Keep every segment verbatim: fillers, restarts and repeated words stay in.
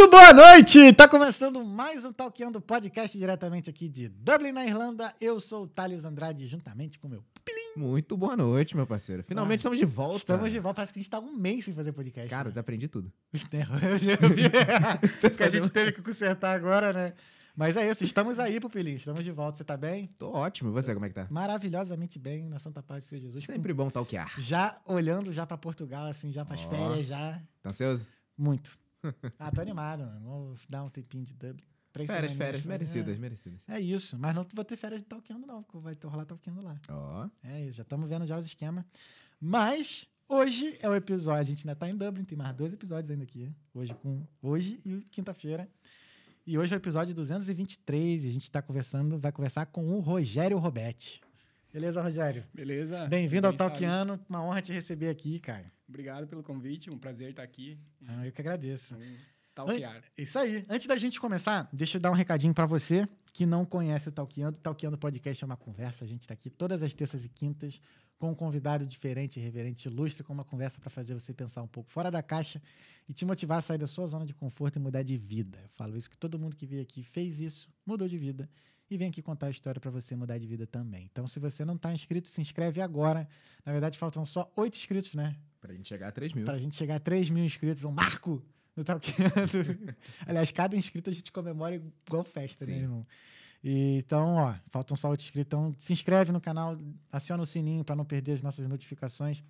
Muito boa noite! Tá começando mais um Talkeando Podcast diretamente aqui de Dublin, na Irlanda. Eu sou o Thales Andrade, juntamente com o meu... Muito boa noite, meu parceiro. Finalmente ah, estamos de volta. Estamos de volta. Parece que a gente tá um mês sem fazer podcast. Cara, né? Desaprendi tudo. Eu já vi. Porque a gente teve que consertar agora, né? Mas é isso, estamos aí, Pupilinho. Estamos de volta. Você tá bem? Tô ótimo. E você, como é que tá? Maravilhosamente bem, na Santa Paz do Senhor Jesus. Sempre bom talquear. Já olhando já pra Portugal, assim, já pras oh. férias, já... Tá ansioso? Muito. Ah, tô animado, mano. Vou dar um tempinho de Dublin. Férias, férias, merecidas, é, merecidas. É isso, mas não vou ter férias de Talkeando não, porque vai rolar Talkeando lá. Ó. Oh. É isso, já estamos vendo já os esquemas. Mas hoje é o episódio, a gente ainda tá em Dublin, tem mais dois episódios ainda aqui. Hoje, com, hoje e quinta-feira. E hoje é o episódio duzentos e vinte e três, e a gente tá conversando, vai conversar com o Rogério Robetti. Beleza, Rogério? Beleza. Bem-vindo ao Talkeando, uma honra te receber aqui, cara. Obrigado pelo convite, um prazer estar aqui. Ah, eu que agradeço. Talkear. Isso aí. Antes da gente começar, deixa eu dar um recadinho para você que não conhece o Talkeando. O Talkeando Podcast é uma conversa, a gente está aqui todas as terças e quintas com um convidado diferente, reverente, ilustre, com uma conversa para fazer você pensar um pouco fora da caixa e te motivar a sair da sua zona de conforto e mudar de vida. Eu falo isso que todo mundo que veio aqui fez isso, mudou de vida e vem aqui contar a história para você mudar de vida também. Então, se você não está inscrito, se inscreve agora. Na verdade, faltam só oito inscritos, né? Para a gente chegar a três mil. Para a gente chegar a três mil inscritos, um marco! No Talkeando. Aliás, cada inscrito a gente comemora igual festa, sim, né, irmão? E, então, ó, faltam só oito inscritos. Então, se inscreve no canal, aciona o sininho para não perder as nossas notificações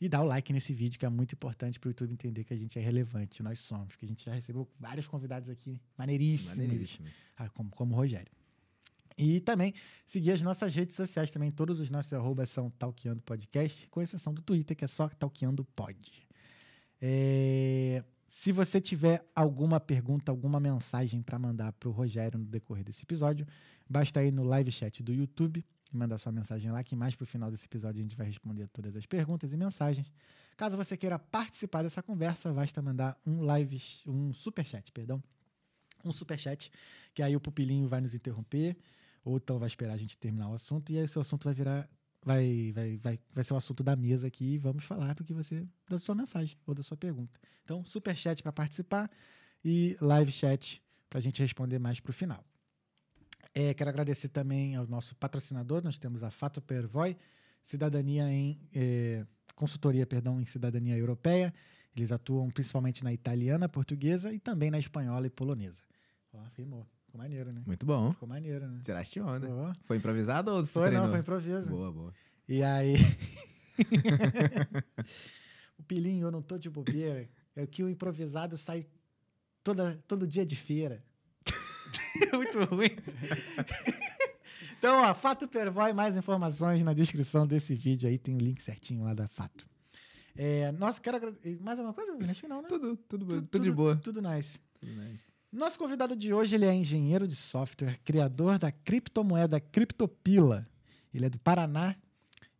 e dá o like nesse vídeo, que é muito importante para o YouTube entender que a gente é relevante, nós somos, porque a gente já recebeu vários convidados aqui maneiríssimos, maneiríssimo, como, como o Rogério. E também seguir as nossas redes sociais também, todos os nossos arrobas são Talkeando Podcast, com exceção do Twitter, que é só Talkeando Pod. É... Se você tiver alguma pergunta, alguma mensagem para mandar para o Rogério no decorrer desse episódio, basta ir no live chat do YouTube e mandar sua mensagem lá, que mais para o final desse episódio a gente vai responder todas as perguntas e mensagens. Caso você queira participar dessa conversa, basta mandar um live, um superchat, perdão, um superchat, que aí o Pupilinho vai nos interromper, ou então vai esperar a gente terminar o assunto, e aí o seu assunto vai virar... Vai, vai, vai, vai ser o assunto da mesa aqui e vamos falar do que você, da sua mensagem ou da sua pergunta. Então, superchat para participar e live chat para a gente responder mais para o final. É, quero agradecer também ao nosso patrocinador, nós temos a Fatto Per Voi Cidadania em eh, Consultoria perdão, em Cidadania Europeia. Eles atuam principalmente na italiana, portuguesa e também na espanhola e polonesa. Ó, firmou. Ficou maneiro, né? Muito bom. Ficou maneiro, né? Tiraste onda. Boa. Foi improvisado ou foi treinou? Não, foi improviso. Boa, boa. E aí... o Pilinho, eu não tô de bobeira. É que o improvisado sai toda, todo dia de feira. É muito ruim. Então, ó, Fatto Per Voi, mais informações na descrição desse vídeo aí. Tem o um link certinho lá da Fatto. É, nossa, quero agradecer... Mais alguma coisa? Acho que não, né? Tudo, tudo, tudo, tudo, tudo de boa. Tudo nice. Tudo nice. Nosso convidado de hoje, ele é engenheiro de software, criador da criptomoeda CryptoPila. Ele é do Paraná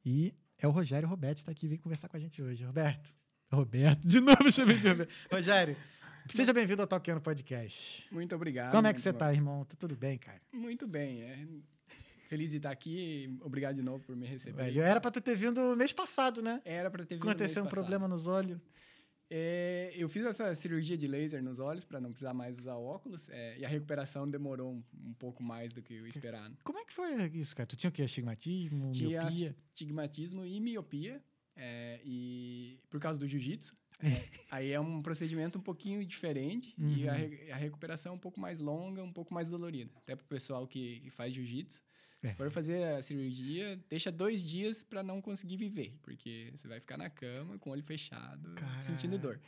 e é o Rogério Robetti, está aqui, vem conversar com a gente hoje. Roberto, Roberto, de novo chamei de Roberto. Rogério, seja bem-vindo ao Talkeando Podcast. Muito obrigado. Como é que você está, irmão? Tá tudo bem, cara? Muito bem, é... Feliz de estar aqui, obrigado de novo por me receber. Velho, era para tu ter vindo mês passado, né? Era para ter vindo Aconteceu mês um passado. Problema nos olhos. É, eu fiz essa cirurgia de laser nos olhos para não precisar mais usar óculos é, e a recuperação demorou um, um pouco mais do que eu esperava. Como é que foi isso, cara? Tu tinha o quê? Astigmatismo, tinha miopia? Astigmatismo e miopia é, e por causa do jiu-jitsu. É, aí é um procedimento um pouquinho diferente uhum. e a, re, a recuperação é um pouco mais longa, um pouco mais dolorida. Até para o pessoal que, que faz jiu-jitsu. Se for fazer a cirurgia, deixa dois dias para não conseguir viver, porque você vai ficar na cama com o olho fechado, Caraca. sentindo dor.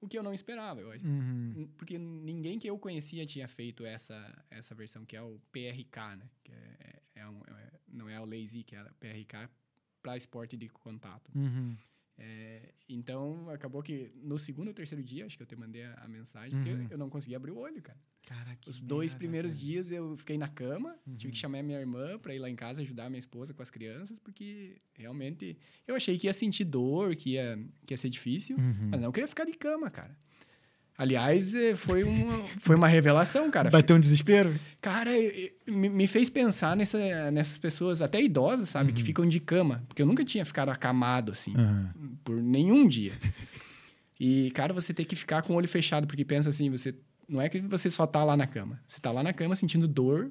O que eu não esperava, eu acho. Uhum. Porque ninguém que eu conhecia tinha feito essa, essa versão, que é o P R K, né? Que é, é um, é, não é o LASIK, é o P R K para esporte de contato. Uhum. É, então, acabou que no segundo ou terceiro dia, acho que eu te mandei a, a mensagem, uhum. porque eu, eu não consegui abrir o olho, cara. Cara, Os dois merda, primeiros cara. dias eu fiquei na cama, uhum. tive que chamar a minha irmã pra ir lá em casa ajudar a minha esposa com as crianças, porque realmente eu achei que ia sentir dor, que ia, que ia ser difícil, uhum. mas não queria ficar de cama, cara. Aliás, foi uma, foi uma revelação, cara. Bateu um desespero? Cara, me, me fez pensar nessa, nessas pessoas, até idosas, sabe? Uhum. Que ficam de cama. Porque eu nunca tinha ficado acamado, assim, uhum. por nenhum dia. E, cara, você tem que ficar com o olho fechado, porque pensa assim, você Não é que você só tá lá na cama. Você tá lá na cama sentindo dor.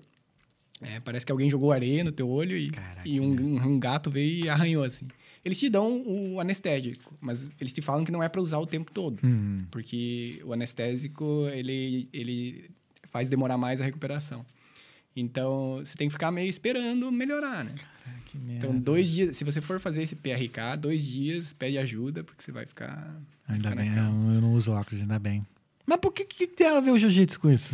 É, parece que alguém jogou areia no teu olho e, Caraca, e um, um, um gato veio e arranhou, assim. Eles te dão o anestésico, mas eles te falam que não é para usar o tempo todo. Uhum. Porque o anestésico, ele, ele faz demorar mais a recuperação. Então, você tem que ficar meio esperando melhorar, né? Caraca, que merda. Então, dois dias... Se você for fazer esse P R K, dois dias, pede ajuda, porque você vai ficar... Ainda vai ficar bem, eu, eu não uso óculos, ainda bem. Mas por que, que tem a ver o jiu-jitsu com isso?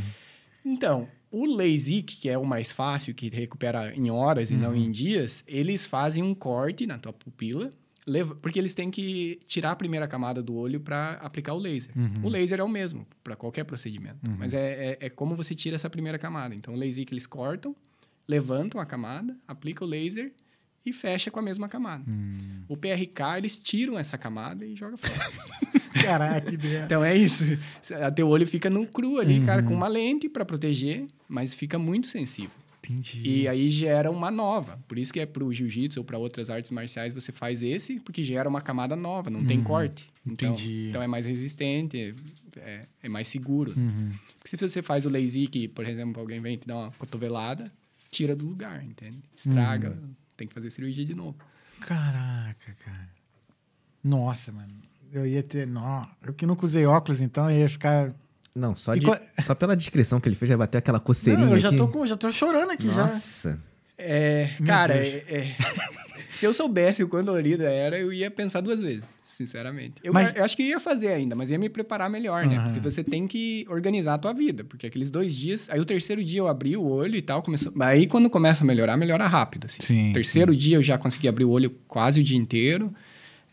Então... O LASIK, que é o mais fácil, que recupera em horas e uhum. não em dias, eles fazem um corte na tua pupila, leva, porque eles têm que tirar a primeira camada do olho para aplicar o laser. Uhum. O laser é o mesmo para qualquer procedimento, uhum. mas é, é, é como você tira essa primeira camada. Então, o LASIK eles cortam, levantam a camada, aplicam o laser e fecha com a mesma camada. Uhum. O P R K, eles tiram essa camada e jogam fora. Caraca, que merda. Então é isso. O teu olho fica no cru ali, uhum. cara, com uma lente para proteger, mas fica muito sensível. Entendi. E aí gera uma nova. Por isso que é pro jiu-jitsu ou para outras artes marciais você faz esse, porque gera uma camada nova, não uhum. tem corte. Então, Entendi. Então é mais resistente, é, é mais seguro. Uhum. Porque se você faz o LASIK, por exemplo, alguém vem te dar uma cotovelada, tira do lugar, entende? Estraga, uhum. tem que fazer cirurgia de novo. Caraca, cara. Nossa, mano. Eu ia ter... Não, eu que nunca usei óculos, então eu ia ficar... Não, só, de, co... só pela descrição que ele fez, já bateu aquela coceirinha. Não, eu já tô, com, já tô chorando aqui. Nossa. Já. É, cara, é, é, se eu soubesse o quão dolorida era, eu ia pensar duas vezes, sinceramente. Eu, mas... eu acho que ia fazer ainda, mas ia me preparar melhor, né? Uhum. Porque você tem que organizar a tua vida, porque aqueles dois dias... Aí o terceiro dia eu abri o olho e tal, começou... Aí quando começa a melhorar, melhora rápido, assim. Sim, o terceiro sim. dia eu já consegui abrir o olho quase o dia inteiro.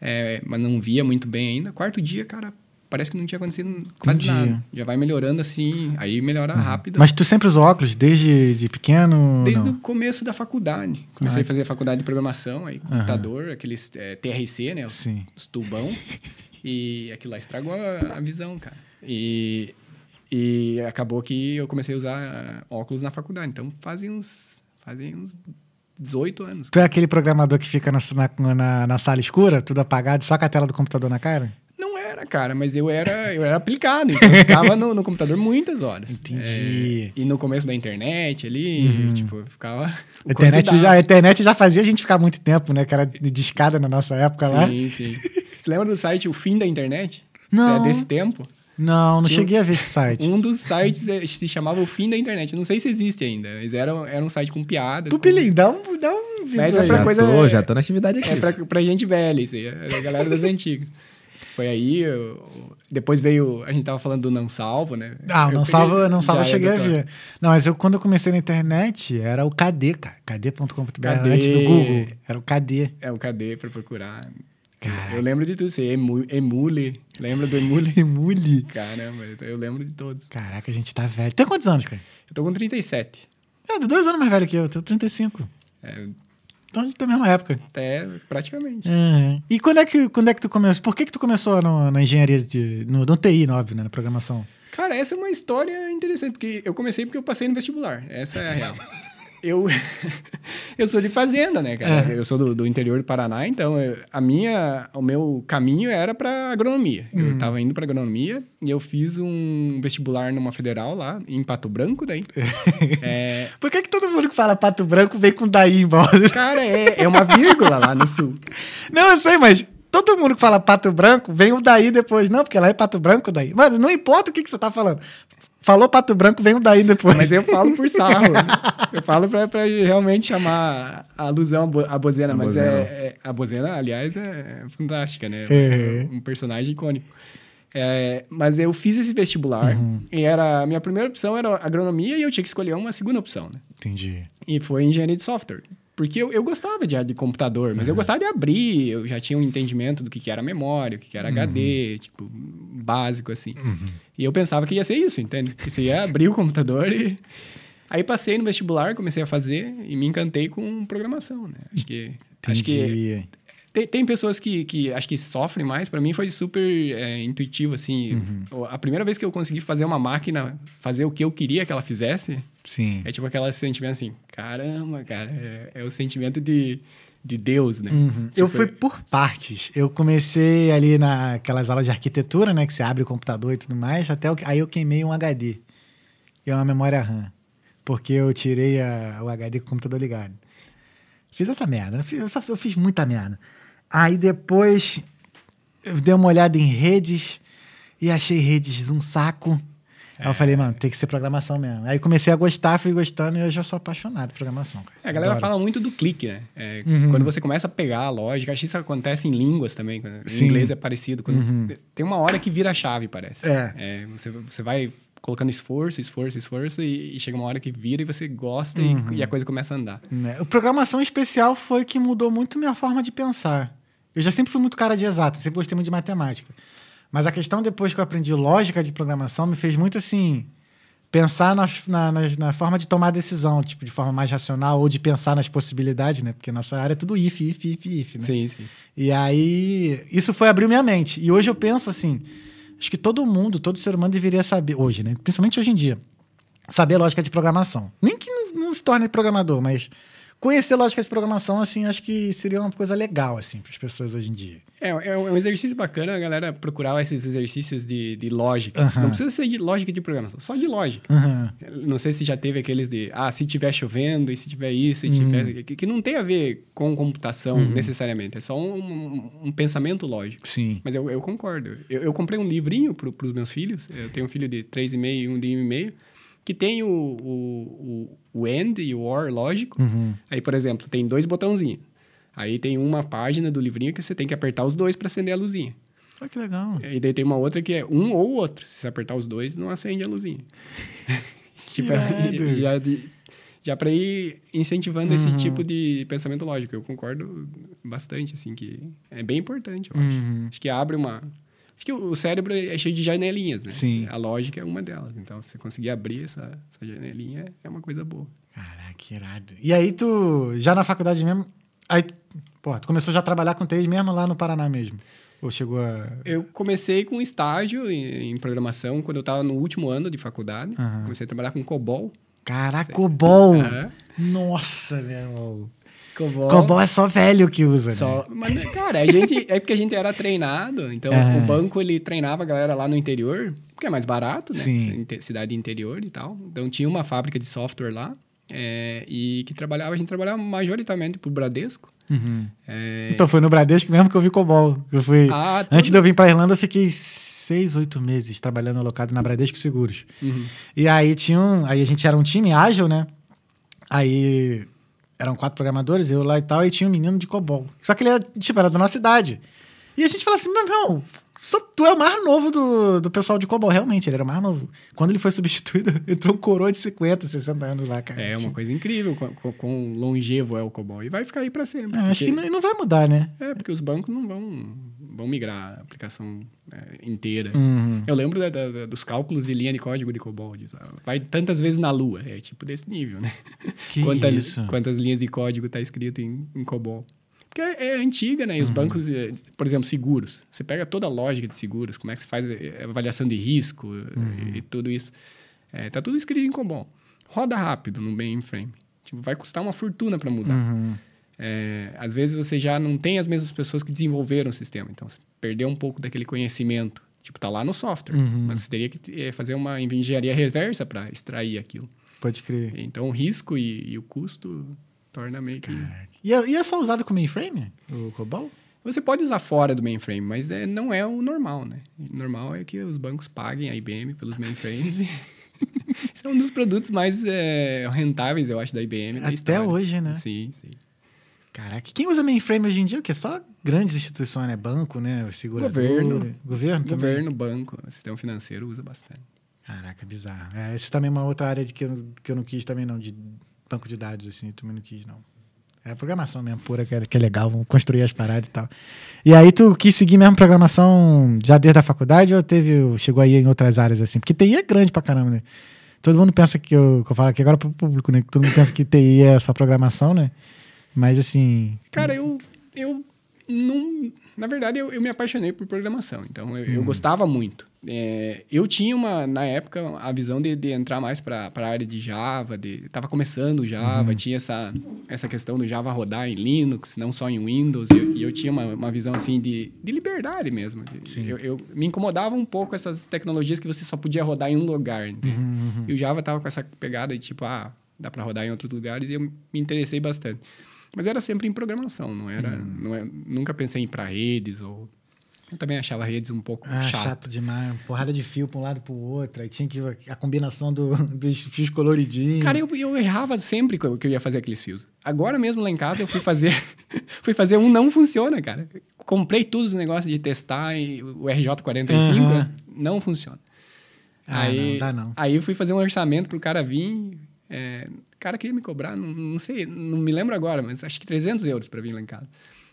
É, mas não via muito bem ainda. Quarto dia, cara, parece que não tinha acontecido quase Entendi. Nada. Já vai melhorando assim, aí melhora uhum. rápido. Mas tu sempre usou óculos desde de pequeno? Desde o começo da faculdade. Comecei ah, a fazer a faculdade de programação, aí computador, uhum. aqueles é, T R C, né? Os, Sim. os tubão. E aquilo lá estragou a, a visão, cara. E, e acabou que eu comecei a usar óculos na faculdade. Então, fazem uns... Fazem uns dezoito anos. Tu é aquele programador que fica na, na, na sala escura, tudo apagado, só com a tela do computador na cara? Não era, cara, mas eu era, eu era aplicado. Então eu ficava no, no computador muitas horas. Entendi. É, e no começo da internet ali, uhum. tipo, eu ficava... A internet, já, a internet já fazia a gente ficar muito tempo, né? Que era de escada na nossa época sim, lá. Sim, sim. Você lembra do site O Fim da Internet? Não. Você é desse tempo? Não, não Tinha cheguei a ver esse site. Um dos sites se chamava O Fim da Internet. Eu não sei se existe ainda, mas era, era um site com piadas. Pupilinho, com... dá um... Dá um mas é pra já, coisa, tô, é, já tô na atividade aqui. É pra, pra gente velha, isso aí. É a galera das antigas. Foi aí... Eu, depois veio... A gente tava falando do Não Salvo, né? Ah, o Não Salvo não salvo eu cheguei a ver. Não, mas eu, quando eu comecei na internet, era o K D, cara. K D ponto com ponto B R, antes do Google. Era o K D. É o K D pra procurar... Caraca. Eu lembro de tudo isso aí. Emule. Lembra do Emule? Emule? Caramba, eu lembro de todos. Caraca, a gente tá velho. Tem quantos anos, cara? Eu tô com trinta e sete. É, dois anos mais velho que eu. Eu tô trinta e cinco. É... Então a gente tá na mesma época. É, praticamente. Uhum. E quando é, que, quando é que tu começou? Por que que tu começou no, na engenharia, de, no, no T I, óbvio, né? Na programação? Cara, essa é uma história interessante. Porque eu comecei porque eu passei no vestibular. Essa é a real. Eu, eu sou de fazenda, né, cara? É. Eu sou do, do interior do Paraná, então eu, a minha, o meu caminho era para agronomia. Uhum. Eu estava indo para agronomia e eu fiz um vestibular numa federal lá, em Pato Branco, daí. é... Por que que todo mundo que fala Pato Branco vem com daí embora? Cara, é, é uma vírgula lá no sul. Não, eu sei, mas... Todo mundo que fala Pato Branco, vem o daí depois. Não, porque lá é Pato Branco, daí. Mano, não importa o que, que você tá falando. Falou Pato Branco, vem o daí depois. Mas eu falo por sarro. Né? Eu falo pra, pra realmente chamar a alusão à bozena. A mas bozena. É, é, a bozena, aliás, é fantástica, né? Uhum. Um personagem icônico. É, mas eu fiz esse vestibular uhum. e era, a minha primeira opção era agronomia e eu tinha que escolher uma segunda opção, né? Entendi. E foi engenharia de software. Porque eu, eu gostava de, de computador, mas uhum. eu gostava de abrir, eu já tinha um entendimento do que, que era memória, o que, que era uhum. H D, tipo, básico, assim. Uhum. E eu pensava que ia ser isso, entende? Que você ia abrir o computador e... Aí passei no vestibular, comecei a fazer e me encantei com programação, né? Acho que... Acho que tem, tem pessoas que, que acho que sofrem mais, pra mim foi super é, intuitivo, assim. Uhum. A primeira vez que eu consegui fazer uma máquina, fazer o que eu queria que ela fizesse... Sim. É tipo aquele sentimento assim, caramba, cara, é, é o sentimento de, de Deus, né? Uhum. Tipo, eu fui por partes. Eu comecei ali naquelas aulas de arquitetura, né? Que você abre o computador e tudo mais, até o, aí eu queimei um H D. e uma memória RAM, porque eu tirei a, o H D com o computador ligado. Fiz essa merda, eu, fiz, eu, só, eu fiz muita merda. Aí depois eu dei uma olhada em redes e achei redes um saco. É. Aí eu falei, mano, tem que ser programação mesmo. Aí comecei a gostar, fui gostando e eu já sou apaixonado por programação. Cara. É, a galera Adoro. fala muito do clique, né? É, uhum. Quando você começa a pegar a lógica, acho que isso acontece em línguas também. Em inglês é parecido. Quando uhum. Tem uma hora que vira a chave, parece. É. É, você, você vai colocando esforço, esforço, esforço e, e chega uma hora que vira e você gosta uhum. e, e a coisa começa a andar. É. A programação especial foi que mudou muito minha forma de pensar. Eu já sempre fui muito cara de exato, sempre gostei muito de matemática. Mas a questão, depois que eu aprendi lógica de programação, me fez muito, assim, pensar na, na, na, na forma de tomar decisão, tipo, de forma mais racional, ou de pensar nas possibilidades, né? Porque nossa área é tudo if, if, if, if, né? Sim, sim. E aí, isso foi abrir minha mente. E hoje eu penso, assim, acho que todo mundo, todo ser humano deveria saber, hoje, né? Principalmente hoje em dia, saber lógica de programação. Nem que não, não se torne programador, mas conhecer lógica de programação, assim, acho que seria uma coisa legal, assim, para as pessoas hoje em dia. É, é um exercício bacana a galera procurar esses exercícios de, de lógica. Uhum. Não precisa ser de lógica de programação, só de lógica. Uhum. Não sei se já teve aqueles de, ah, se tiver chovendo, e se tiver isso, e uhum. tiver... Que, que não tem a ver com computação, uhum. necessariamente. É só um, um, um pensamento lógico. Sim. Mas eu, eu concordo. Eu, eu comprei um livrinho para os meus filhos. Eu tenho um filho de três e meio e um de um e meio. Que tem o, o, o, o AND e o OR lógico. Uhum. Aí, por exemplo, tem dois botãozinhos. Aí tem uma página do livrinho que você tem que apertar os dois para acender a luzinha. Olha que legal. E daí tem uma outra que é um ou outro. Se você apertar os dois, não acende a luzinha. Que tipo, já, já, já para ir incentivando uhum. esse tipo de pensamento lógico. Eu concordo bastante, assim, que é bem importante, eu acho. Uhum. Acho que abre uma... Acho que o cérebro é cheio de janelinhas, né? Sim. A lógica é uma delas. Então, se você conseguir abrir essa, essa janelinha, é uma coisa boa. Caraca, que irado. E aí, tu, já na faculdade mesmo... Aí, pô, tu começou já a trabalhar com T I mesmo lá no Paraná mesmo? Ou chegou a... Eu comecei com estágio em, em programação quando eu estava no último ano de faculdade. Uhum. Comecei a trabalhar com COBOL. Caraca, COBOL! Uhum. Nossa, meu irmão... Cobol. Cobol é só velho que usa, só, né? Mas, cara, a gente, é porque a gente era treinado. Então, ah. o banco, ele treinava a galera lá no interior, porque é mais barato, né? Sim. Cidade interior e tal. Então, tinha uma fábrica de software lá. É, e que trabalhava, a gente trabalhava majoritariamente pro Bradesco. Uhum. É... Então, foi no Bradesco mesmo que eu vi Cobol. Eu fui... ah, tudo... Antes de eu vir pra Irlanda, eu fiquei seis, oito meses trabalhando alocado na Bradesco Seguros. Uhum. E aí, tinha um... aí a gente era um time ágil, né? Aí... Eram quatro programadores, eu lá e tal, e tinha um menino de COBOL. Só que ele era, tipo, era da nossa idade. E a gente falava assim, meu irmão, só tu é o mais novo do, do pessoal de COBOL. Realmente, ele era o mais novo. Quando ele foi substituído, entrou um coroa de cinquenta, sessenta anos lá, cara. É uma coisa incrível com, com longevo é o COBOL. E vai ficar aí pra sempre. É, porque... Acho que não, não vai mudar, né? É, porque os bancos não vão, vão migrar a aplicação é, inteira. Uhum. Eu lembro da, da, dos cálculos de linha de código de COBOL. Vai tantas vezes na lua. É tipo desse nível, né? Que quantas, isso? Quantas linhas de código tá escrito em, em COBOL. Porque é, é antiga, né? E os uhum. bancos, por exemplo, seguros. Você pega toda a lógica de seguros, como é que você faz avaliação de risco uhum. e, e tudo isso. É, tá tudo escrito em COBOL. Roda rápido no mainframe. Tipo, vai custar uma fortuna para mudar. Uhum. É, às vezes você já não tem as mesmas pessoas que desenvolveram o sistema. Então, você perdeu um pouco daquele conhecimento. Tipo, tá lá no software. Uhum. Mas você teria que fazer uma engenharia reversa para extrair aquilo. Pode crer. Então, o risco e, e o custo... Torna meio que... E é, e é só usado com mainframe? O COBOL? Você pode usar fora do mainframe, mas é, não é o normal, né? O normal é que os bancos paguem a I B M pelos mainframes. Esse é um dos produtos mais é, rentáveis, eu acho, da I B M. Até da história. Hoje, né? Sim, sim. Caraca, quem usa mainframe hoje em dia? O que? Só grandes instituições, né? Banco, né? Segurador. Governo. Governo também. Governo, banco. Sistema financeiro usa bastante. Caraca, bizarro. É, essa também é uma outra área de que, eu, que eu não quis também, não, de... banco de dados, assim, tu não quis, não. É a programação mesmo pura, que é, que é legal, vamos construir as paradas e tal. E aí, tu quis seguir mesmo programação já desde a faculdade ou teve, chegou aí em outras áreas, assim? Porque T I é grande pra caramba, né? Todo mundo pensa que eu, que eu falo aqui agora pro público, né? Todo mundo pensa que T I é só programação, né? Mas, assim... Cara, eu, eu não... Na verdade, eu, eu me apaixonei por programação. Então, eu, hum. eu gostava muito. É, eu tinha, uma na época, a visão de, de entrar mais para a área de Java. De, tava começando o Java. Hum. Tinha essa, essa questão do Java rodar em Linux, não só em Windows. E eu, e eu tinha uma, uma visão, assim, de, de liberdade mesmo. Eu, eu, me incomodava um pouco essas tecnologias que você só podia rodar em um lugar. Né? Uhum, uhum. E o Java tava com essa pegada de, tipo, ah, dá para rodar em outros lugares. E eu me interessei bastante. Mas era sempre em programação, não era, hum. não é, nunca pensei em ir para redes ou... Eu também achava redes um pouco ah, chato. chato demais, porrada de fio para um lado para o outro, aí tinha que a combinação do, dos fios coloridinhos. Cara, eu, eu errava sempre que eu ia fazer aqueles fios. Agora mesmo lá em casa eu fui fazer, fui fazer um não funciona, cara. Comprei todos os negócios de testar e o R J quarenta e cinco uhum. né? Não funciona. Ah, aí, não dá não. Aí eu fui fazer um orçamento pro cara vir... É, cara queria me cobrar, não, não sei, não me lembro agora, mas acho que trezentos euros para vir lá em casa.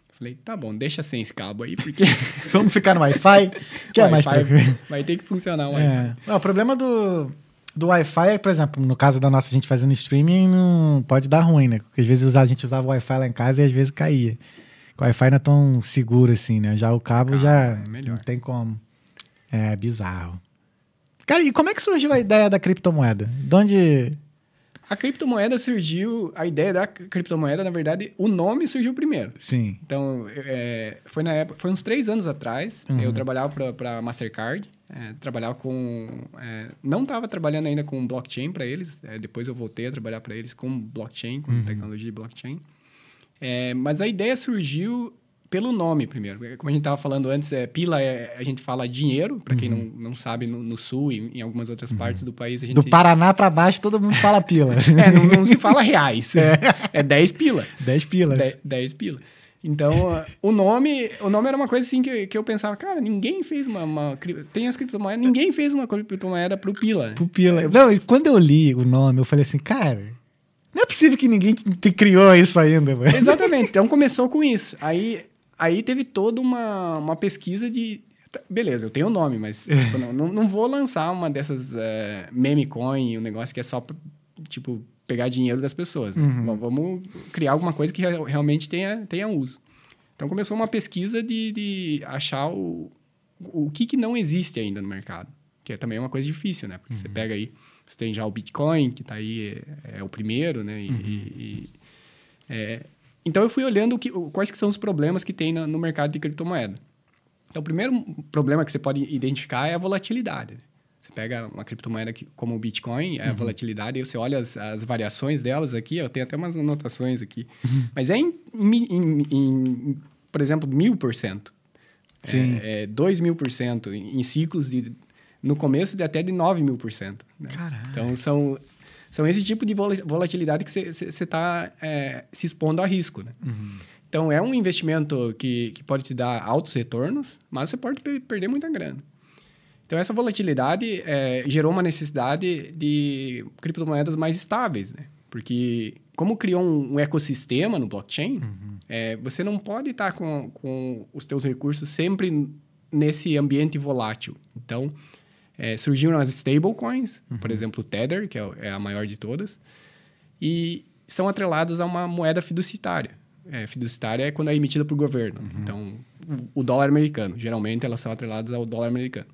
Falei, tá bom, deixa sem esse cabo aí, porque... Vamos ficar no Wi-Fi? Que é mais tranquilo. Vai ter que funcionar o Wi-Fi. É. Não, o problema do, do Wi-Fi é, por exemplo, no caso da nossa, a gente fazendo streaming, não pode dar ruim, né? Porque às vezes a gente usava o Wi-Fi lá em casa e às vezes caía. O Wi-Fi não é tão seguro assim, né? Já o cabo, cabo já é melhor. Não tem como. É bizarro. Cara, e como é que surgiu a ideia da criptomoeda? De onde... A criptomoeda surgiu... A ideia da criptomoeda, na verdade, o nome surgiu primeiro. Sim. Então, é, foi na época... Foi uns três anos atrás. Uhum. Eu trabalhava para a Mastercard. É, trabalhava com... É, não estava trabalhando ainda com blockchain para eles. É, depois eu voltei a trabalhar para eles com blockchain, com uhum. tecnologia de blockchain. É, mas a ideia surgiu pelo nome primeiro. Como a gente estava falando antes, é, pila, é, a gente fala dinheiro, para quem uhum. não, não sabe, no, no sul e em algumas outras uhum. partes do país... A gente... Do Paraná para baixo, todo mundo fala pila. é, não, não se fala reais. É, é dez pila. dez pilas. dez pila. Então, o nome, o nome era uma coisa assim que, que eu pensava, cara, ninguém fez uma... uma tem as criptomoedas, ninguém fez uma criptomoeda pro pila. Pro pila. Não, e quando eu li o nome, eu falei assim, cara... Não é possível que ninguém te criou isso ainda, mano. Exatamente. Então, começou com isso. Aí... Aí teve toda uma, uma pesquisa de... Beleza, eu tenho o nome, mas tipo, não, não vou lançar uma dessas uh, meme coin, um negócio que é só, tipo, pegar dinheiro das pessoas. Né? Uhum. Bom, vamos criar alguma coisa que realmente tenha, tenha uso. Então, começou uma pesquisa de, de achar o, o que, que não existe ainda no mercado. Que é também uma coisa difícil, né? Porque uhum. você pega aí... Você tem já o Bitcoin, que tá aí, é, é o primeiro, né? E... Uhum. e, e é, Então, eu fui olhando o que, quais que são os problemas que tem no, no mercado de criptomoeda. Então, o primeiro problema que você pode identificar é a volatilidade. Você pega uma criptomoeda que, como o Bitcoin, é uhum. a volatilidade, e você olha as, as variações delas aqui, eu tenho até umas anotações aqui, uhum. mas é, em, em, em, em, por exemplo, mil por cento. Sim. É, é dois mil por cento em ciclos de... No começo, de até de nove mil por cento. Né? Caralho. Então, são... São esse tipo de volatilidade que você está é, se expondo a risco, né? Uhum. Então, é um investimento que, que pode te dar altos retornos, mas você pode per- perder muita grana. Então, essa volatilidade é, gerou uma necessidade de criptomoedas mais estáveis, né? Porque, como criou um, um ecossistema no blockchain, uhum. é, você não pode estar tá com, com os teus recursos sempre nesse ambiente volátil. Então... É, surgiram as stablecoins, uhum. por exemplo, o Tether, que é a maior de todas, e são atreladas a uma moeda fiduciária. É, fiduciária é quando é emitida por governo. Uhum. Então, o dólar americano. Geralmente, elas são atreladas ao dólar americano.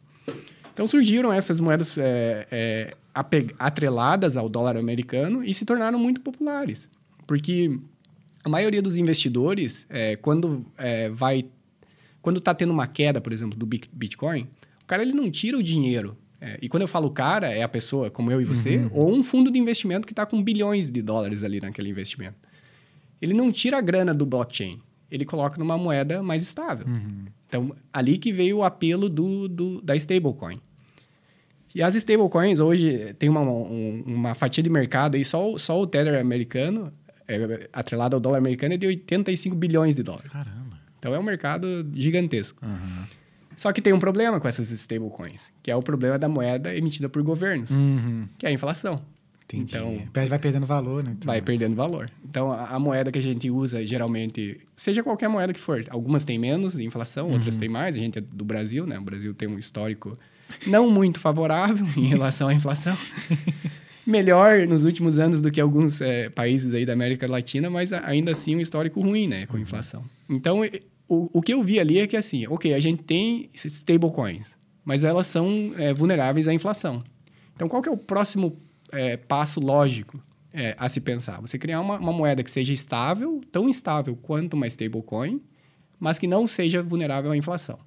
Então, surgiram essas moedas é, é, apeg- atreladas ao dólar americano e se tornaram muito populares. Porque a maioria dos investidores, é, quando é, vai, quando está tendo uma queda, por exemplo, do Bitcoin... O cara, ele não tira o dinheiro. É, e quando eu falo cara, é a pessoa como eu e você, uhum. ou um fundo de investimento que está com bilhões de dólares ali naquele investimento. Ele não tira a grana do blockchain. Ele coloca numa moeda mais estável. Uhum. Então, ali que veio o apelo do, do, da stablecoin. E as stablecoins hoje tem uma, um, uma fatia de mercado, aí só, só o Tether americano, é, atrelado ao dólar americano, é de oitenta e cinco bilhões de dólares. Caramba! Então, é um mercado gigantesco. Uhum. Só que tem um problema com essas stablecoins, que é o problema da moeda emitida por governos, uhum. que é a inflação. Entendi. Então, vai perdendo valor, né? Então, vai perdendo valor. Então, a, a moeda que a gente usa, geralmente, seja qualquer moeda que for, algumas têm menos inflação, uhum. outras têm mais. A gente é do Brasil, né? O Brasil tem um histórico não muito favorável em relação à inflação. Melhor nos últimos anos do que alguns é, países aí da América Latina, mas ainda assim um histórico ruim, né? Com inflação. Então... o, o que eu vi ali é que, assim, ok, a gente tem stablecoins, mas elas são é, vulneráveis à inflação. Então, qual que é o próximo é, passo lógico é, a se pensar? Você criar uma, uma moeda que seja estável, tão estável quanto uma stablecoin, mas que não seja vulnerável à inflação.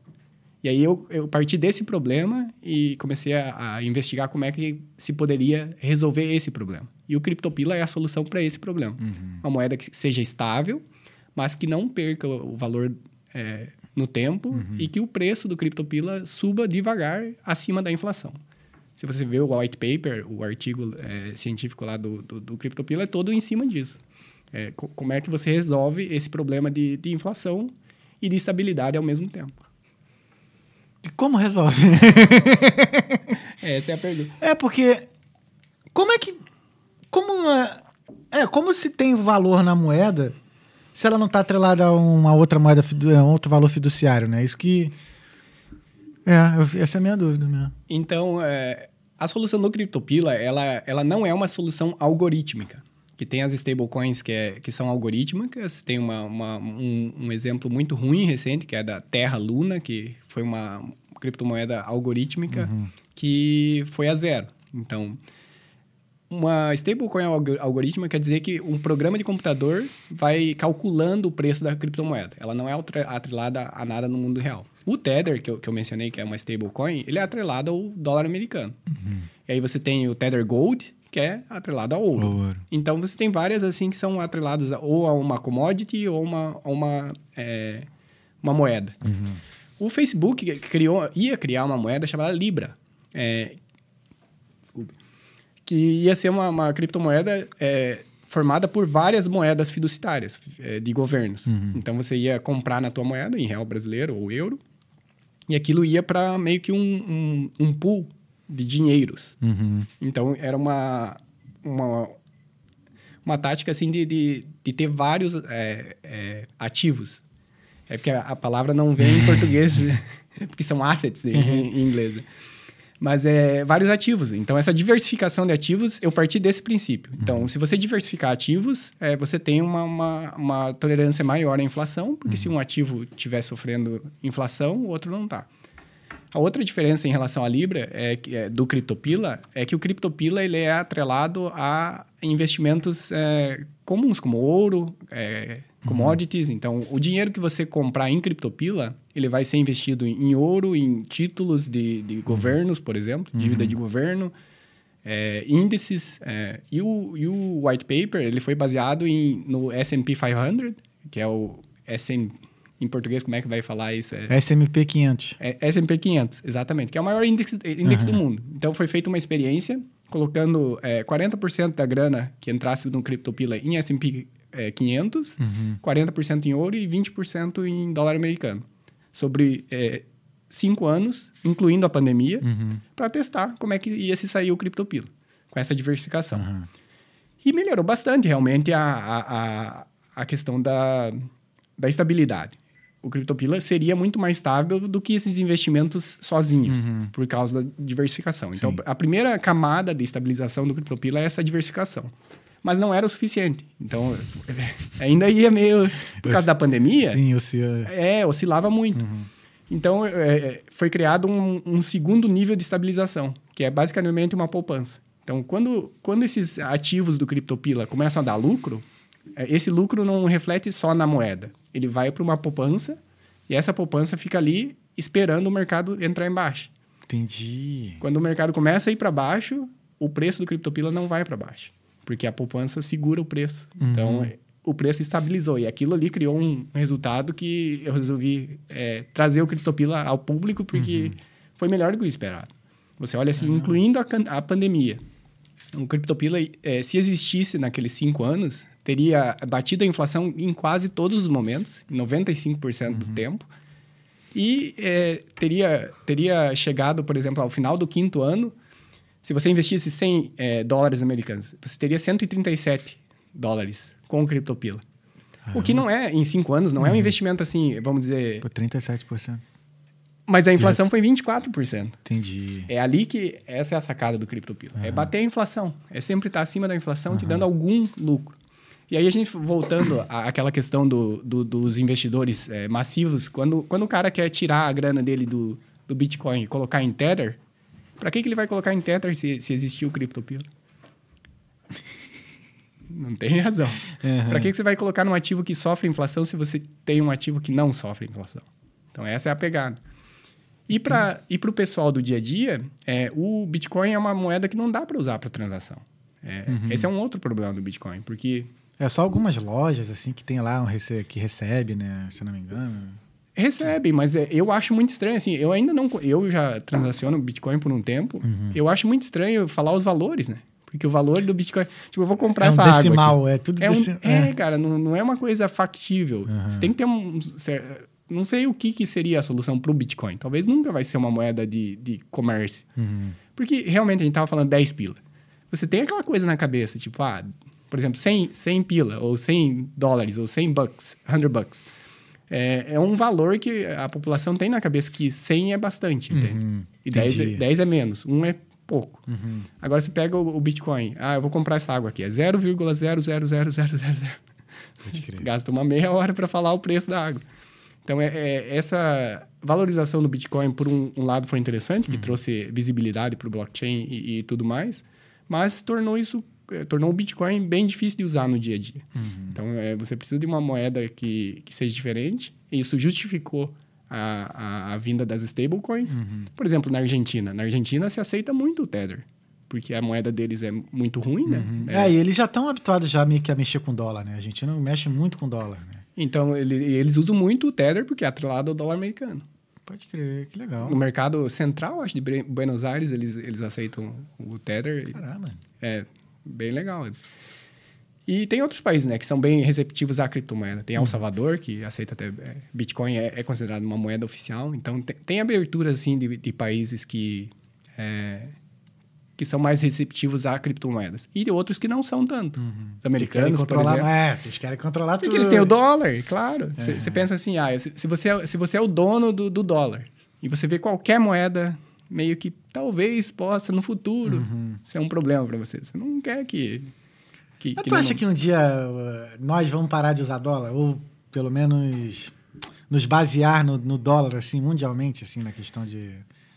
E aí eu, eu parti desse problema e comecei a, a investigar como é que se poderia resolver esse problema. E o CryptoPila é a solução para esse problema. Uhum. Uma moeda que seja estável, mas que não perca o valor é, no tempo, uhum, e que o preço do CryptoPila suba devagar acima da inflação. Se você vê o white paper, o artigo é, científico lá do, do, do CryptoPila, é todo em cima disso. É, co- como é que você resolve esse problema de, de inflação e de estabilidade ao mesmo tempo? Como resolve? Essa é a pergunta. É, porque... Como é que... Como uma, é, como se tem valor na moeda se ela não está atrelada a uma outra moeda, a outro valor fiduciário, né? Isso que... É, essa é a minha dúvida mesmo. Então, é, a solução do CryptoPila, ela, ela não é uma solução algorítmica. Que tem as stablecoins que, é, que são algorítmicas. Tem uma, uma, um, um exemplo muito ruim recente, que é da Terra Luna, que foi uma criptomoeda algorítmica, uhum, que foi a zero. Então, uma stablecoin algorítmica quer dizer que um programa de computador vai calculando o preço da criptomoeda. Ela não é atrelada a nada no mundo real. O Tether, que eu, que eu mencionei, que é uma stablecoin, ele é atrelado ao dólar americano. Uhum. E aí você tem o Tether Gold, que é atrelado ao ouro. ouro. Então, você tem várias assim que são atreladas ou a uma commodity ou uma, a uma, é, uma moeda. Uhum. O Facebook criou, ia criar uma moeda chamada Libra. É, desculpe. Que ia ser uma, uma criptomoeda é, formada por várias moedas fiduciárias é, de governos. Uhum. Então, você ia comprar na tua moeda, em real brasileiro ou euro, e aquilo ia para meio que um, um, um pool de dinheiros. Uhum. Então, era uma, uma, uma tática assim, de, de, de ter vários é, é, ativos. É porque a, a palavra não vem em português, porque são assets em, em inglês. Mas é vários ativos. Então, essa diversificação de ativos, eu parti desse princípio. Então, se você diversificar ativos, é, você tem uma, uma, uma tolerância maior à inflação, porque uhum, se um ativo estiver sofrendo inflação, o outro não está. A outra diferença em relação à Libra é, é, do CryptoPila é que o CryptoPila ele é atrelado a investimentos é, comuns, como ouro, é, commodities. Uhum. Então, o dinheiro que você comprar em CryptoPila, ele vai ser investido em ouro, em títulos de, de governos, por exemplo, uhum, dívida de governo, é, índices. É, e, o, e o white paper ele foi baseado em, no S and P quinhentos, que é o S and P... Em português, como é que vai falar isso? É... S and P quinhentos. É, S and P quinhentos, exatamente. Que é o maior índice, índice uhum, do mundo. Então, foi feita uma experiência colocando é, quarenta por cento da grana que entrasse no CryptoPila em S and P quinhentos, uhum, quarenta por cento em ouro e vinte por cento em dólar americano. Sobre é, cinco anos, incluindo a pandemia, uhum, para testar como é que ia se sair o CryptoPila com essa diversificação. Uhum. E melhorou bastante, realmente, a, a, a, a questão da, da estabilidade. O CryptoPila seria muito mais estável do que esses investimentos sozinhos, uhum, por causa da diversificação. Sim. Então, a primeira camada de estabilização do CryptoPila é essa diversificação. Mas não era o suficiente. Então, ainda ia meio... Por causa da pandemia... Sim, oscilava. É, oscilava muito. Uhum. Então, é, foi criado um, um segundo nível de estabilização, que é basicamente uma poupança. Então, quando, quando esses ativos do CryptoPila começam a dar lucro, esse lucro não reflete só na moeda. Ele vai para uma poupança e essa poupança fica ali esperando o mercado entrar em baixa. Entendi. Quando o mercado começa a ir para baixo, o preço do CryptoPila não vai para baixo, porque a poupança segura o preço. Uhum. Então, o preço estabilizou. E aquilo ali criou um resultado que eu resolvi é, trazer o CryptoPila ao público, porque uhum, foi melhor do que o esperado. Você olha assim, ah, incluindo a, a pandemia. O CryptoPila, é, se existisse naqueles cinco anos... teria batido a inflação em quase todos os momentos, em noventa e cinco por cento uhum, do tempo. E é, teria, teria chegado, por exemplo, ao final do quinto ano, se você investisse cem é, dólares americanos, você teria cento e trinta e sete dólares com o CryptoPila. Ah, o que não é, em cinco anos, não uhum, é um investimento assim, vamos dizer... Por trinta e sete por cento. Mas a inflação foi vinte e quatro por cento. Entendi. É ali que... Essa é a sacada do CryptoPila. Uhum. É bater a inflação. É sempre estar acima da inflação, uhum, te dando algum lucro. E aí, a gente voltando àquela questão do, do, dos investidores é, massivos, quando, quando o cara quer tirar a grana dele do, do Bitcoin e colocar em Tether, para que, que ele vai colocar em Tether se, se existir o CryptoPila? Não tem razão. Uhum. Para que, que você vai colocar num ativo que sofre inflação se você tem um ativo que não sofre inflação? Então, essa é a pegada. E para o pessoal do dia a dia, é, o Bitcoin é uma moeda que não dá para usar para transação. É, uhum. Esse é um outro problema do Bitcoin, porque... É só algumas lojas, assim, que tem lá um rece- que recebe, né? Se não me engano. Recebe, mas é, eu acho muito estranho, assim, eu ainda não... Eu já transaciono Bitcoin por um tempo. Uhum. Eu acho muito estranho falar os valores, né? Porque o valor do Bitcoin... Tipo, eu vou comprar é essa um decimal, água aqui. É tudo é um, decimal. É, é, cara, não, não é uma coisa factível. Uhum. Você tem que ter um... Não sei o que, que seria a solução pro Bitcoin. Talvez nunca vai ser uma moeda de, de comércio. Uhum. Porque, realmente, a gente tava falando dez pila. Você tem aquela coisa na cabeça, tipo, ah... Por exemplo, cem, cem pila, ou cem dólares, ou cem bucks, cem bucks. É, é um valor que a população tem na cabeça que cem é bastante, uhum, entende? E dez é, dez é menos, um é pouco. Uhum. Agora, você pega o, o Bitcoin. Ah, eu vou comprar essa água aqui. É zero vírgula zero zero zero zero zero zero. Gasta uma meia hora para falar o preço da água. Então, é, é, essa valorização do Bitcoin, por um, um lado, foi interessante, que uhum. trouxe visibilidade para o blockchain e, e tudo mais, mas tornou isso... tornou o Bitcoin bem difícil de usar no dia a dia. Uhum. Então, é, você precisa de uma moeda que, que seja diferente. Isso justificou a, a, a vinda das stablecoins. Uhum. Por exemplo, na Argentina. Na Argentina, se aceita muito o Tether, porque a moeda deles é muito ruim, né? Uhum. É, é, e eles já estão habituados já meio que a mexer com dólar, né? A Argentina mexe muito com dólar, né? Então, ele, eles usam muito o Tether porque é atrelado ao dólar americano. Pode crer, que legal. No mercado central, acho, de Buenos Aires, eles, eles aceitam o Tether. Caramba. É... Bem legal. E tem outros países, né, que são bem receptivos à criptomoeda. Tem El Salvador, que aceita até... É, Bitcoin é, é considerado uma moeda oficial. Então, tem, tem abertura, assim, de, de países que, é, que são mais receptivos a criptomoedas. E de outros que não são tanto. Uhum. Os americanos, por exemplo. É, eles querem controlar tudo. Porque eles têm o dólar, claro. Você é. pensa assim, ah, se, se, você é, se você é o dono do, do dólar e você vê qualquer moeda... meio que talvez possa no futuro uhum. ser um problema para você. Você não quer que... que Mas que tu não... acha que um dia nós vamos parar de usar dólar? Ou pelo menos nos basear no, no dólar, assim, mundialmente, assim, na questão de...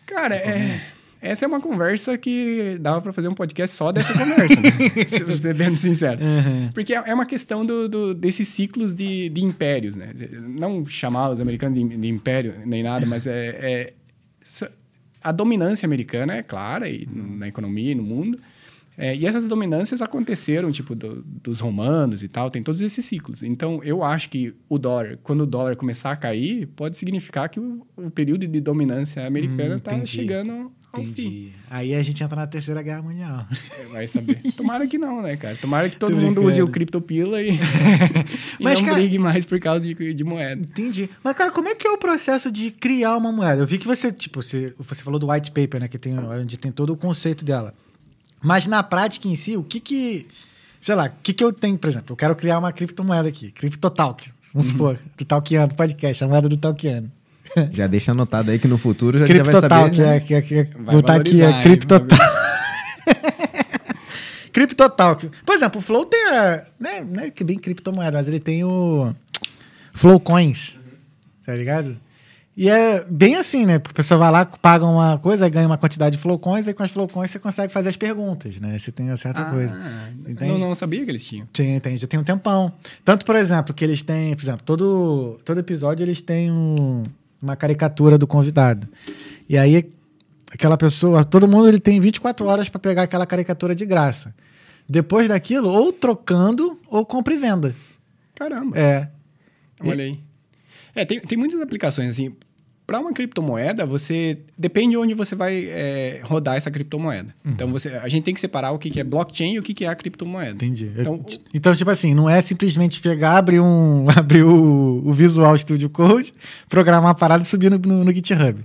Cara, de é, essa é uma conversa que dava para fazer um podcast só dessa conversa, né? Se eu ser bem sincero. Uhum. Porque é uma questão do, do, desses ciclos de, de impérios, né? Não chamar os americanos de, de império nem nada, mas é... é a dominância americana é clara e uhum. na economia e no mundo. É, e essas dominâncias aconteceram, tipo, do, dos romanos e tal. Tem todos esses ciclos. Então, eu acho que o dólar, quando o dólar começar a cair, pode significar que o, o período de dominância americana está hum, chegando ao entendi. fim. Aí a gente entra na Terceira Guerra Mundial. É, vai saber. Tomara que não, né, cara? Tomara que todo Tô mundo brincando. use o CryptoPila e, e Mas, não cara... brigue mais por causa de, de moeda. Entendi. Mas, cara, como é que é o processo de criar uma moeda? Eu vi que você, tipo, você, você falou do white paper, né? Que tem, onde tem todo o conceito dela. Mas na prática em si, o que que... Sei lá, o que que eu tenho, por exemplo? Eu quero criar uma criptomoeda aqui, CryptoTalk. Vamos uhum. supor, do Talkeando Podcast, a moeda do Talkeando. Já deixa anotado aí que no futuro já, já vai saber... CryptoTalk, é, que é, que é vai botar aqui, é CryptoTalk. CryptoTalk. Por exemplo, o Flow tem a... Né, não é bem criptomoeda, mas ele tem o... Flow Coins, uhum. tá ligado? E é bem assim, né? Porque a pessoa vai lá, paga uma coisa, ganha uma quantidade de flowcoins, aí com as flowcoins você consegue fazer as perguntas, né? Você tem uma certa ah, coisa. Entende? Não, não sabia que eles tinham. Tinha, entende. Já tem um tempão. Tanto, por exemplo, que eles têm... Por exemplo, todo, todo episódio eles têm um, uma caricatura do convidado. E aí, aquela pessoa... Todo mundo ele tem vinte e quatro horas para pegar aquela caricatura de graça. Depois daquilo, ou trocando, ou compra e venda. Caramba. É. Olha aí. É, tem, tem muitas aplicações, assim... Para uma criptomoeda, você... Depende de onde você vai é, rodar essa criptomoeda. Uhum. Então, você, a gente tem que separar o que, que é blockchain e o que, que é a criptomoeda. Entendi. Então, Eu, então tipo assim, não é simplesmente pegar, abrir, um, abrir o, o Visual Studio Code, programar a parada e subir no, no, no GitHub.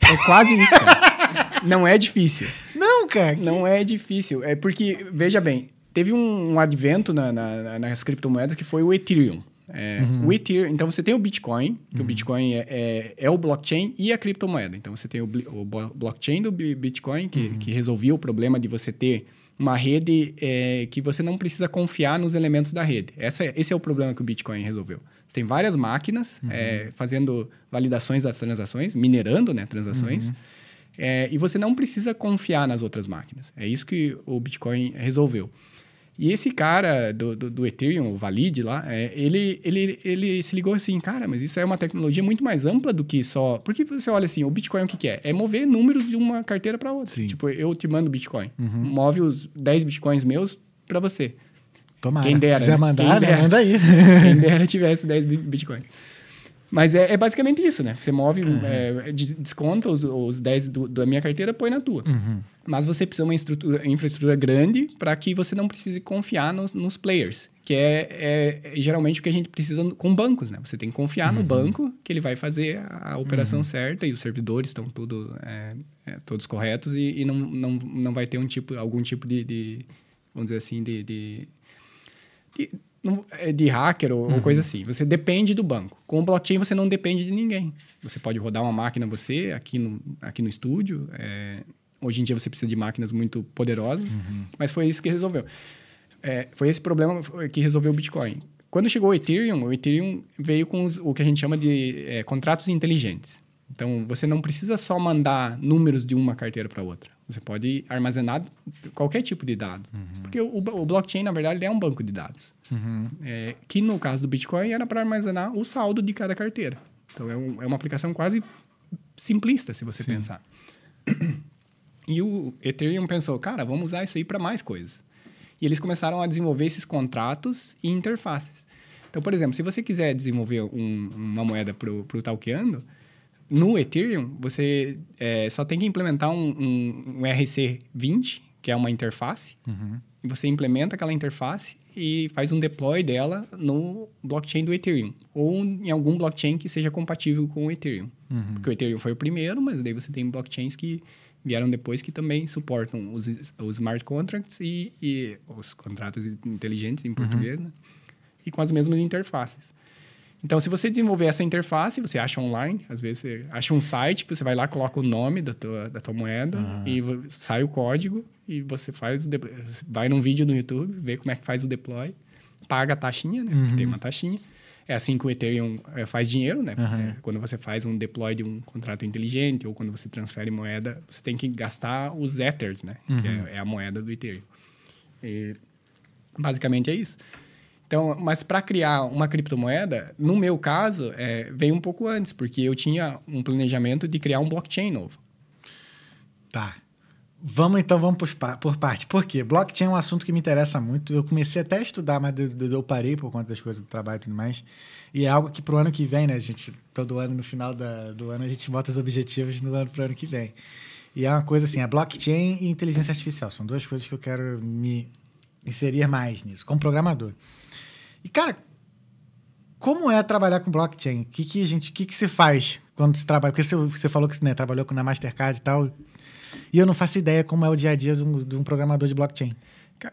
É quase isso, cara. Não é difícil. Não, cara. Que... Não é difícil. É porque, veja bem, teve um, um advento na, na, nas criptomoedas que foi o Ethereum. É, uhum. O Ether, então você tem o Bitcoin, que uhum. o Bitcoin é, é, é o blockchain e a criptomoeda. Então você tem o, o blockchain do Bitcoin, que, uhum. que resolveu o problema de você ter uma rede é, que você não precisa confiar nos elementos da rede. Essa, esse é o problema que o Bitcoin resolveu. Você tem várias máquinas uhum. é, fazendo validações das transações, minerando, né, transações, uhum. é, e você não precisa confiar nas outras máquinas. É isso que o Bitcoin resolveu. E esse cara do, do, do Ethereum, o Valid lá, é, ele, ele, ele se ligou assim, cara, mas isso é uma tecnologia muito mais ampla do que só... Porque você olha assim, o Bitcoin o que, que é? É mover números de uma carteira para outra. Sim. Tipo, eu te mando Bitcoin. Uhum. Move os dez Bitcoins meus para você. Tomara. Quem dera, se quiser, né? mandar, Quem dera, manda aí. Quem dera tivesse dez Bitcoins. Mas é, é basicamente isso, né? Você move, uhum. é, desconta os, os dez do, da minha carteira, põe na tua. Uhum. Mas você precisa de uma estrutura, infraestrutura grande para que você não precise confiar nos, nos players, que é, é geralmente o que a gente precisa com bancos, né? Você tem que confiar uhum. no banco, que ele vai fazer a operação uhum. certa e os servidores estão tudo, é, é, todos corretos e, e não, não, não vai ter um tipo, algum tipo de, de... Vamos dizer assim, de... de, de de hacker ou uhum. coisa assim. Você depende do banco. Com o blockchain, você não depende de ninguém. Você pode rodar uma máquina você, aqui no, aqui no estúdio. É, hoje em dia, você precisa de máquinas muito poderosas. Uhum. Mas foi isso que resolveu. É, foi esse problema que resolveu o Bitcoin. Quando chegou o Ethereum, o Ethereum veio com os, o que a gente chama de é, contratos inteligentes. Então, você não precisa só mandar números de uma carteira para outra. Você pode armazenar qualquer tipo de dados. Uhum. Porque o, o blockchain, na verdade, é um banco de dados. Uhum. É, que, no caso do Bitcoin, era para armazenar o saldo de cada carteira. Então, é, um, é uma aplicação quase simplista, se você Sim. pensar. E o Ethereum pensou, cara, vamos usar isso aí para mais coisas. E eles começaram a desenvolver esses contratos e interfaces. Então, por exemplo, se você quiser desenvolver um, uma moeda para o Talkeando... No Ethereum, você é, só tem que implementar um, um, um R C vinte, que é uma interface. Uhum. E você implementa aquela interface e faz um deploy dela no blockchain do Ethereum. Ou em algum blockchain que seja compatível com o Ethereum. Uhum. Porque o Ethereum foi o primeiro, mas daí você tem blockchains que vieram depois que também suportam os, os smart contracts e, e os contratos inteligentes, em português, uhum. né? E com as mesmas interfaces. Então, se você desenvolver essa interface, você acha online, às vezes você acha um site, você vai lá, coloca o nome da tua, da tua moeda ah. e sai o código e você faz o de... vai num vídeo no YouTube, vê como é que faz o deploy, paga a taxinha, né? Uhum. Porque tem uma taxinha. É assim que o Ethereum faz dinheiro, né? Uhum. É, quando você faz um deploy de um contrato inteligente ou quando você transfere moeda, você tem que gastar os Ethers, né? Uhum. Que é, é a moeda do Ethereum. E basicamente é isso. Então, mas para criar uma criptomoeda, no meu caso, é, veio um pouco antes, porque eu tinha um planejamento de criar um blockchain novo. Tá. Vamos então, vamos por, por parte. Por quê? Blockchain é um assunto que me interessa muito. Eu comecei até a estudar, mas eu, eu parei por conta das coisas do trabalho e tudo mais. E é algo que pro ano que vem, né, gente? Todo ano, no final da, do ano, a gente bota os objetivos no ano pro ano que vem. E é uma coisa assim, é blockchain e inteligência artificial. São duas coisas que eu quero me inserir mais nisso, como programador. E, cara, como é trabalhar com blockchain? O que, que, gente, que, que se faz quando se trabalha? Porque você falou que você, né, trabalhou na Mastercard e tal, e eu não faço ideia como é o dia a dia de um, de um programador de blockchain.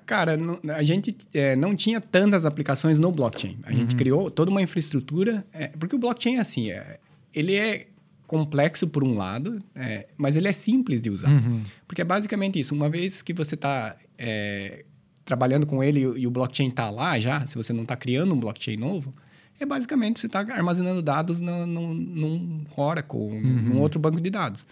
Cara, a gente é, não tinha tantas aplicações no blockchain. A gente uhum. criou toda uma infraestrutura, é, porque o blockchain é assim, é, ele é complexo por um lado, é, mas ele é simples de usar. Uhum. Porque é basicamente isso. Uma vez que você está... É, trabalhando com ele e o blockchain está lá já, se você não está criando um blockchain novo, é basicamente você está armazenando dados no, no, num Oracle, uhum. num outro banco de dados.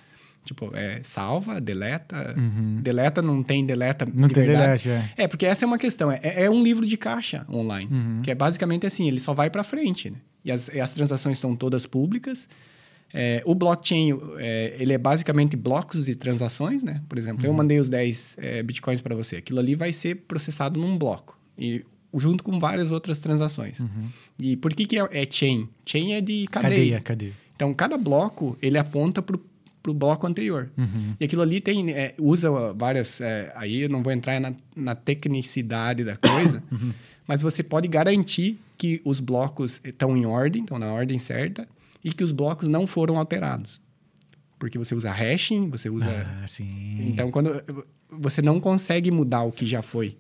Tipo, é, salva, deleta, uhum. deleta, não tem deleta. Não de tem verdade. delete, é. É, porque essa é uma questão. É, é um livro de caixa online, uhum. que é basicamente assim, ele só vai para frente. Né? E as, as transações estão todas públicas. É, o blockchain, é, ele é basicamente blocos de transações, né? Por exemplo, uhum. eu mandei os dez é, bitcoins para você. Aquilo ali vai ser processado num bloco, e, junto com várias outras transações. Uhum. E por que, que é, é chain? Chain é de cadeia. Cadeia, cadeia. Então, cada bloco, ele aponta para o bloco anterior. Uhum. E aquilo ali tem, é, usa várias... É, aí eu não vou entrar na, na tecnicidade da coisa, uhum. mas você pode garantir que os blocos estão em ordem, estão na ordem certa, e que os blocos não foram alterados. Porque você usa hashing, você usa... Ah, sim. Então, quando você não consegue mudar o que já foi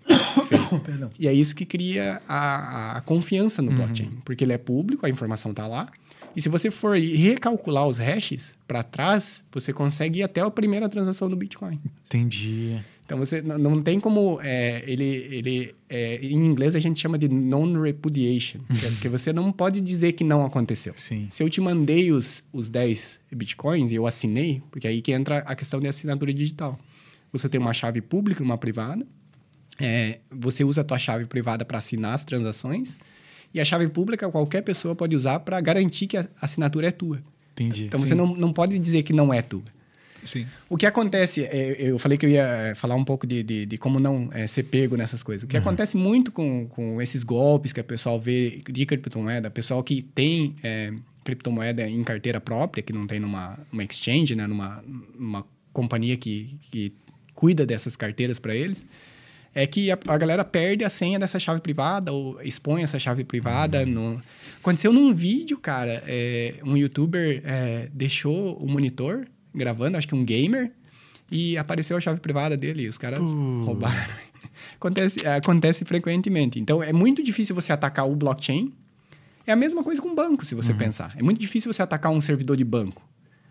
feito. Perdão. E é isso que cria a, a confiança no uhum. blockchain. Porque ele é público, a informação está lá. E se você for recalcular os hashes para trás, você consegue ir até a primeira transação do Bitcoin. Entendi. Então, você não, não tem como... É, ele, ele, é, em inglês, a gente chama de non-repudiation. Que é porque você não pode dizer que não aconteceu. Sim. Se eu te mandei os, os dez bitcoins e eu assinei, porque aí que entra a questão da assinatura digital. Você tem uma chave pública e uma privada. É, você usa a tua chave privada para assinar as transações. E a chave pública, qualquer pessoa pode usar para garantir que a assinatura é tua. Entendi. Então, Sim. você não, não pode dizer que não é tua. Sim. O que acontece, eu falei que eu ia falar um pouco de, de, de como não é, ser pego nessas coisas. O que uhum. acontece muito com, com esses golpes que o pessoal vê de criptomoeda, pessoal que tem é, criptomoeda em carteira própria, que não tem numa uma exchange, né, numa uma companhia que, que cuida dessas carteiras para eles, é que a, a galera perde a senha dessa chave privada ou expõe essa chave privada. Uhum. No... Aconteceu num vídeo, cara, é, um youtuber é, deixou o monitor... gravando, acho que um gamer, e apareceu a chave privada dele, e os caras uh. roubaram. Acontece, acontece frequentemente. Então, é muito difícil você atacar o blockchain. É a mesma coisa com o banco, se você uhum. pensar. É muito difícil você atacar um servidor de banco.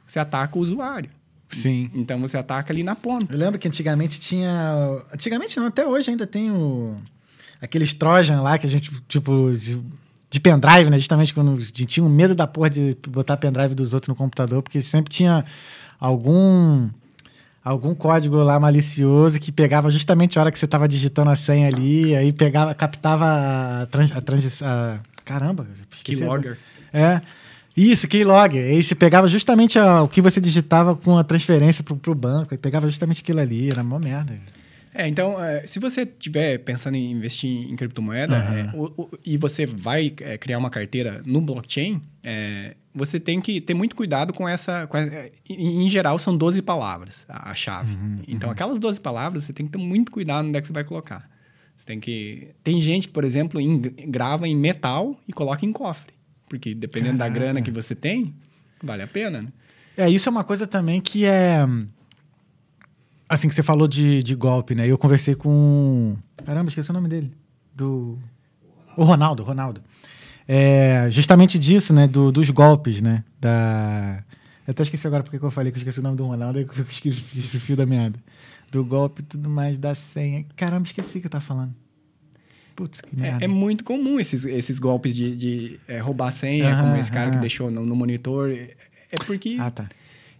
Você ataca o usuário. Sim. Então, você ataca ali na ponta. Eu lembro que antigamente tinha... Antigamente não, até hoje ainda tem o... aqueles Trojan lá, que a gente, tipo... de pendrive, né? Justamente quando a gente tinha um medo da porra de botar pendrive dos outros no computador, porque sempre tinha... algum algum código lá malicioso que pegava justamente a hora que você estava digitando a senha ali, aí pegava, captava a transição... Trans, caramba! Keylogger. É. Isso, keylogger. Aí você pegava justamente a, o que você digitava com a transferência para o banco, e pegava justamente aquilo ali, era uma merda. É, então, se você estiver pensando em investir em criptomoeda uhum. é, o, o, e você vai é, criar uma carteira no blockchain, é, você tem que ter muito cuidado com essa... Com essa em, em geral, são doze palavras a, a chave. Uhum, então, uhum. aquelas doze palavras, você tem que ter muito cuidado onde é que você vai colocar. Você tem que... Tem gente que, por exemplo, em, grava em metal e coloca em cofre. Porque dependendo Caraca. Da grana que você tem, vale a pena, né? É, isso é uma coisa também que é... Assim que você falou de, de golpe, né? Eu conversei com... Caramba, esqueci o nome dele. Do... O Ronaldo, Ronaldo. É, justamente disso, né? Do, dos golpes, né? Da... Eu até esqueci agora porque que eu falei que eu esqueci o nome do Ronaldo, aí eu esqueci o fio da meada. Do golpe e tudo mais, da senha. Caramba, esqueci o que eu tava falando. Putz, que merda. É, é muito comum esses, esses golpes de, de é, roubar senha, ah, como esse cara ah. que deixou no, no monitor. É porque... Ah, tá.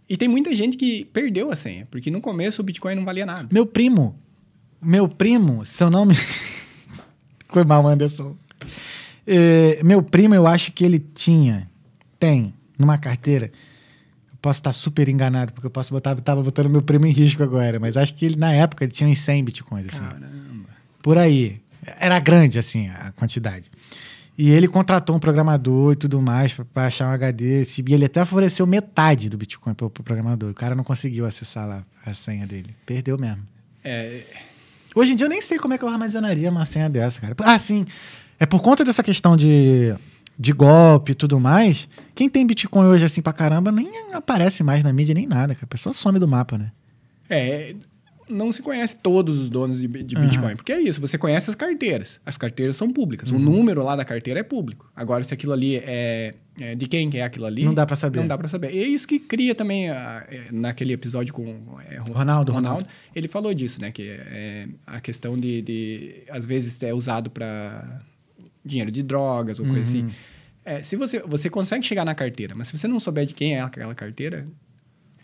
E tem muita gente que perdeu a senha, porque no começo o Bitcoin não valia nada. Meu primo, meu primo, seu nome... Foi mal, Anderson. É, meu primo, eu acho que ele tinha, tem, numa carteira... Eu posso estar super enganado, porque eu posso botar... Tava botando meu primo em risco agora, mas acho que ele, na época, ele tinha uns cem Bitcoins, assim. Caramba. Por aí. Era grande, assim, a quantidade. E ele contratou um programador e tudo mais para achar um H D. E ele até ofereceu metade do Bitcoin para o pro programador. O cara não conseguiu acessar lá a senha dele. Perdeu mesmo. É... Hoje em dia eu nem sei como é que eu armazenaria uma senha dessa, cara. Ah, sim. É por conta dessa questão de, de golpe e tudo mais. Quem tem Bitcoin hoje assim pra caramba nem aparece mais na mídia nem nada, cara. A pessoa some do mapa, né? É... Não se conhece todos os donos de, de Bitcoin. Uhum. Porque é isso, você conhece as carteiras. As carteiras são públicas. Uhum. O número lá da carteira é público. Agora, se aquilo ali é... é de quem que é aquilo ali... Não dá pra saber. Não dá pra saber. E é isso que cria também... A, naquele episódio com... É, Ronaldo, Ronaldo. Ronaldo. Ele falou disso, né? Que é, a questão de, de... Às vezes é usado pra... Dinheiro de drogas ou uhum. coisa assim. É, se você, você consegue chegar na carteira, mas se você não souber de quem é aquela carteira...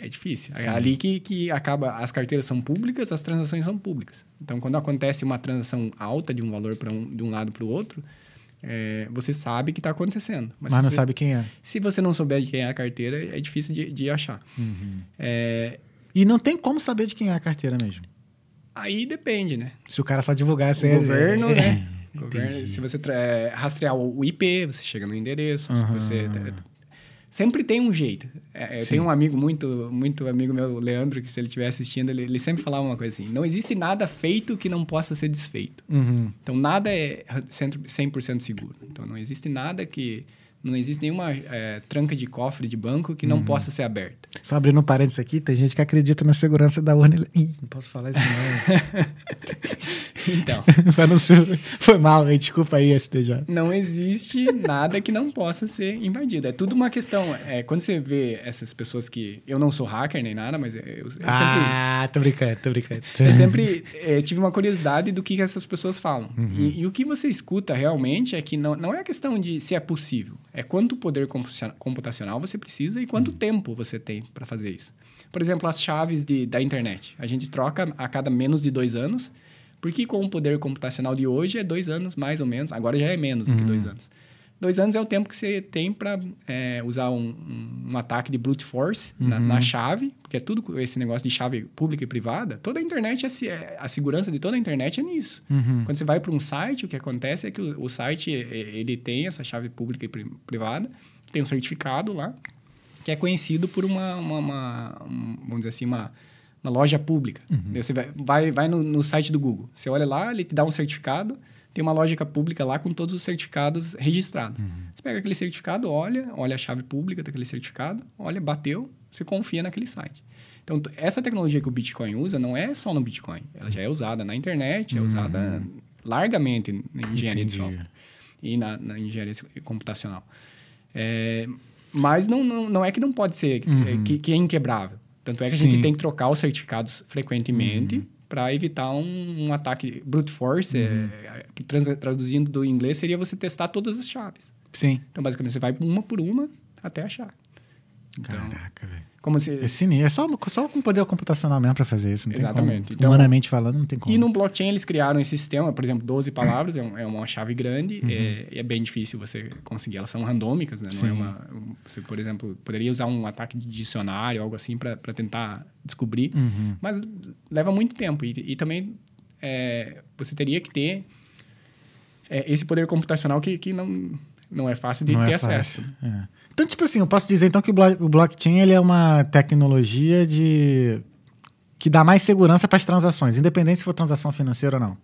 É difícil. É ali que, que acaba... As carteiras são públicas, as transações são públicas. Então, quando acontece uma transação alta de um valor para um, de um lado para o outro, é, você sabe que está acontecendo. Mas, mas não você, sabe quem é. Se você não souber de quem é a carteira, é difícil de, de achar. Uhum. É, e não tem como saber de quem é a carteira mesmo? Aí depende, né? Se o cara só divulgar... O é, governo, é, né? É, governo, se você tra- rastrear o I P, você chega no endereço. Uhum. Se você... Sempre tem um jeito. Eu Sim. tenho um amigo, muito, muito amigo meu, Leandro, que se ele estiver assistindo, ele, ele sempre falava uma coisa assim, não existe nada feito que não possa ser desfeito. Uhum. Então, nada é cem por cento seguro. Então, não existe nada que Não existe nenhuma é, tranca de cofre de banco que não uhum. possa ser aberta. Só abrindo um parênteses aqui, tem gente que acredita na segurança da urna. Ih, não posso falar isso não. Então. Foi mal, hein? Desculpa aí, S T J. Não existe nada que não possa ser invadido. É tudo uma questão... É, quando você vê essas pessoas que... Eu não sou hacker nem nada, mas eu, eu ah, sempre... Ah, tô brincando, tô brincando. Eu sempre é, tive uma curiosidade do que essas pessoas falam. Uhum. E, e o que você escuta realmente é que não, não é a questão de se é possível. É quanto poder computacional você precisa e quanto uhum. tempo você tem para fazer isso. Por exemplo, as chaves de, da internet. A gente troca a cada menos de dois anos, porque com o poder computacional de hoje é dois anos, mais ou menos. Agora já é menos uhum. do que dois anos. Dois anos é o tempo que você tem para é, usar um, um, um ataque de brute force uhum. na, na chave, porque é tudo esse negócio de chave pública e privada. Toda a internet, é, a segurança de toda a internet é nisso. Uhum. Quando você vai para um site, o que acontece é que o, o site ele tem essa chave pública e privada, tem um certificado lá, que é conhecido por uma, uma, uma vamos dizer assim, uma... na loja pública. Uhum. Você vai, vai, vai no, no site do Google. Você olha lá, ele te dá um certificado. Tem uma loja pública lá com todos os certificados registrados. Uhum. Você pega aquele certificado, olha, olha a chave pública daquele certificado, olha, bateu, você confia naquele site. Então, essa tecnologia que o Bitcoin usa não é só no Bitcoin. Ela já é usada na internet, é uhum. usada largamente na engenharia Entendi. de software e na, na engenharia computacional. É, mas não, não, não é que não pode ser, uhum. que, que é inquebrável. Tanto é que Sim. a gente tem que trocar os certificados frequentemente uhum. para evitar um, um ataque brute force, uhum. é, que trans, traduzindo do inglês seria você testar todas as chaves. Sim. Então, basicamente, você vai uma por uma até achar. Então, Caraca, velho. Como se... É sinistro. É só, só com poder computacional mesmo para fazer isso. Não tem Exatamente. Como. Então, humanamente falando, não tem como. E no blockchain eles criaram esse sistema, por exemplo, doze palavras, é, um, é uma chave grande, uhum. é, é bem difícil você conseguir. Elas são randômicas, né? Não Sim. é uma... Você, por exemplo, poderia usar um ataque de dicionário, algo assim, para tentar descobrir, uhum. mas leva muito tempo. E, e também é, você teria que ter é, esse poder computacional que, que não, não é fácil de não ter é acesso. Fácil. É. Então, tipo assim, eu posso dizer então que o, blo- o blockchain ele é uma tecnologia de... que dá mais segurança para as transações, independente se for transação financeira ou não.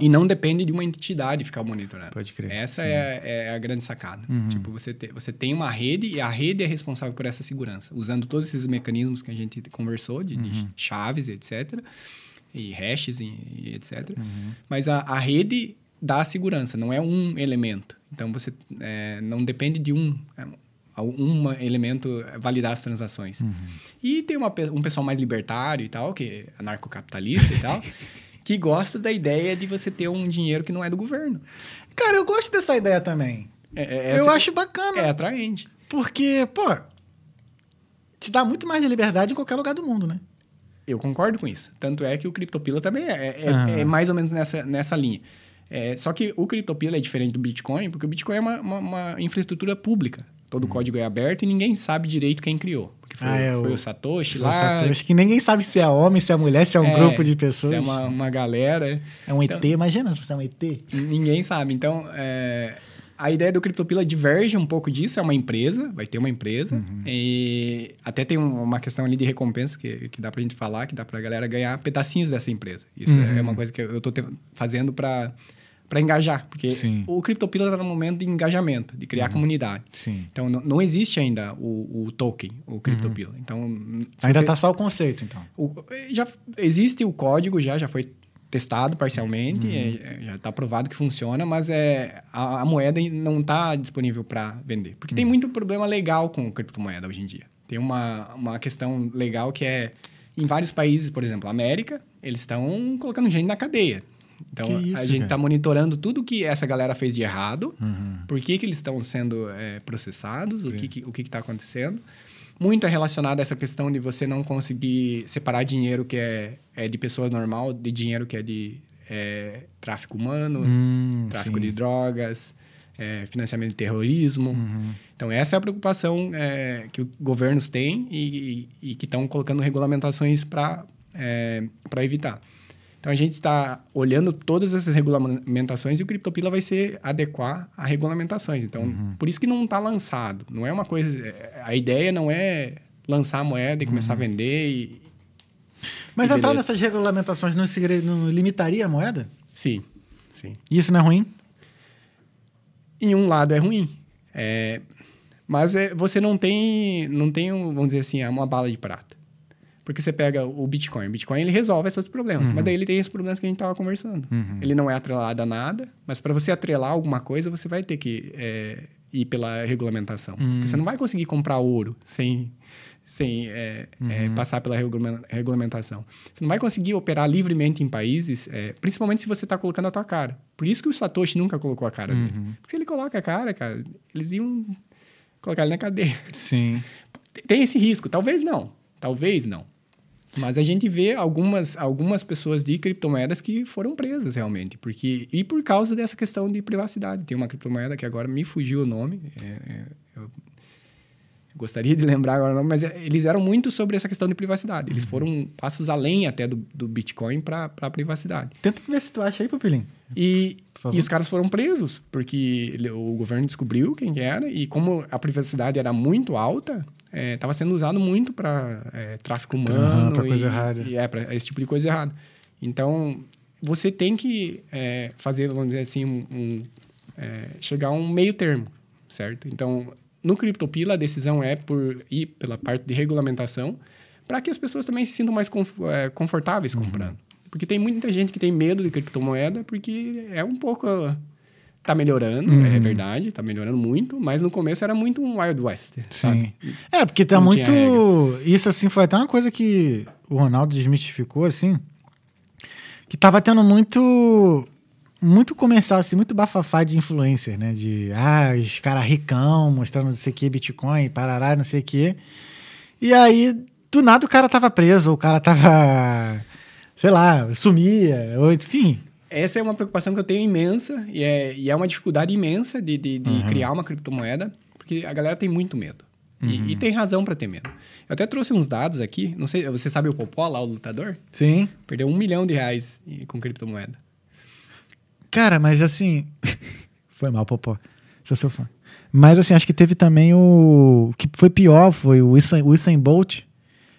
E não depende de uma entidade ficar monitorando. Pode crer. Essa é, é a grande sacada. Uhum. Tipo, você, te, você tem uma rede e a rede é responsável por essa segurança. Usando todos esses mecanismos que a gente conversou, de, uhum. de chaves, etcétera, e hashes, e, e etcétera. Uhum. Mas a, a rede dá segurança, não é um elemento. Então, você é, não depende de um, um elemento validar as transações. Uhum. E tem uma, um pessoal mais libertário e tal, que é anarcocapitalista e tal, que gosta da ideia de você ter um dinheiro que não é do governo. Cara, eu gosto dessa ideia também. É, eu acho bacana. É atraente. Porque, pô, te dá muito mais de liberdade em qualquer lugar do mundo, né? Eu concordo com isso. Tanto é que o CryptoPila também é, é, ah. é mais ou menos nessa, nessa linha. É, só que o CryptoPila é diferente do Bitcoin, porque o Bitcoin é uma, uma, uma infraestrutura pública. Todo o hum. código é aberto e ninguém sabe direito quem criou. Porque foi, ah, é foi o, o Satoshi foi lá. O Satoshi, que ninguém sabe se é homem, se é mulher, se é um é, grupo de pessoas. Se é uma, uma galera. É um então, E T, imagina se é um E T. Ninguém sabe. Então, é, a ideia do CryptoPila diverge um pouco disso. É uma empresa, vai ter uma empresa. Uhum. E até tem uma questão ali de recompensa que, que dá pra gente falar, que dá pra galera ganhar pedacinhos dessa empresa. Isso uhum. é uma coisa que eu tô te, fazendo pra... para engajar, porque Sim. o CryptoPila está no momento de engajamento, de criar uhum. comunidade. Sim. Então, n- não existe ainda o, o token, o CryptoPila. Uhum. Então, ainda está só o conceito, então. O, já existe o código, já, já foi testado parcialmente, uhum. é, já está provado que funciona, mas é, a, a moeda não está disponível para vender. Porque uhum. tem muito problema legal com criptomoeda hoje em dia. Tem uma, uma questão legal que é, em vários países, por exemplo, a América, eles estão colocando gente na cadeia. Então, isso, a gente está monitorando tudo que essa galera fez de errado, uhum. por que, que eles estão sendo é, processados, Sim. o que que, o que está acontecendo. Muito é relacionado a essa questão de você não conseguir separar dinheiro que é, é de pessoa normal, de dinheiro que é de é, tráfico humano, hum, tráfico sim. de drogas, é, financiamento de terrorismo. Uhum. Então, essa é a preocupação é, que os governos têm e, e, e que estão colocando regulamentações para é, para evitar. Então, a gente está olhando todas essas regulamentações e o CryptoPila vai se adequar a regulamentações. Então, uhum. por isso que não está lançado. Não é uma coisa... A ideia não é lançar a moeda e começar uhum. a vender e... Mas e entrar beleza. Nessas regulamentações não, se, não limitaria a moeda? Sim, sim. E isso não é ruim? Em um lado é ruim. É, mas é, você não tem, não tem um, vamos dizer assim, uma bala de prata. Porque você pega o Bitcoin. O Bitcoin, ele resolve esses problemas. Uhum. Mas daí ele tem esses problemas que a gente estava conversando. Uhum. Ele não é atrelado a nada, mas para você atrelar alguma coisa, você vai ter que é, ir pela regulamentação. Uhum. Porque você não vai conseguir comprar ouro sem, sem é, uhum. é, passar pela regulamentação. Você não vai conseguir operar livremente em países, é, principalmente se você está colocando a tua cara. Por isso que o Satoshi nunca colocou a cara uhum. dele. Porque se ele coloca a cara, cara, eles iam colocar ele na cadeia. Sim. Tem esse risco. Talvez não. Talvez não. Mas a gente vê algumas, algumas pessoas de criptomoedas que foram presas realmente. Porque, e por causa dessa questão de privacidade. Tem uma criptomoeda que agora me fugiu o nome. É, é, eu gostaria de lembrar agora o nome, mas eles eram muito sobre essa questão de privacidade. Eles foram passos além até do, do Bitcoin para a privacidade. Tenta ver se tu acha aí, Pupilinho. E, e os caras foram presos, porque o governo descobriu quem era. E como a privacidade era muito alta... Estava é, sendo usado muito para é, tráfico humano. Uhum, para coisa e, errada. E é, para esse tipo de coisa errada. Então, você tem que é, fazer, vamos dizer assim, um, um, é, chegar a um meio termo, certo? Então, no CryptoPila, a decisão é por ir pela parte de regulamentação para que as pessoas também se sintam mais confortáveis uhum. comprando. Porque tem muita gente que tem medo de criptomoeda porque é um pouco... Tá melhorando, uhum. é verdade, tá melhorando muito, mas no começo era muito um Wild West. Sim. Sabe? É, porque tá não muito. Isso, assim, foi até uma coisa que o Ronaldo desmistificou, assim. Que tava tendo muito. Muito comercial, assim, muito bafafá de influencer, né? De. Ah, os caras ricão, mostrando não sei o que, Bitcoin, parará, não sei o que. E aí, do nada o cara tava preso, o cara tava. Sei lá, sumia, ou enfim. Essa é uma preocupação que eu tenho imensa e é, e é uma dificuldade imensa de, de, de uhum. criar uma criptomoeda, porque a galera tem muito medo. Uhum. E, e tem razão para ter medo. Eu até trouxe uns dados aqui. Não sei, você sabe o Popó lá, o lutador? Sim. Perdeu um milhão de reais com criptomoeda. Cara, mas assim... Foi mal, Popó. Sou seu fã. Mas assim, acho que teve também o... O que foi pior foi o Usain, Usain Bolt.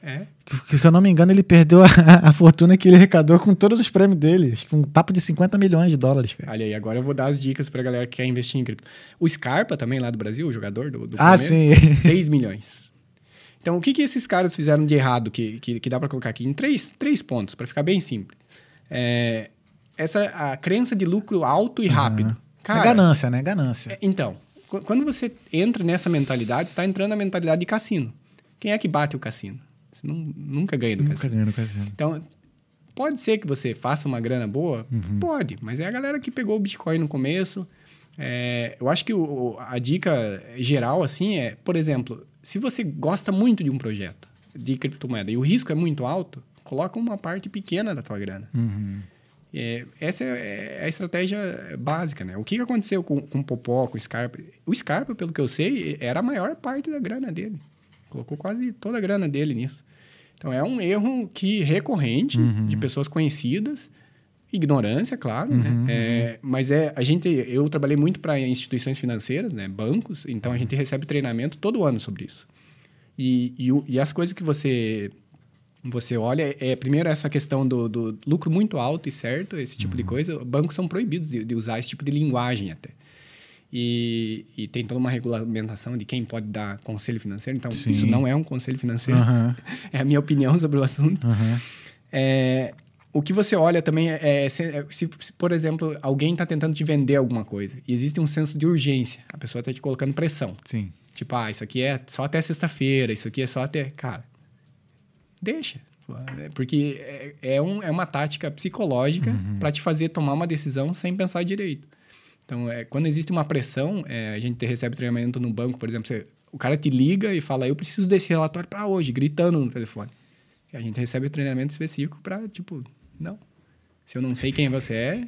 É. Que, se eu não me engano, ele perdeu a, a fortuna que ele arrecadou com todos os prêmios dele. Um papo de cinquenta milhões de dólares, cara. Olha aí, agora eu vou dar as dicas pra galera que quer investir em cripto. O Scarpa também, lá do Brasil, o jogador do, do Ah, Palmeiras, sim. seis milhões. Então, o que, que esses caras fizeram de errado que, que, que dá pra colocar aqui? Em três, três pontos, pra ficar bem simples. É, essa a crença de lucro alto e rápido. Uhum. Cara, é ganância, né? Ganância. É, então, quando você entra nessa mentalidade, você tá entrando na mentalidade de cassino. Quem é que bate o cassino? Você não, nunca ganha no nunca cassino. Ganha no cassino. Então, pode ser que você faça uma grana boa? Uhum. Pode. Mas é a galera que pegou o Bitcoin no começo. É, eu acho que o, a dica geral, assim, é... Por exemplo, se você gosta muito de um projeto de criptomoeda e o risco é muito alto, coloca uma parte pequena da tua grana. Uhum. É, essa é a estratégia básica, né? O que aconteceu com, com o Popó, com o Scarpa? O Scarpa, pelo que eu sei, era a maior parte da grana dele. Colocou quase toda a grana dele nisso. Então, é um erro que recorrente uhum. de pessoas conhecidas. Ignorância, claro, uhum, né? É, mas é, a gente, eu trabalhei muito para instituições financeiras, né? Bancos. Então, a gente recebe treinamento todo ano sobre isso. E, e, e as coisas que você, você olha... é primeiro, essa questão do, do lucro muito alto e certo, esse tipo uhum. de coisa. Bancos são proibidos de, de usar esse tipo de linguagem até. E, e tem toda uma regulamentação de quem pode dar conselho financeiro. Então, sim. Isso não é um conselho financeiro. Uhum. É a minha opinião sobre o assunto. Uhum. É, o que você olha também é... é se, se, por exemplo, alguém está tentando te vender alguma coisa. E existe um senso de urgência. A pessoa está te colocando pressão. Sim. Tipo, ah, isso aqui é só até sexta-feira. Isso aqui é só até... Cara, deixa. Porque é, é, um, é uma tática psicológica uhum. para te fazer tomar uma decisão sem pensar direito. Então, é, quando existe uma pressão, é, a gente recebe treinamento no banco, por exemplo, você, o cara te liga e fala, eu preciso desse relatório para hoje, gritando no telefone. E a gente recebe treinamento específico para, tipo, não. Se eu não sei quem você é,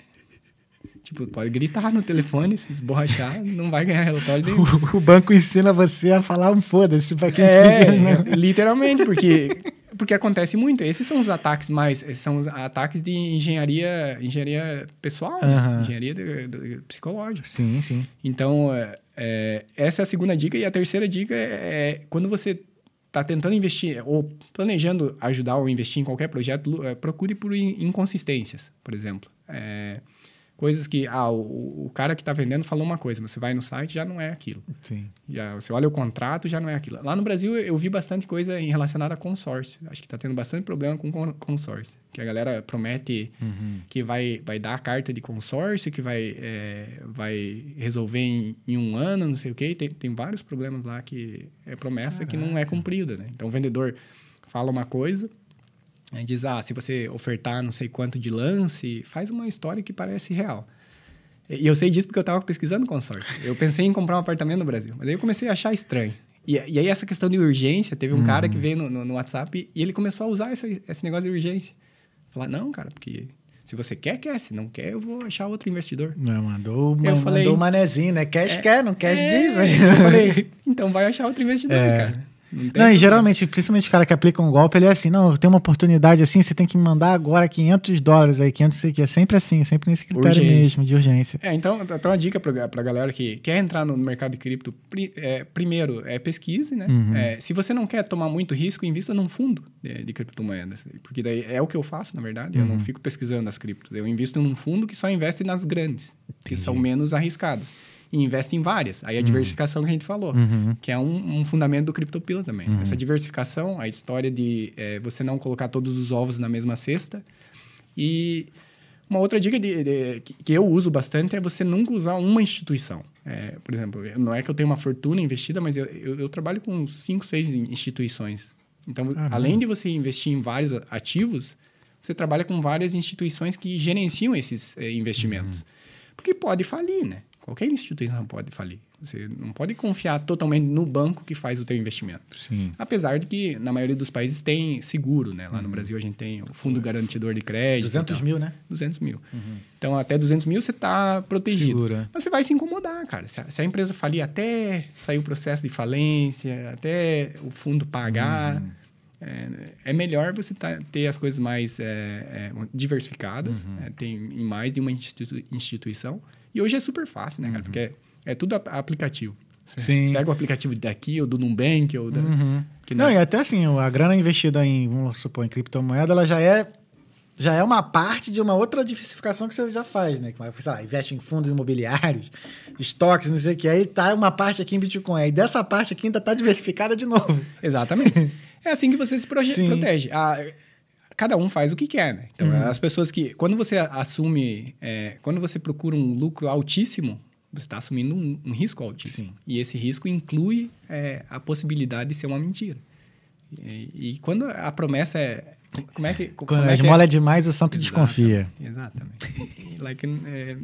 tipo, pode gritar no telefone, se esborrachar, não vai ganhar relatório nenhum. O, o banco ensina você a falar um foda-se para quem é, te liga, né? É, literalmente, porque... Porque acontece muito. Esses são os ataques mais... São os ataques de engenharia, engenharia pessoal, uhum. né? Engenharia de, de, psicológica. Sim, sim. Então, é, essa é a segunda dica. E a terceira dica é... Quando você está tentando investir ou planejando ajudar ou investir em qualquer projeto, procure por inconsistências, por exemplo. É, coisas que, ah, o, o cara que está vendendo falou uma coisa, mas você vai no site, já não é aquilo. Sim. Já, você olha o contrato, já não é aquilo. Lá no Brasil, eu vi bastante coisa relacionada a consórcio. Acho que está tendo bastante problema com consórcio. Que a galera promete uhum. que vai, vai dar a carta de consórcio, que vai, é, vai resolver em, em um ano, não sei o quê. Tem, tem vários problemas lá que é promessa Caraca. Que não é cumprida, né? Então, o vendedor fala uma coisa... Aí diz, ah, se você ofertar não sei quanto de lance, faz uma história que parece real. E eu sei disso porque eu estava pesquisando consórcio. Eu pensei em comprar um apartamento no Brasil, mas aí eu comecei a achar estranho. E, e aí essa questão de urgência, teve um uhum. cara que veio no, no, no WhatsApp e ele começou a usar essa, esse negócio de urgência. Falar, não, cara, porque... Se você quer, quer. Se não quer, eu vou achar outro investidor. Não, mandou, eu falei, mandou o manezinho, né? Cash é, quer, não cash é, diz. Né? Eu falei, então vai achar outro investidor, é. cara. Não, não e geralmente, principalmente o cara que aplica um golpe, ele é assim, não, eu tenho uma oportunidade assim, você tem que me mandar agora quinhentos dólares aí, quinhentos, sei que é sempre assim, sempre nesse critério urgência. mesmo, de urgência. É, então, então uma dica pra, pra galera que quer entrar no mercado de cripto, é, primeiro, é pesquise, né? Uhum. É, se você não quer tomar muito risco, invista num fundo de, de criptomoedas, porque daí é o que eu faço, na verdade, uhum. eu não fico pesquisando as criptos, eu invisto num fundo que só investe nas grandes, Entendi. que são menos arriscadas. E investe em várias. Aí a uhum. diversificação que a gente falou, uhum. que é um, um fundamento do CryptoPila também. Uhum. Essa diversificação, a história de é, você não colocar todos os ovos na mesma cesta. E uma outra dica de, de, que eu uso bastante é você nunca usar uma instituição. É, por exemplo, não é que eu tenho uma fortuna investida, mas eu, eu, eu trabalho com cinco, seis instituições. Então, ah, além não. de você investir em vários ativos, você trabalha com várias instituições que gerenciam esses é, investimentos. Uhum. Porque pode falir, né? Qualquer instituição pode falir. Você não pode confiar totalmente no banco que faz o teu investimento. Sim. Apesar de que, na maioria dos países, tem seguro, né? Lá uhum. no Brasil, a gente tem o Fundo Nossa. Garantidor de Crédito. duzentos mil, né? duzentos mil. Uhum. Então, até duzentos mil, você está protegido. Segura. Mas você vai se incomodar, cara. Se a, se a empresa falir até sair o processo de falência, até o fundo pagar... Uhum. É melhor você tá, ter as coisas mais é, é, diversificadas, uhum. é, tem em mais de uma institu- instituição. E hoje é super fácil, né, cara? Uhum. Porque é, é tudo a- aplicativo. Você Sim. pega o aplicativo daqui, ou do Nubank, ou da... Uhum. Que não... não, e até assim, a grana investida em, vamos supor, em criptomoeda, ela já é... já é uma parte de uma outra diversificação que você já faz, né? Que, sei lá, investe em fundos imobiliários, estoques, não sei o que. Aí tá uma parte aqui em Bitcoin. Aí dessa parte aqui ainda tá diversificada de novo. Exatamente. É assim que você se proje- protege. A, cada um faz o que quer, né? Então, uhum. as pessoas que... Quando você assume... É, quando você procura um lucro altíssimo, você tá assumindo um, um risco altíssimo. Sim. E esse risco inclui é, a possibilidade de ser uma mentira. E, e quando a promessa é... Como é que, como Quando a esmola é, é demais, o santo desconfia. Exatamente. like, é,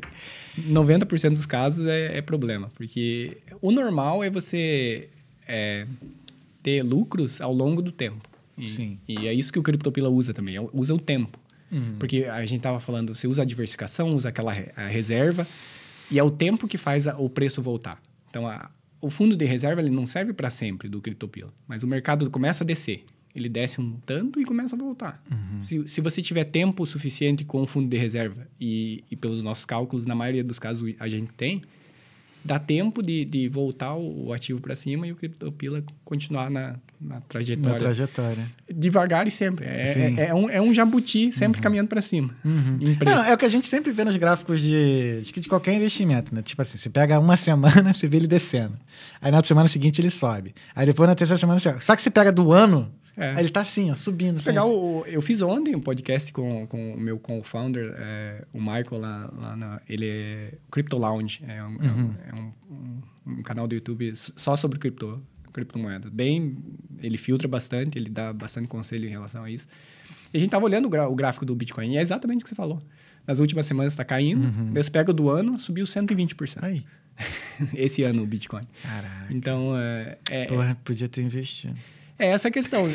noventa por cento dos casos é, é problema. Porque o normal é você é, ter lucros ao longo do tempo. E, Sim. e é isso que o CryptoPila usa também. Usa o tempo. Uhum. Porque a gente estava falando, você usa a diversificação, usa aquela a reserva. E é o tempo que faz a, o preço voltar. Então, a, o fundo de reserva ele não serve para sempre do CryptoPila. Mas o mercado começa a descer. Ele desce um tanto e começa a voltar. Uhum. Se, se você tiver tempo suficiente com o fundo de reserva, e, e pelos nossos cálculos, na maioria dos casos a gente tem, dá tempo de, de voltar o, o ativo para cima e o CryptoPila continuar na, na trajetória. Na trajetória. Devagar e sempre. É, é, é, um, é um jabuti sempre uhum. caminhando para cima. Uhum. Não, é o que a gente sempre vê nos gráficos de, de, de qualquer investimento, né? Tipo assim, você pega uma semana, você vê ele descendo. Aí na outra semana seguinte ele sobe. Aí depois na terceira semana... Você... Só que você pega do ano... É. Aí ele tá assim, ó, subindo. Se pegar o, eu fiz ontem um podcast com, com o meu co-founder, é, o Michael, lá, lá na, ele é Crypto Lounge, é, um, uhum. é um, um, um canal do YouTube só sobre cripto, criptomoeda. Bem, ele filtra bastante, ele dá bastante conselho em relação a isso. E a gente tava olhando o, gra, o gráfico do Bitcoin, e é exatamente o que você falou. Nas últimas semanas tá caindo, uhum. daí você pega do ano, subiu cento e vinte por cento. Aí. Esse ano o Bitcoin. Caraca. Então, é... é Porra, podia ter investido. É essa a questão.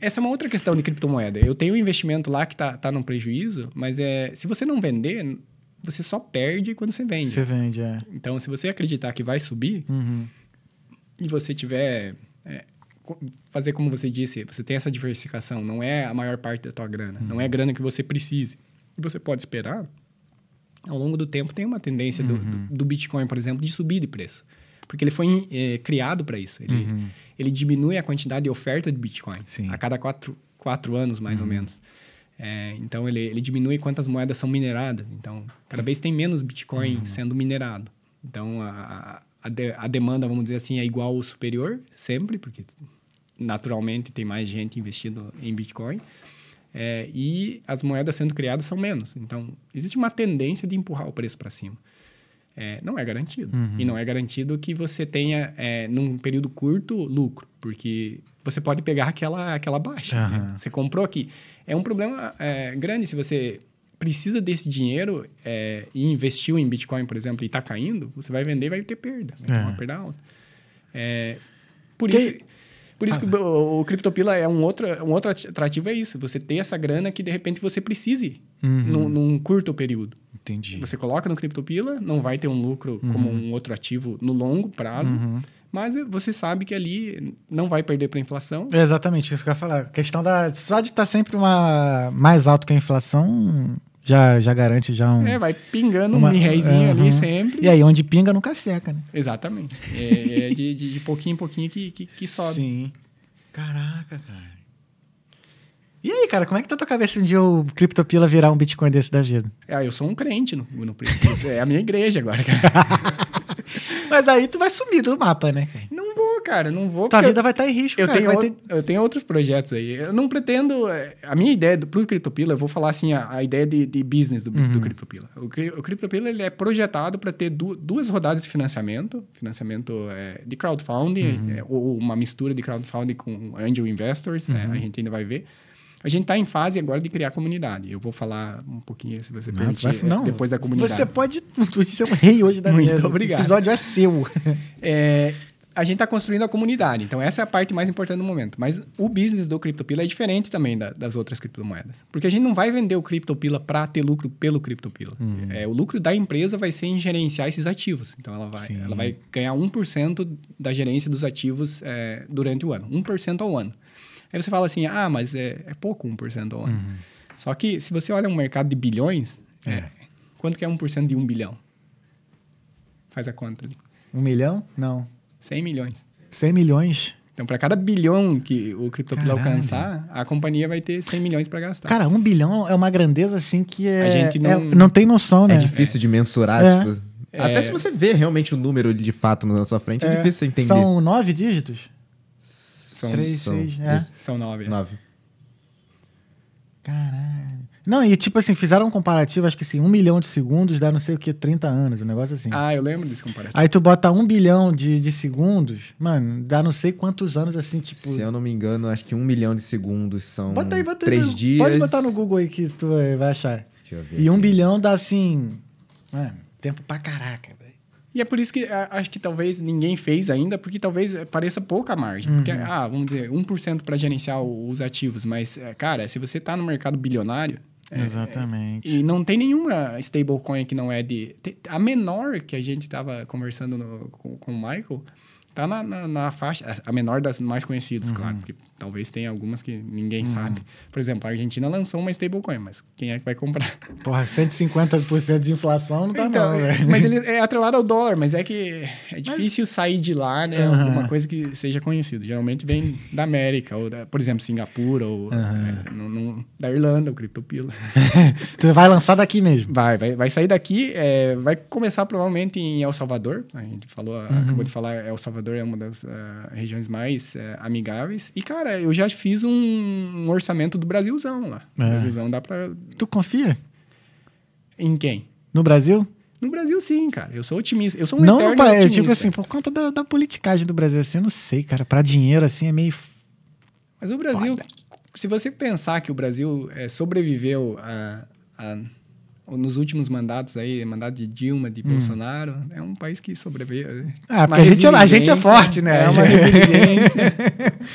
Essa é uma outra questão de criptomoeda. Eu tenho um investimento lá que está tá num prejuízo, mas é, se você não vender, você só perde quando você vende. Você vende, é. Então, se você acreditar que vai subir uhum. e você tiver... É, fazer como você disse, você tem essa diversificação, não é a maior parte da tua grana, uhum. não é grana que você precise. E você pode esperar, ao longo do tempo, tem uma tendência uhum. do, do, do Bitcoin, por exemplo, de subir de preço. Porque ele foi é, criado para isso. Ele, uhum. ele diminui a quantidade de oferta de Bitcoin Sim. a cada quatro, quatro anos, mais uhum. ou menos. É, então, ele, ele diminui quantas moedas são mineradas. Então, cada vez tem menos Bitcoin uhum. sendo minerado. Então, a, a, de, a demanda, vamos dizer assim, é igual ou superior sempre, porque naturalmente tem mais gente investindo em Bitcoin. É, e as moedas sendo criadas são menos. Então, existe uma tendência de empurrar o preço para cima. É, não é garantido. Uhum. E não é garantido que você tenha, é, num período curto, lucro. Porque você pode pegar aquela, aquela baixa. Uhum. Né? Você comprou aqui. É um problema é, grande se você precisa desse dinheiro é, e investiu em Bitcoin, por exemplo, e está caindo, você vai vender e vai ter perda. Vai ter é. uma perda alta. É, por que... isso... Por isso que o, o CryptoPila é um outro, um outro atrativo, é isso. Você ter essa grana que, de repente, você precise uhum. num, num curto período. Entendi. Você coloca no CryptoPila, não vai ter um lucro uhum. como um outro ativo no longo prazo, uhum. mas você sabe que ali não vai perder para a inflação. É exatamente, isso que eu ia falar. A questão da... Só de estar sempre uma, mais alto que a inflação... Já, já garante já um... É, vai pingando uma, um rezinho uhum. ali sempre. E aí, onde pinga, nunca seca, né? Exatamente. É, é de, de, de pouquinho em pouquinho que, que, que sobe. Sim. Caraca, cara. E aí, cara, como é que tá a tua cabeça um dia o CryptoPila virar um Bitcoin desse da vida? Ah, eu sou um crente no, no é a minha igreja agora, cara. Mas aí tu vai sumir do mapa, né, cara? Não vou, cara, não vou. Tua vida eu, vai estar em risco, eu cara. Tenho outro, ter... Eu tenho outros projetos aí. Eu não pretendo... A minha ideia do, pro CryptoPila, eu vou falar assim, a, a ideia de, de business do, uhum. do CryptoPila. O, o CryptoPila, ele é projetado para ter du, duas rodadas de financiamento. Financiamento é, de crowdfunding, uhum. é, ou uma mistura de crowdfunding com angel investors. Uhum. É, a gente ainda vai ver. A gente está em fase agora de criar comunidade. Eu vou falar um pouquinho, se você permitir, não, vai, não. depois da comunidade. Você pode... Você é um rei hoje da mesa. Muito obrigado. O episódio é seu. É, a gente está construindo a comunidade. Então, essa é a parte mais importante no momento. Mas o business do CryptoPila é diferente também da, das outras criptomoedas. Porque a gente não vai vender o CryptoPila para ter lucro pelo CryptoPila. Hum. É, o lucro da empresa vai ser em gerenciar esses ativos. Então, ela vai, ela vai ganhar um por cento da gerência dos ativos é, durante o ano. um por cento ao ano. Aí você fala assim, ah, mas é, é pouco um por cento ao ano. Uhum. Só que se você olha um mercado de bilhões, é. É, quanto que é um por cento de um bilhão? Faz a conta ali. um milhão? Não. cem milhões. cem milhões? Então, para cada bilhão que o CryptoPila alcançar, a companhia vai ter cem milhões para gastar. Cara, um bilhão é uma grandeza assim que é... A gente não... É, não tem noção, né? É difícil é. de mensurar, é. tipo... É. Até se você vê realmente o número de fato na sua frente, é, é difícil você entender. São nove dígitos? São três, seis, né? São nove. Nove. É. Caralho. Não, e tipo assim, fizeram um comparativo, acho que assim, um milhão de segundos dá não sei o que, trinta anos, um negócio assim. Ah, eu lembro desse comparativo. Aí tu bota um bilhão de, de segundos, mano, dá não sei quantos anos assim, tipo... Se eu não me engano, acho que um milhão de segundos são bota aí, bota aí, três no... dias... Pode botar no Google aí que tu vai achar. Deixa eu ver. E um aqui. Bilhão dá assim, mano, tempo pra caraca. E é por isso que acho que talvez ninguém fez ainda, porque talvez pareça pouca a margem. Uhum. Porque, ah, vamos dizer, um por cento para gerenciar os ativos. Mas, cara, se você está no mercado bilionário... Exatamente. É, e não tem nenhuma stablecoin que não é de... A menor que a gente estava conversando no, com, com o Michael, está na, na, na faixa... A menor das mais conhecidas, uhum. claro. Porque talvez tenha algumas que ninguém uhum. sabe. Por exemplo, a Argentina lançou uma stablecoin, mas quem é que vai comprar? Porra, cento e cinquenta por cento de inflação não dá então, não, velho. Mas ele é atrelado ao dólar, mas é que é difícil mas... sair de lá, né? Uhum. Alguma coisa que seja conhecida. Geralmente vem da América, ou da, por exemplo, Singapura, ou uhum. é, no, no, da Irlanda, o CryptoPila. Tu vai lançar daqui mesmo? Vai, vai, vai sair daqui. É, vai começar provavelmente em El Salvador. A gente falou, uhum. acabou de falar, El Salvador é uma das uh, regiões mais uh, amigáveis. E, cara, eu já fiz um orçamento do Brasilzão lá. É. Brasilzão dá pra... Tu confia? Em quem? No Brasil? No Brasil, sim, cara. Eu sou otimista. Eu sou um não, eterno otimista. Não, tipo assim, por conta da, da politicagem do Brasil, assim, eu não sei, cara. Pra dinheiro, assim, é meio... Mas o Brasil... Foda. Se você pensar que o Brasil é, sobreviveu a, a, nos últimos mandatos aí, mandato de Dilma, de hum. Bolsonaro, é um país que sobreviveu. Ah, porque a gente, é, a gente é forte, né? É uma resiliência...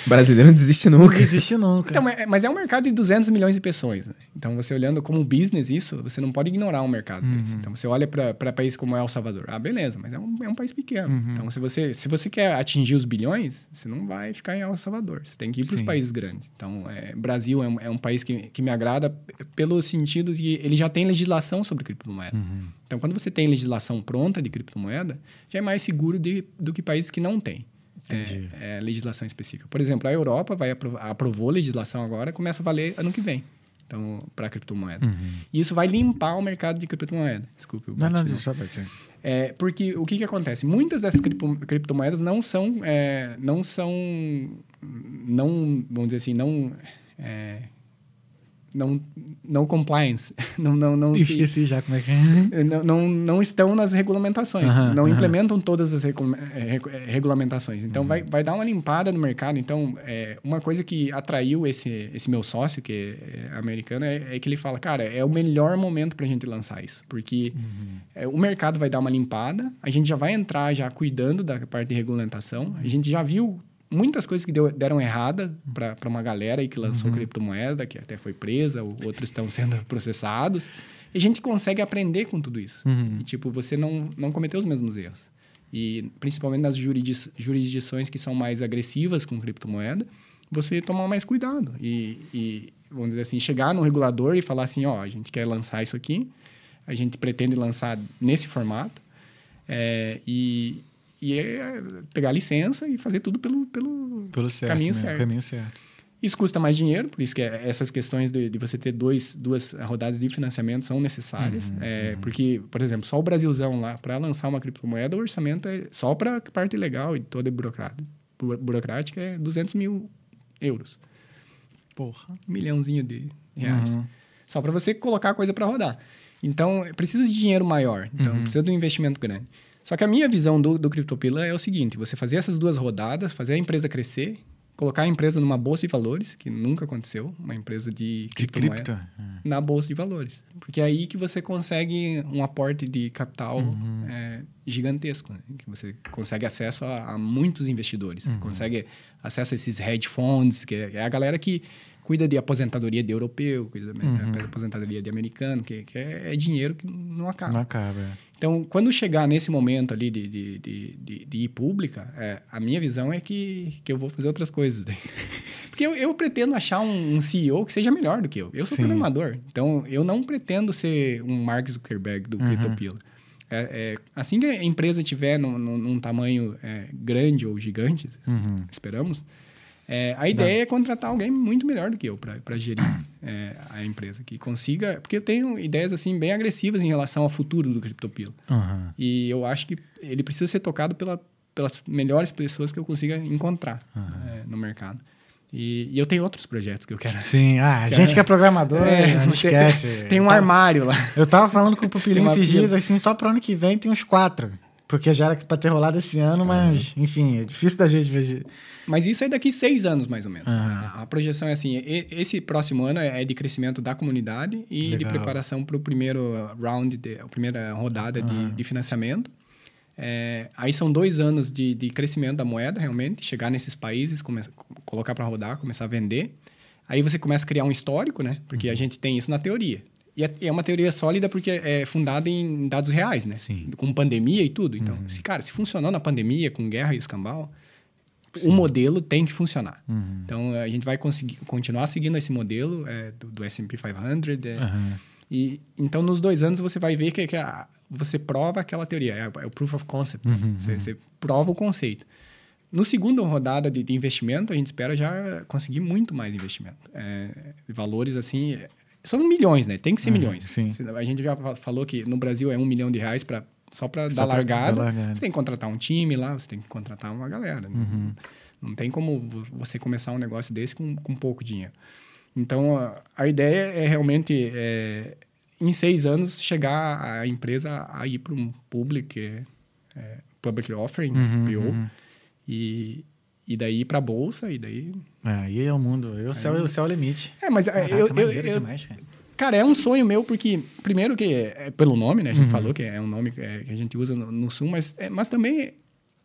Brasileiro não desiste nunca. Não desiste nunca. Então, mas é um mercado de duzentos milhões de pessoas. Né? Então, você olhando como business isso, você não pode ignorar um mercado uhum. desse. Então, você olha para países como El Salvador. Ah, beleza, mas é um, é um país pequeno. Uhum. Então, se você, se você quer atingir os bilhões, você não vai ficar em El Salvador. Você tem que ir para os países grandes. Então, é, Brasil é um, é um país que, que me agrada pelo sentido de ele já tem legislação sobre criptomoeda. Uhum. Então, quando você tem legislação pronta de criptomoeda, já é mais seguro de, do que países que não têm. É, é, legislação específica. Por exemplo, a Europa vai aprovou, aprovou legislação agora, começa a valer ano que vem. então, para a criptomoeda. Uhum. E isso vai limpar o mercado de criptomoeda. Desculpe. Eu não, não, não, só pode ser. É, porque o que, que acontece? Muitas dessas cripto, criptomoedas não são, é, não são, não, vamos dizer assim, não... É, não, não compliance, não, não, não esqueci se, já como é que é. Não, não, não estão nas regulamentações, uhum, não uhum. implementam todas as recu- regulamentações. Então, uhum. vai, vai dar uma limpada no mercado. Então, é, uma coisa que atraiu esse, esse meu sócio, que é americano, é, é que ele fala, cara, é o melhor momento pra gente lançar isso, porque uhum. é, o mercado vai dar uma limpada, a gente já vai entrar já cuidando da parte de regulamentação, a gente já viu muitas coisas que deu, deram errada para uma galera aí que lançou uhum. criptomoeda, que até foi presa, ou outros estão sendo processados. E a gente consegue aprender com tudo isso. Uhum. E, tipo, você não, não cometeu os mesmos erros. E, principalmente nas jurisdi- jurisdições que são mais agressivas com criptomoeda, você tomar mais cuidado. E, e, vamos dizer assim, chegar no regulador e falar assim, ó, a gente quer lançar isso aqui, a gente pretende lançar nesse formato. É, e... E é pegar a licença e fazer tudo pelo, pelo, pelo certo, caminho, né? certo. caminho certo. Isso custa mais dinheiro, por isso que é, essas questões de, de você ter dois, duas rodadas de financiamento são necessárias. Uhum, é, uhum. Porque, por exemplo, só o Brasilzão lá, para lançar uma criptomoeda, o orçamento é só para a parte legal e toda burocrática é duzentos mil euros. Porra. Um milhãozinho de reais. Uhum. Só para você colocar a coisa para rodar. Então, precisa de dinheiro maior. Então, uhum. precisa de um investimento grande. Só que a minha visão do, do CryptoPila é o seguinte, você fazer essas duas rodadas, fazer a empresa crescer, colocar a empresa numa bolsa de valores, que nunca aconteceu, uma empresa de criptomoeda, de cripto? na bolsa de valores. Porque é aí que você consegue um aporte de capital uhum. é, gigantesco, né? Que você consegue acesso a, a muitos investidores, uhum. consegue acesso a esses hedge funds, que é, é a galera que cuida de aposentadoria de europeu, cuida uhum. da aposentadoria de americano, que, que é, é dinheiro que não acaba. Não acaba, é. Então, quando chegar nesse momento ali de, de, de, de, de ir pública, é, a minha visão é que, que eu vou fazer outras coisas. Porque eu, eu pretendo achar um, um C E O que seja melhor do que eu. Eu sou Sim. programador, então eu não pretendo ser um Mark Zuckerberg do uhum. CryptoPila. É, é, assim que a empresa estiver num, num tamanho é, grande ou gigante, uhum. esperamos... É, a ideia Não. é contratar alguém muito melhor do que eu para gerir é, a empresa, que consiga... Porque eu tenho ideias assim, bem agressivas em relação ao futuro do CryptoPila. Uhum. E eu acho que ele precisa ser tocado pela, pelas melhores pessoas que eu consiga encontrar uhum. é, no mercado. E, e eu tenho outros projetos que eu quero... Sim, ah, a gente que é programador, é, não esquece. Tem, tem um tava, armário lá. Eu tava falando com o Pupilinho esses dias, assim, só para o ano que vem tem uns quatro. Porque já era para ter rolado esse ano, mas, uhum. enfim, é difícil da gente... ver. Mas isso é daqui seis anos, mais ou menos. Ah. A projeção é assim, esse próximo ano é de crescimento da comunidade e Legal. de preparação para o primeiro round, de, a primeira rodada ah. de, de financiamento. É, aí são dois anos de, de crescimento da moeda, realmente, chegar nesses países, come, colocar para rodar, começar a vender. Aí você começa a criar um histórico, né? Porque uhum. a gente tem isso na teoria. E é uma teoria sólida porque é fundada em dados reais, né? Sim. Com pandemia e tudo. Então, uhum. se, cara, se funcionou na pandemia, com guerra e escambau... Sim. O modelo tem que funcionar. Uhum. Então, a gente vai conseguir continuar seguindo esse modelo é, do, do S and P quinhentos. É, uhum. e, então, nos dois anos, você vai ver que, que a, você prova aquela teoria. É, é o proof of concept. Uhum. Você, você prova o conceito. No segundo rodada de, de investimento, a gente espera já conseguir muito mais investimento. É, valores, assim... São milhões, né? Tem que ser uhum. milhões. Sim. A gente já falou que no Brasil é um milhão de reais para... Só para dar largada, você tem que contratar um time lá, você tem que contratar uma galera. Uhum. Não, não tem como você começar um negócio desse com, com pouco dinheiro. Então, a, a ideia é realmente, é, em seis anos, chegar a empresa a ir para um public, é, é, public offering, uhum, P O, uhum. e... E daí ir pra bolsa, e daí... Aí é o mundo, eu, aí, céu, eu, o céu é o limite. É, mas... Caraca, eu, eu, eu, demais, cara. cara, é um sonho meu, porque... Primeiro que é pelo nome, né? A gente uhum. falou que é um nome que a gente usa no, no Sul, mas, é, mas também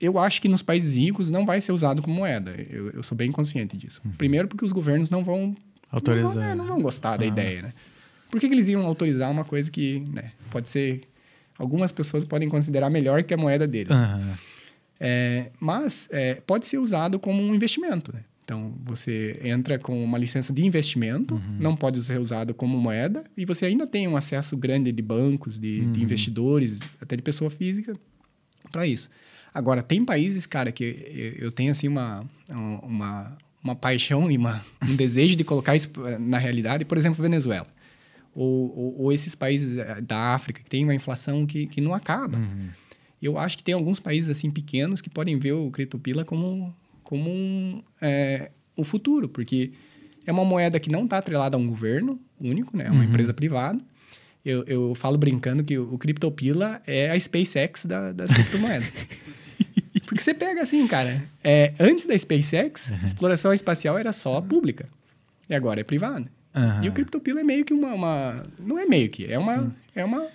eu acho que nos países ricos não vai ser usado como moeda. Eu, eu sou bem consciente disso. Uhum. Primeiro porque os governos não vão... Autorizar. Não vão, né? não vão gostar da ah. ideia, né? Por que, que eles iam autorizar uma coisa que, né? Pode ser... Algumas pessoas podem considerar melhor que a moeda deles. Uhum. É, mas é, pode ser usado como um investimento, né? Então, você entra com uma licença de investimento, uhum. não pode ser usado como moeda, e você ainda tem um acesso grande de bancos, de, uhum. de investidores, até de pessoa física, para isso. Agora, tem países, cara, que eu tenho assim, uma, uma, uma paixão e uma, um desejo de colocar isso na realidade, por exemplo, Venezuela. Ou, ou, ou esses países da África, que tem uma inflação que, que não acaba. Uhum. Eu acho que tem alguns países assim, pequenos que podem ver o CryptoPila como, como um, é, o futuro, porque é uma moeda que não está atrelada a um governo único, né? É uma uhum. empresa privada. Eu, eu falo brincando que o CryptoPila é a SpaceX da, das criptomoedas. Porque você pega assim, cara, é, antes da SpaceX, uhum. a exploração espacial era só pública. E agora é privada. Uhum. E o CryptoPila é meio que uma, uma... Não é meio que, é uma, é uma,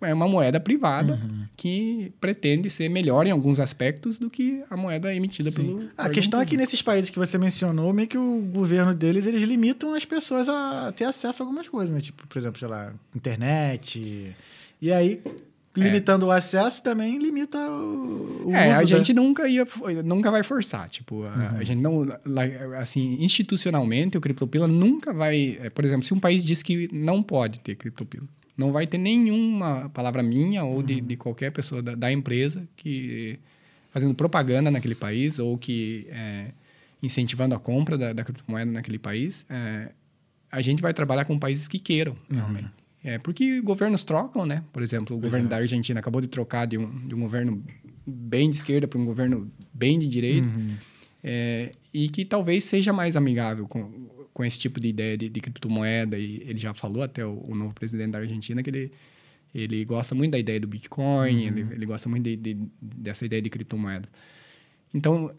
é uma moeda privada uhum. que pretende ser melhor em alguns aspectos do que a moeda emitida Sim. pelo... A questão público. É que nesses países que você mencionou, meio que o governo deles, eles limitam as pessoas a ter acesso a algumas coisas, né? Tipo, por exemplo, sei lá, internet. E aí... Limitando é. o acesso também limita o, o é, uso. É, a gente da... nunca, ia, nunca vai forçar. Tipo, uhum. a, a gente não... Assim, institucionalmente, o CryptoPila nunca vai... Por exemplo, se um país diz que não pode ter CryptoPila, não vai ter nenhuma palavra minha ou uhum. de, de qualquer pessoa da, da empresa que fazendo propaganda naquele país ou que é, incentivando a compra da, da criptomoeda naquele país. É, a gente vai trabalhar com países que queiram, realmente. Uhum. É, porque governos trocam, né? Por exemplo, o Exato. governo da Argentina acabou de trocar de um, de um governo bem de esquerda para um governo bem de direita. Uhum. É, e que talvez seja mais amigável com, com esse tipo de ideia de, de criptomoeda. E ele já falou até, o, o novo presidente da Argentina, que ele, ele gosta muito da ideia do Bitcoin, uhum. ele, ele gosta muito de, de, dessa ideia de criptomoeda. Então,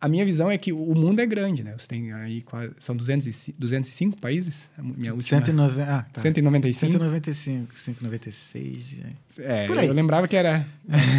a minha visão é que o mundo é grande, né? Você tem aí quase... São duzentos e cinco países? A minha última... cento e noventa, ah, tá. cento e noventa e cinco? cento e noventa e cinco, cento e noventa e seis... É, por aí. Eu lembrava que era,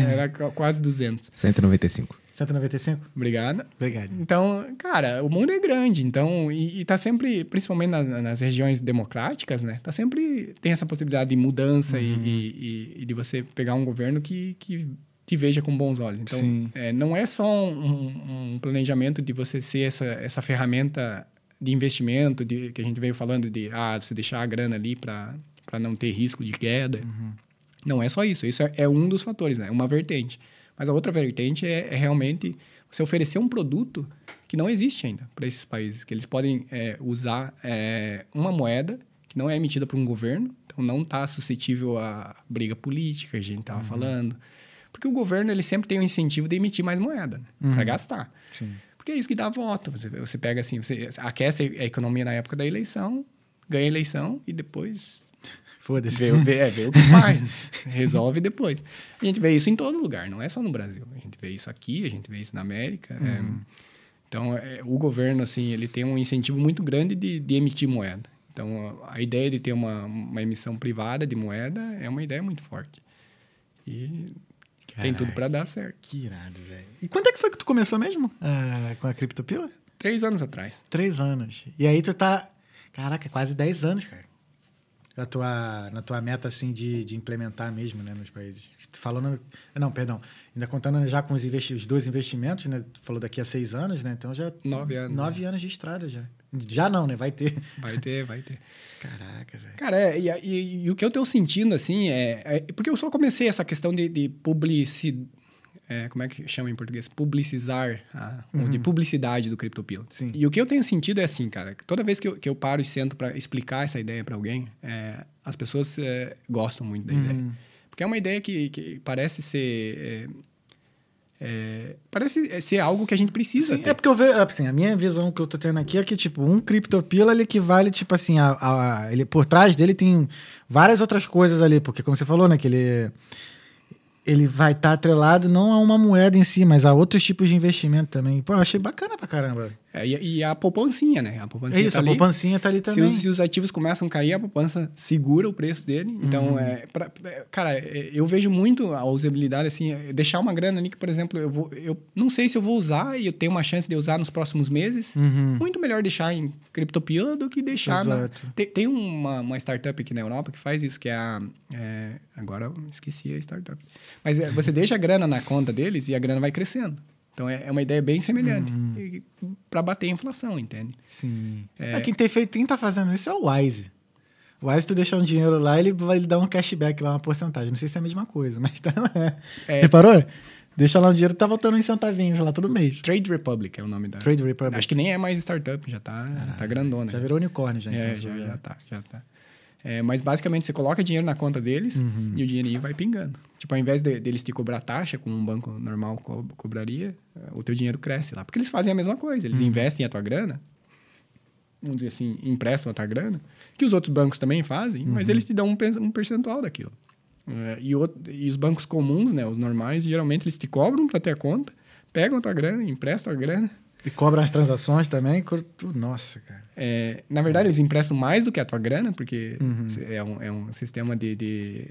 era quase duzentos. cento e noventa e cinco. cento e noventa e cinco? Obrigado. Obrigado. Então, cara, o mundo é grande. Então, e, e tá sempre, principalmente nas, nas regiões democráticas, né? Tá sempre... Tem essa possibilidade de mudança uhum. e, e, e de você pegar um governo que... que te veja com bons olhos. Então, é, não é só um, um planejamento de você ser essa, essa ferramenta de investimento, de, que a gente veio falando de ah, você deixar a grana ali para não ter risco de queda. Uhum. Não é só isso. Isso é, é um dos fatores, né? Uma vertente. Mas a outra vertente é, é realmente você oferecer um produto que não existe ainda para esses países, que eles podem é, usar é, uma moeda que não é emitida por um governo, então não está suscetível à briga política, a gente estava uhum. falando... Porque o governo ele sempre tem o incentivo de emitir mais moeda, né? Uhum. Para gastar. Sim. Porque é isso que dá voto. Você, você pega assim, você aquece a economia na época da eleição, ganha a eleição e depois... Foda-se. Vê, vê, é, vê o que faz. Resolve depois. A gente vê isso em todo lugar, não é só no Brasil. A gente vê isso aqui, a gente vê isso na América. Uhum. É, então, é, o governo assim, ele tem um incentivo muito grande de, de emitir moeda. Então, a, a ideia de ter uma, uma emissão privada de moeda é uma ideia muito forte. E... Caraca, tem tudo para dar certo. Que irado, velho. E quando é que foi que tu começou mesmo ah, com a CryptoPila? Três anos atrás. Três anos. E aí tu tá... Caraca, quase dez anos, cara. Na tua, na tua meta, assim, de, de implementar mesmo, né, nos países. Falando... Não, perdão. Ainda contando já com os, investi... os dois investimentos, né? Tu falou daqui a seis anos, né? Então já... Nove anos. Nove né? anos de estrada já. Já não, né? Vai ter. Vai ter, vai ter. Caraca, velho. Cara, é, e, e, e o que eu tenho sentindo, assim, é, é... Porque eu só comecei essa questão de, de publicidade... É, como é que chama em português? Publicizar, a, uhum. de publicidade do CryptoPila. Sim. E o que eu tenho sentido é assim, cara. Toda vez que eu, que eu paro e sento para explicar essa ideia para alguém, é, as pessoas é, gostam muito da uhum. ideia. Porque é uma ideia que, que parece ser... É, É, parece ser algo que a gente precisa. Sim, é porque eu vejo, assim, a minha visão que eu tô tendo aqui é que, tipo, um CryptoPila, ele equivale, tipo assim, a, a, ele, por trás dele tem várias outras coisas ali, porque como você falou, né, que ele, ele vai estar tá atrelado não a uma moeda em si, mas a outros tipos de investimento também. Pô, eu achei bacana pra caramba. É, e, e a poupancinha, né? A poupancinha é isso, tá a ali. poupancinha tá ali também. Se os, se os ativos começam a cair, a poupança segura o preço dele. Então, uhum. é, pra, cara, eu vejo muito a usabilidade, assim, deixar uma grana ali que, por exemplo, eu, vou, eu não sei se eu vou usar e eu tenho uma chance de usar nos próximos meses. Uhum. Muito melhor deixar em CryptoPila do que deixar na... Tem, tem uma, uma startup aqui na Europa que faz isso, que é a... É, agora eu esqueci a startup. Mas é, você deixa a grana na conta deles e a grana vai crescendo. Então, é uma ideia bem semelhante uhum. para bater a inflação, entende? Sim. É... É, quem tem feito, quem tá fazendo isso é o Wise. O Wise, tu deixar um dinheiro lá, ele vai dar um cashback lá, uma porcentagem. Não sei se é a mesma coisa, mas tá lá. É... Reparou? Deixa lá um dinheiro que tá voltando em centavinhos lá todo mês. Trade Republic é o nome da... Trade Republic. Acho que nem é mais startup, já tá, ah, já tá grandona. Já virou unicórnio já. É, então, já, já tá, já tá. É, mas basicamente você coloca dinheiro na conta deles uhum. e o dinheirinho vai pingando. Tipo, ao invés de, deles te cobrar taxa, como um banco normal co- cobraria, o teu dinheiro cresce lá. Porque eles fazem a mesma coisa, eles uhum. investem a tua grana, vamos dizer assim, emprestam a tua grana, que os outros bancos também fazem, uhum. mas eles te dão um, um percentual daquilo. Uh, e, o, e os bancos comuns, né, os normais, geralmente eles te cobram para ter a conta, pegam a tua grana, emprestam a grana. E cobram as transações também? Nossa, cara. É, na verdade, eles emprestam mais do que a tua grana, porque uhum. é, um, é um sistema de, de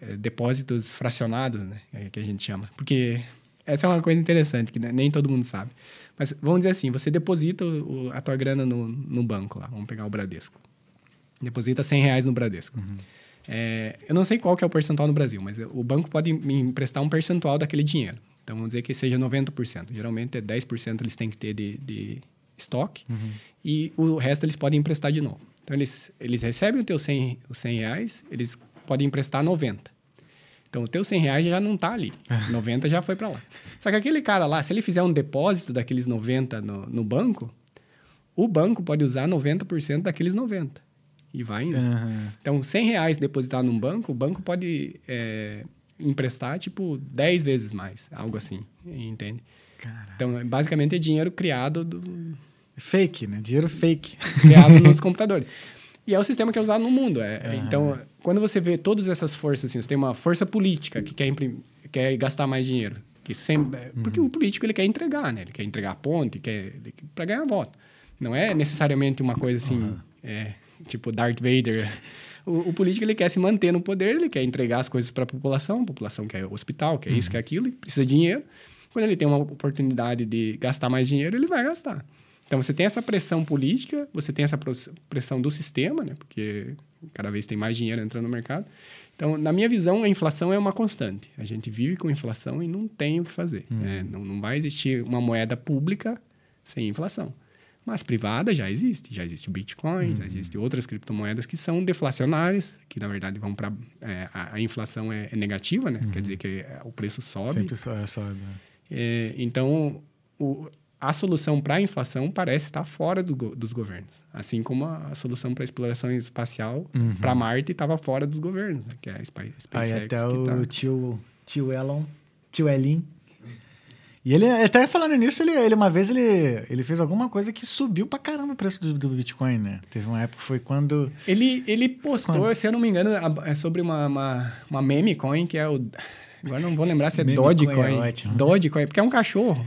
é, depósitos fracionados, né? É, que a gente chama. Porque essa é uma coisa interessante, que nem todo mundo sabe. Mas vamos dizer assim, você deposita o, a tua grana no, no banco lá. Vamos pegar o Bradesco. Deposita cem reais no Bradesco. Uhum. É, eu não sei qual que é o percentual no Brasil, mas o banco pode me emprestar um percentual daquele dinheiro. Então, vamos dizer que seja noventa por cento. Geralmente, é dez por cento eles têm que ter de, de estoque uhum. e o resto eles podem emprestar de novo. Então, eles, eles recebem o teu cem, os cem reais, eles podem emprestar noventa. Então, o teu cem reais já não está ali. noventa já foi para lá. Só que aquele cara lá, se ele fizer um depósito daqueles noventa no, no banco, o banco pode usar noventa por cento daqueles noventa. E vai indo. Uhum. Então, cem reais depositado num banco, o banco pode... É, emprestar, tipo, dez vezes mais. Algo assim, entende? Caraca. Então, basicamente, é dinheiro criado... Do... Fake, né? Dinheiro fake. Criado nos computadores. E é o sistema que é usado no mundo. É, ah. Então, quando você vê todas essas forças, assim, você tem uma força política que quer, imprim... quer gastar mais dinheiro. Que sempre... uhum. Porque o político, ele quer entregar, né? Ele quer entregar a ponte, quer... para ganhar voto. Não é necessariamente uma coisa assim, uhum. é, tipo Darth Vader... O, o político, ele quer se manter no poder, ele quer entregar as coisas para a população, a população quer hospital, quer uhum. isso, quer aquilo, ele precisa de dinheiro. Quando ele tem uma oportunidade de gastar mais dinheiro, ele vai gastar. Então, você tem essa pressão política, você tem essa pressão do sistema, né? Porque cada vez tem mais dinheiro entrando no mercado. Então, na minha visão, a inflação é uma constante. A gente vive com inflação e não tem o que fazer. Uhum. Né? Não, não vai existir uma moeda pública sem inflação. Mas privada já existe. Já existe o Bitcoin, uhum. já existem outras criptomoedas que são deflacionárias, que, na verdade, vão para... É, a, a inflação é, é negativa, né? Uhum. Quer dizer que o preço sobe. Sempre sobe. É, então, o, a solução para a inflação parece estar fora do, dos governos. Assim como a, a solução para a exploração espacial uhum. para Marte estava fora dos governos, né? Que é a SpaceX. Aí até que o tá... tio, tio Elon, tio Elin... E ele, até falando nisso, ele, ele uma vez ele, ele fez alguma coisa que subiu pra caramba o preço do, do Bitcoin, né? Teve uma época, foi quando... Ele, ele postou, quando? se eu não me engano, é sobre uma, uma, uma meme coin, que é o... Agora não vou lembrar se é Dogecoin. É Dogecoin, porque é um cachorro.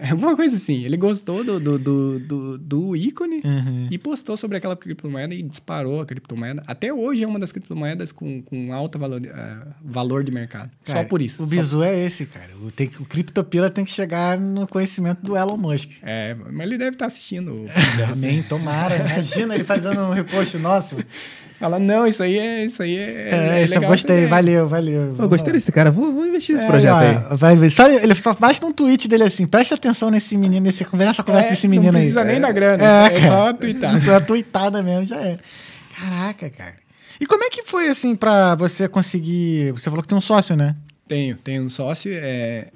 É alguma coisa assim. Ele gostou do, do, do, do, do ícone uhum. e postou sobre aquela criptomoeda e disparou a criptomoeda. Até hoje é uma das criptomoedas com, com alto valor, uh, valor de mercado. Cara, só por isso. O bizu é esse, cara. O, tem, o CryptoPila tem que chegar no conhecimento do Elon Musk. É, mas ele deve estar assistindo. Amém, tomara. Imagina ele fazendo um repost nosso. Fala, não, isso aí é... Isso aí é, é, é isso legal, eu gostei, também. valeu, valeu. Eu gostei desse cara, vou, vou investir nesse é, projeto ó, aí. Vai, só, ele só basta um tweet dele assim, presta atenção nesse menino, nesse, nessa conversa é, desse menino aí. Não precisa aí. nem é. da grana, é, é só tweetar. A tweetada mesmo, já é. Caraca, cara. E como é que foi, assim, pra você conseguir... Você falou que tem um sócio, né? Tenho, tenho um sócio, é...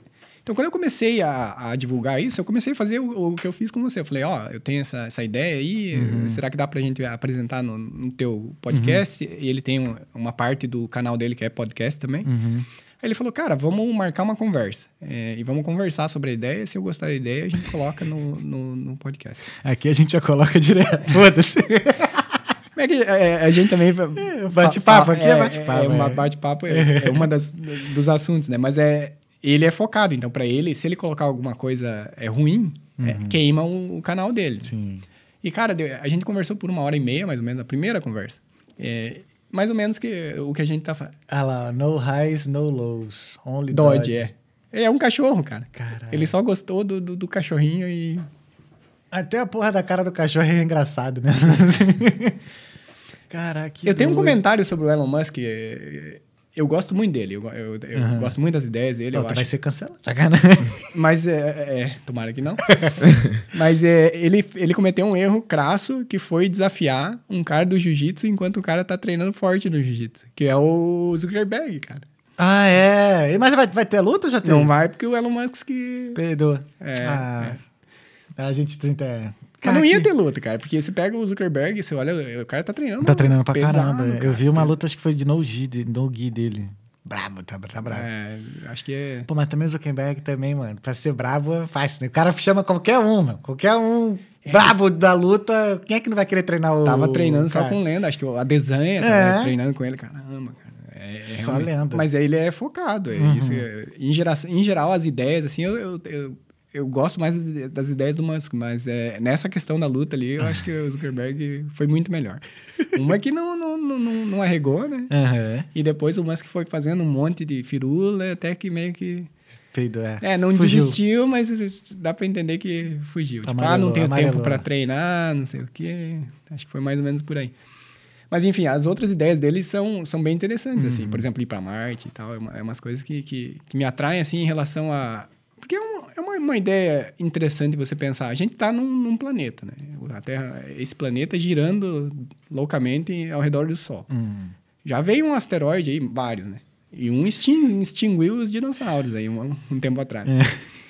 Então, quando eu comecei a, a divulgar isso, eu comecei a fazer o, o que eu fiz com você. Eu falei, ó, oh, eu tenho essa, essa ideia aí, uhum. será que dá pra gente apresentar no, no teu podcast? Uhum. E ele tem um, uma parte do canal dele que é podcast também. Uhum. Aí ele falou, cara, vamos marcar uma conversa. É, e vamos conversar sobre a ideia. Se eu gostar da ideia, a gente coloca no, no, no podcast. Aqui a gente já coloca direto. Foda-se. Como é que é, a gente também... É, bate-papo, aqui é, é bate-papo. É, é uma bate-papo, é, é uma das, dos assuntos, né? Mas é... Ele é focado, então, para ele, se ele colocar alguma coisa é, ruim, uhum. é, queima o, o canal dele. Sim. E, cara, a gente conversou por uma hora e meia, mais ou menos, a primeira conversa. É, mais ou menos que, o que a gente tá falando. Ah lá, no highs, no lows, only Dodge. Dodge, é. É um cachorro, cara. Caralho. Ele só gostou do, do, do cachorrinho e... Até a porra da cara do cachorro é engraçado, né? Caraca, que Eu tenho doido. um comentário sobre o Elon Musk... É, Eu gosto muito dele, eu, eu, eu uhum. gosto muito das ideias dele. Não, eu tu acho. vai ser cancelado, sacanagem. Mas, é, é, tomara que não. Mas é, ele, ele cometeu um erro crasso, que foi desafiar um cara do jiu-jitsu enquanto o cara tá treinando forte no jiu-jitsu, que é o Zuckerberg, cara. Ah, é. Mas vai, vai ter luta ou já tem? Não vai, porque o Elon Musk... Perdoa. É, ah, é. A gente tenta... É... Mas não ia ter luta, cara, porque você pega o Zuckerberg e você olha, o cara tá treinando. Tá treinando pra pesado, caramba. Cara. Eu vi uma luta, acho que foi de no-gi de, no dele. Brabo, tá, tá brabo. É, acho que é... Pô, mas também o Zuckerberg também, mano, pra ser brabo é fácil, né? O cara chama qualquer um, mano. Qualquer um é. brabo da luta, quem é que não vai querer treinar o... Tava treinando o só com lenda, acho que a Desanha tava é. treinando com ele, caramba, cara. É, é só lenda. Mas aí ele é focado, é uhum. isso. Em, gera... em geral, as ideias, assim, eu... eu, eu... Eu gosto mais das ideias do Musk, mas é, nessa questão da luta ali, eu acho que o Zuckerberg foi muito melhor. Uma que não, não, não, não arregou, né? Uhum. E depois o Musk foi fazendo um monte de firula, até que meio que... Peido, é. É, não fugiu. Desistiu, mas dá pra entender que fugiu. Amarelo, tipo, ah, não tenho amarelo. tempo pra treinar, não sei o quê. Acho que foi mais ou menos por aí. Mas, enfim, as outras ideias dele são, são bem interessantes, uhum. assim. Por exemplo, ir pra Marte e tal. É, uma, é umas coisas que, que, que me atraem, assim, em relação a... Porque é uma, é uma, uma ideia interessante você pensar. A gente está num, num planeta, né? A Terra, esse planeta girando loucamente ao redor do Sol. Hum. Já veio um asteroide aí, vários, né? E um extinguiu, extinguiu os dinossauros aí um, um tempo atrás. É.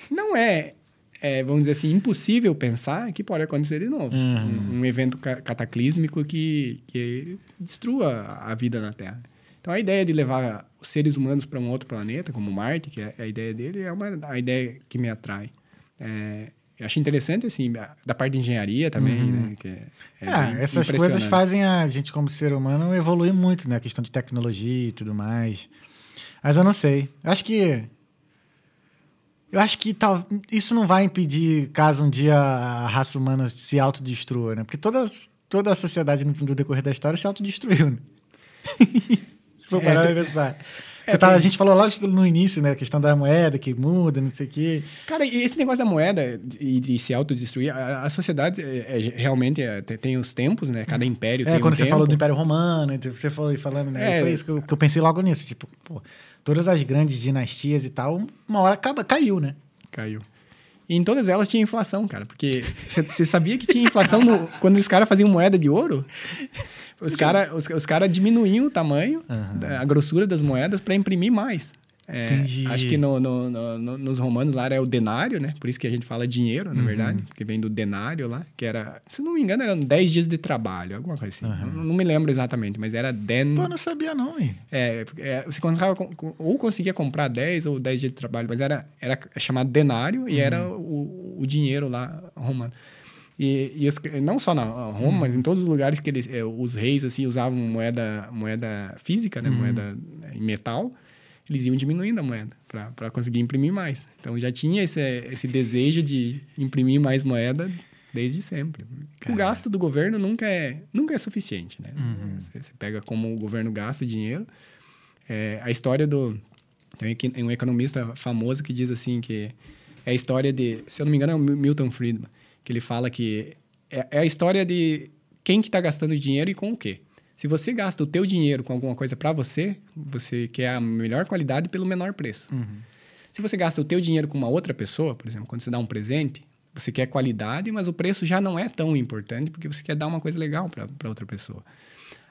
Não é, é, vamos dizer assim, impossível pensar que pode acontecer de novo. Uhum. Um, um evento ca- cataclísmico que, que destrua a vida na Terra. Então, a ideia de levar os seres humanos para um outro planeta, como Marte, que é a ideia dele, é uma a ideia que me atrai. É, eu acho interessante, assim, da parte de engenharia também, uhum. né? Que é, é é, essas coisas fazem a gente, como ser humano, evoluir muito, né? A questão de tecnologia e tudo mais. Mas eu não sei. Eu acho que... Eu acho que tal, isso não vai impedir, caso um dia a raça humana se autodestrua, né? Porque toda, toda a sociedade, no decorrer da história, se autodestruiu, né? Vou parar é, pra pensar. É, tava, tem... A gente falou logo no início, né? A questão da moeda que muda, não sei o quê. Cara, e esse negócio da moeda e de se autodestruir, a, a sociedade é, é, realmente é, tem os tempos, né? Cada império é, tem um tempo. É, quando você falou do Império Romano, você falou falando, né? É, foi isso que eu, que eu pensei logo nisso. Tipo, pô, todas as grandes dinastias e tal, uma hora acaba, caiu, né? Caiu. E em todas elas tinha inflação, cara. Porque você sabia que tinha inflação no, quando os caras faziam moeda de ouro? Os caras os, os cara diminuíam o tamanho, uhum. da, a grossura das moedas para imprimir mais. É, Entendi. Acho que no, no, no, no, nos romanos lá era o denário, né? Por isso que a gente fala dinheiro, na uhum. verdade. Porque vem do denário lá, que era... Se não me engano, eram dez dias de trabalho, alguma coisa assim. Uhum. Não, não me lembro exatamente, mas era den... Pô, não sabia não, hein? É, é, você conseguia, ou conseguia comprar dez ou dez dias de trabalho, mas era, era chamado denário uhum. e era o, o dinheiro lá romano. E, e os, não só na Roma, uhum. mas em todos os lugares que eles, os reis assim, usavam moeda, moeda física, né? uhum. moeda em metal, eles iam diminuindo a moeda para conseguir imprimir mais. Então já tinha esse, esse desejo de imprimir mais moeda desde sempre. Cara. O gasto do governo nunca é, nunca é suficiente. Né? Uhum. Você, você pega como o governo gasta dinheiro. É, a história do... Tem um economista famoso que diz assim que é a história de... Se eu não me engano, é o Milton Friedman. Que ele fala que é a história de quem que está gastando dinheiro e com o quê. Se você gasta o teu dinheiro com alguma coisa para você, você quer a melhor qualidade pelo menor preço. Uhum. Se você gasta o teu dinheiro com uma outra pessoa, por exemplo, quando você dá um presente, você quer qualidade, mas o preço já não é tão importante porque você quer dar uma coisa legal para outra pessoa.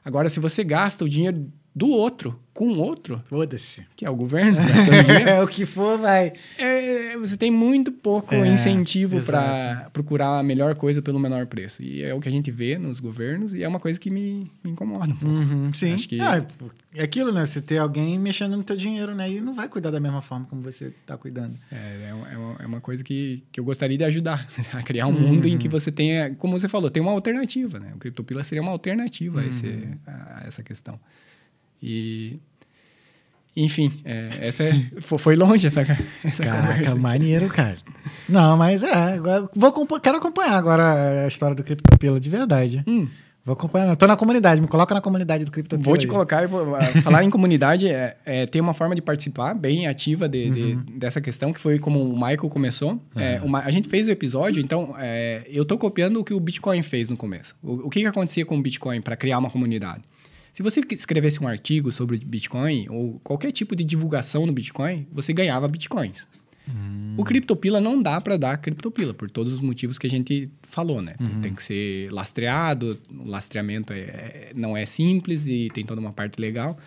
Agora, se você gasta o dinheiro do outro com o outro... Foda-se. Que é o governo gastando dinheiro. É, o que for, vai. É, você tem muito pouco é, incentivo para procurar a melhor coisa pelo menor preço. E é o que a gente vê nos governos e é uma coisa que me, me incomoda um pouco. Uhum, sim. Acho que... ah, é aquilo, né? Você ter alguém mexendo no teu dinheiro, né? E não vai cuidar da mesma forma como você tá cuidando. É, é, uma, é uma coisa que, que eu gostaria de ajudar. A criar um uhum. mundo em que você tenha... Como você falou, tem uma alternativa, né? O CryptoPila seria uma alternativa uhum. a, esse, a, a essa questão. E... Enfim, é, essa é, foi longe essa, essa Caraca, conversa. Maneiro, cara. Não, mas é... Agora vou, quero acompanhar agora a história do CryptoPila de verdade. Hum. Vou acompanhar. Tô na comunidade, me coloca na comunidade do CryptoPila. Vou te aí. colocar. Vou, falar em comunidade é, é ter uma forma de participar bem ativa de, de, uhum. dessa questão, que foi como o Michael começou. Uhum. É, uma, a gente fez o episódio, então é, eu tô copiando o que o Bitcoin fez no começo. O, o que, que acontecia com o Bitcoin para criar uma comunidade? Se você escrevesse um artigo sobre Bitcoin ou qualquer tipo de divulgação no Bitcoin, você ganhava Bitcoins. Hum. O CryptoPila não dá para dar CryptoPila, por todos os motivos que a gente falou, né? Uhum. Tem que ser lastreado, o lastreamento é, não é simples e tem toda uma parte legal.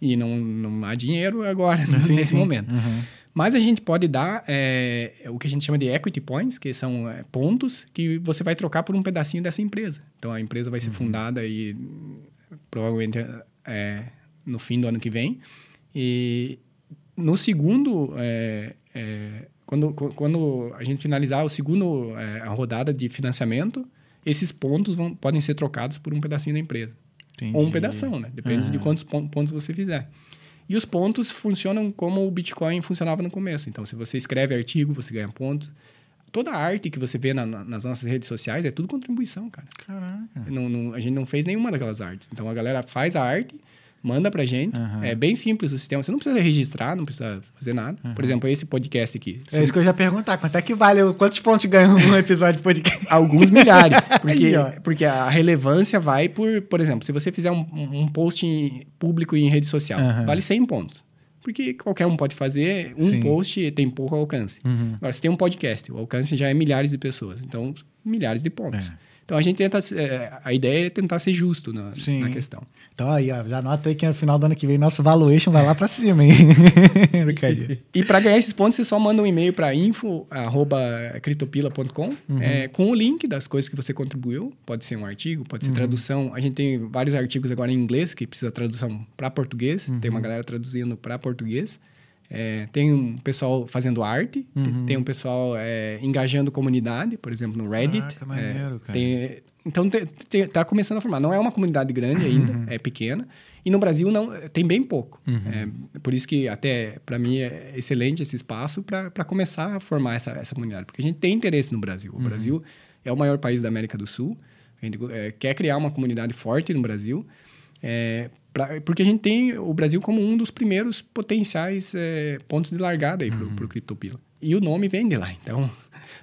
e não, não há dinheiro agora, sim, nesse sim. momento. Uhum. Mas a gente pode dar é, o que a gente chama de equity points, que são é, pontos que você vai trocar por um pedacinho dessa empresa. Então, a empresa vai ser uhum. fundada e provavelmente é, no fim do ano que vem. E no segundo... É, é, quando, quando a gente finalizar o segundo, é, a rodada de financiamento, esses pontos vão, podem ser trocados por um pedacinho da empresa. Entendi. Ou um pedação, né? Depende uhum. de quantos pontos você fizer. E os pontos funcionam como o Bitcoin funcionava no começo. Então, se você escreve artigo, você ganha pontos. Toda a arte que você vê na, na, nas nossas redes sociais é tudo contribuição, cara. Caraca. Não, não, a gente não fez nenhuma daquelas artes. Então, a galera faz a arte, manda pra gente. Uhum. É bem simples o sistema. Você não precisa registrar, não precisa fazer nada. Uhum. Por exemplo, esse podcast aqui. É isso que eu já ia perguntar. Quanto é que vale? Quantos pontos ganha um episódio de podcast? Alguns milhares. Porque, aí, porque a relevância vai por... Por exemplo, se você fizer um, um post em, público em rede social, uhum. vale cem pontos. Porque qualquer um pode fazer. Um Sim. post tem pouco alcance. Uhum. Agora, se tem um podcast, o alcance já é milhares de pessoas. Então, milhares de pontos. É. Então, a gente tenta... É, a ideia é tentar ser justo na, na questão. Então, aí, ó, já anota aí que no final do ano que vem nosso valuation vai lá para cima, hein? E, e para ganhar esses pontos, você só manda um e-mail para info arroba cryptopila ponto com uhum. é, com o link das coisas que você contribuiu. Pode ser um artigo, pode ser uhum. tradução. A gente tem vários artigos agora em inglês que precisa tradução para português. Uhum. Tem uma galera traduzindo para português. É, tem um pessoal fazendo arte, uhum. tem um pessoal é, engajando comunidade, por exemplo, no Reddit. Caraca, maneiro, é, cara. Tem, então, te, te, tá começando a formar. Não é uma comunidade grande ainda, uhum. é pequena. E no Brasil não, tem bem pouco. Uhum. É, por isso que até, para mim, é excelente esse espaço para começar a formar essa, essa comunidade. Porque a gente tem interesse no Brasil. O uhum. Brasil é o maior país da América do Sul. A gente é, quer criar uma comunidade forte no Brasil. É, porque a gente tem o Brasil como um dos primeiros potenciais é, pontos de largada aí uhum. para o CryptoPila. E o nome vem de lá, então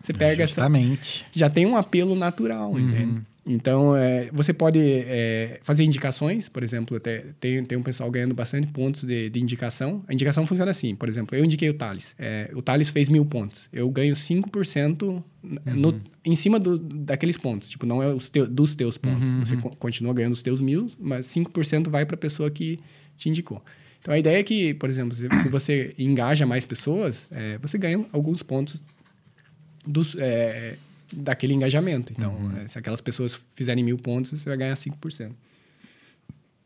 você pega Justamente. essa... Já tem um apelo natural, uhum. entende? Então, é, você pode é, fazer indicações, por exemplo, até, tem, tem um pessoal ganhando bastante pontos de, de indicação. A indicação funciona assim, por exemplo, eu indiquei o Thales. É, o Thales fez mil pontos. Eu ganho cinco por cento no, uhum. em cima do, daqueles pontos. Tipo, não é os teu, dos teus pontos. Uhum. Você co- continua ganhando os teus mil, mas cinco por cento vai para a pessoa que te indicou. Então, a ideia é que, por exemplo, se, se você engaja mais pessoas, é, você ganha alguns pontos dos... É, daquele engajamento. Então, uhum. se aquelas pessoas fizerem mil pontos, você vai ganhar cinco por cento.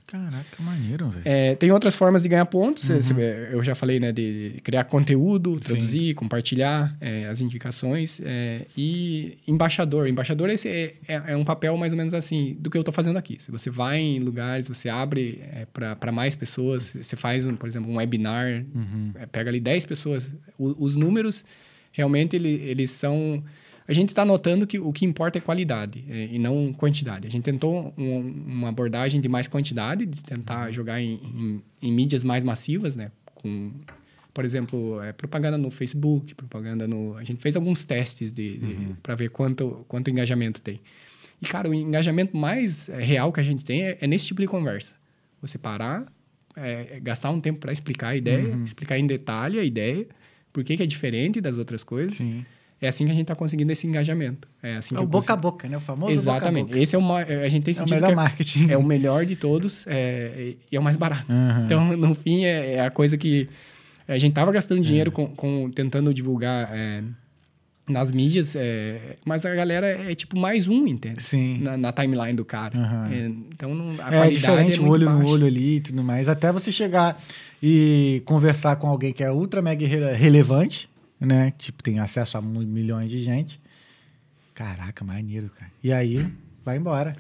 Caraca, maneiro, velho. É, tem outras formas de ganhar pontos. Uhum. Eu já falei, né, de criar conteúdo, traduzir, Sim. compartilhar é, as indicações. É, e embaixador. Embaixador esse é, é, é um papel mais ou menos assim do que eu estou fazendo aqui. Se você vai em lugares, você abre é, para mais pessoas, você faz, um, por exemplo, um webinar, uhum. é, pega ali dez pessoas. O, os números, realmente, ele, eles são... A gente está notando que o que importa é qualidade é, e não quantidade. A gente tentou um, uma abordagem de mais quantidade, de tentar jogar em, em, em mídias mais massivas, né? Com, por exemplo, é, propaganda no Facebook, propaganda no... A gente fez alguns testes de, de, uhum. para ver quanto, quanto engajamento tem. E, cara, o engajamento mais real que a gente tem é, é nesse tipo de conversa. Você parar, é, gastar um tempo para explicar a ideia, uhum. explicar em detalhe a ideia, por que que é diferente das outras coisas. Sim. É assim que a gente está conseguindo esse engajamento. É assim que o boca a boca, né? O famoso Exatamente. boca a boca. Esse é uma, a gente tem sentido é o melhor que é, marketing. É o melhor de todos é, e é o mais barato. Uhum. Então, no fim, é, é a coisa que... A gente estava gastando dinheiro uhum. com, com, tentando divulgar é, nas mídias, é, mas a galera é tipo mais um, entende? Sim. Na, na timeline do cara. Uhum. É, então, não, a é, qualidade é diferente, é muito olho baixa. No olho ali e tudo mais. Até você chegar e conversar com alguém que é ultra mega relevante, né? Tipo, tem acesso a milhões de gente. Caraca, maneiro, cara. E aí, vai embora.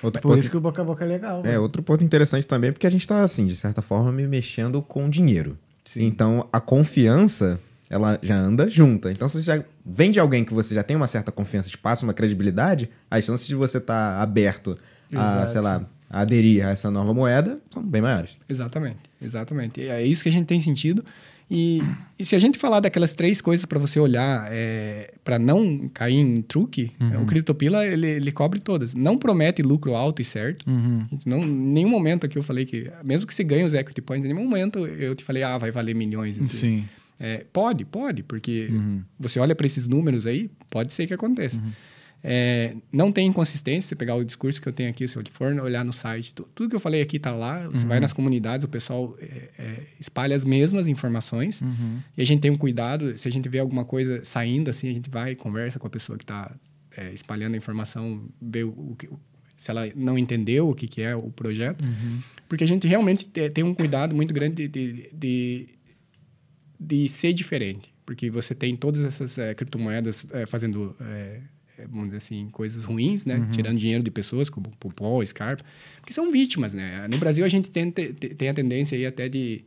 Outro Por ponto... isso que o boca a boca é legal. É, mano. Outro ponto interessante também, porque a gente tá, assim, de certa forma, me mexendo com dinheiro. Sim. Então, a confiança, ela já anda junta. Então, se você já vem de alguém que você já tem uma certa confiança, te passa uma credibilidade, as chances de você estar tá aberto Exato. a, sei lá... aderir a essa nova moeda, são bem maiores. Exatamente, exatamente. É isso que a gente tem sentido. E, e se a gente falar daquelas três coisas para você olhar, é, para não cair em truque, uhum. é, o CryptoPila, ele, ele cobre todas. Não promete lucro alto e certo. Uhum. Não, nenhum momento aqui eu falei que, mesmo que você ganhe os equity points, em nenhum momento eu te falei, ah, vai valer milhões. Esse. Sim. É, pode, pode, porque uhum. você olha para esses números aí, pode ser que aconteça. Uhum. É, não tem inconsistência, você pegar o discurso que eu tenho aqui, se eu for olhar no site, tudo, tudo que eu falei aqui está lá, você uhum. vai nas comunidades, o pessoal é, é, espalha as mesmas informações, uhum. e a gente tem um cuidado, se a gente vê alguma coisa saindo assim, a gente vai e conversa com a pessoa que está é, espalhando a informação, vê o, o, se ela não entendeu o que, que é o projeto, uhum. porque a gente realmente tem um cuidado muito grande de, de, de, de ser diferente, porque você tem todas essas é, criptomoedas é, fazendo... É, vamos dizer assim, coisas ruins, né? Uhum. Tirando dinheiro de pessoas, como Popó, Scarpa, porque são vítimas, né? No Brasil, a gente tem, tem a tendência aí até de,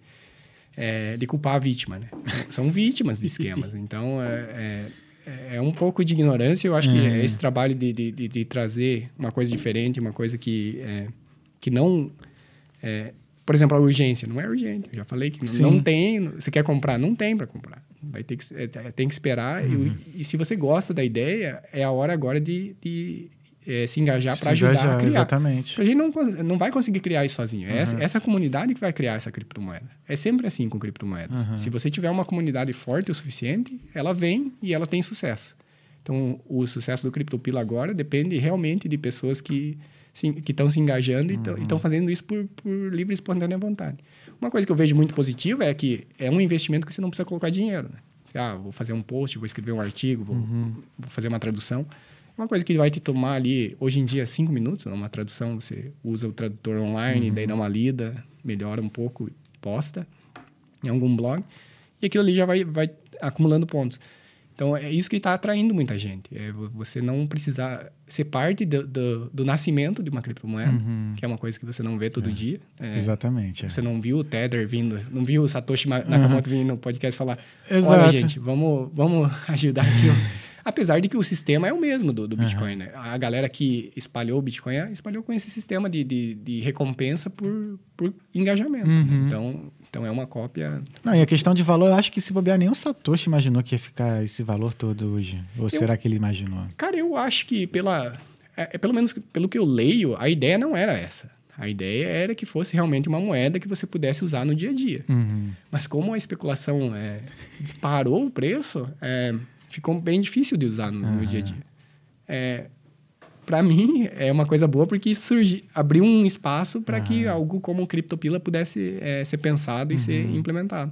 é, de culpar a vítima, né? São vítimas de esquemas. Então, é, é, é um pouco de ignorância. Eu acho é. que é esse trabalho de, de, de, de trazer uma coisa diferente, uma coisa que, é, que não... É, por exemplo, a urgência. Não é urgente. Eu já falei que Sim. não tem... Você quer comprar? Não tem para comprar. Vai ter que, é, tem que esperar. Uhum. E, e se você gosta da ideia, é a hora agora de, de é, se engajar para ajudar engajar, a criar. Exatamente. A gente não, não vai conseguir criar isso sozinho. Uhum. É essa, essa comunidade que vai criar essa criptomoeda. É sempre assim com criptomoedas. Uhum. Se você tiver uma comunidade forte o suficiente, ela vem e ela tem sucesso. Então, o sucesso do CryptoPila agora depende realmente de pessoas que... que estão se engajando uhum. e estão fazendo isso por, por livre e espontânea vontade. Uma coisa que eu vejo muito positiva é que é um investimento que você não precisa colocar dinheiro. Né? Você, ah, vou fazer um post, vou escrever um artigo, vou, uhum. vou fazer uma tradução. Uma coisa que vai te tomar ali, hoje em dia, cinco minutos, uma tradução, você usa o tradutor online, uhum. daí dá uma lida, melhora um pouco, posta em algum blog, e aquilo ali já vai, vai acumulando pontos. Então, é isso que está atraindo muita gente. É você não precisar ser parte do, do, do nascimento de uma criptomoeda, uhum. que é uma coisa que você não vê todo é. dia. É, Exatamente. É. Você não viu o Tether vindo, não viu o Satoshi Nakamoto uhum. vindo no podcast falar, Exato. olha, gente, vamos, vamos ajudar aqui. Apesar de que o sistema é o mesmo do, do Bitcoin, uhum. né? A galera que espalhou o Bitcoin, espalhou com esse sistema de, de, de recompensa por, por engajamento. Uhum. Então... Então, é uma cópia... Não, e a questão de valor, eu acho que se bobear, nem o Satoshi imaginou que ia ficar esse valor todo hoje. Ou eu, será que ele imaginou? Cara, eu acho que, pela, é, pelo menos pelo que eu leio, a ideia não era essa. A ideia era que fosse realmente uma moeda que você pudesse usar no dia a dia. Uhum. Mas como a especulação é, disparou o preço, é, ficou bem difícil de usar no, uhum. no dia a dia. É... Para mim, é uma coisa boa, porque isso surgiu, abriu um espaço para uhum. que algo como o CryptoPila pudesse é, ser pensado e uhum. ser implementado.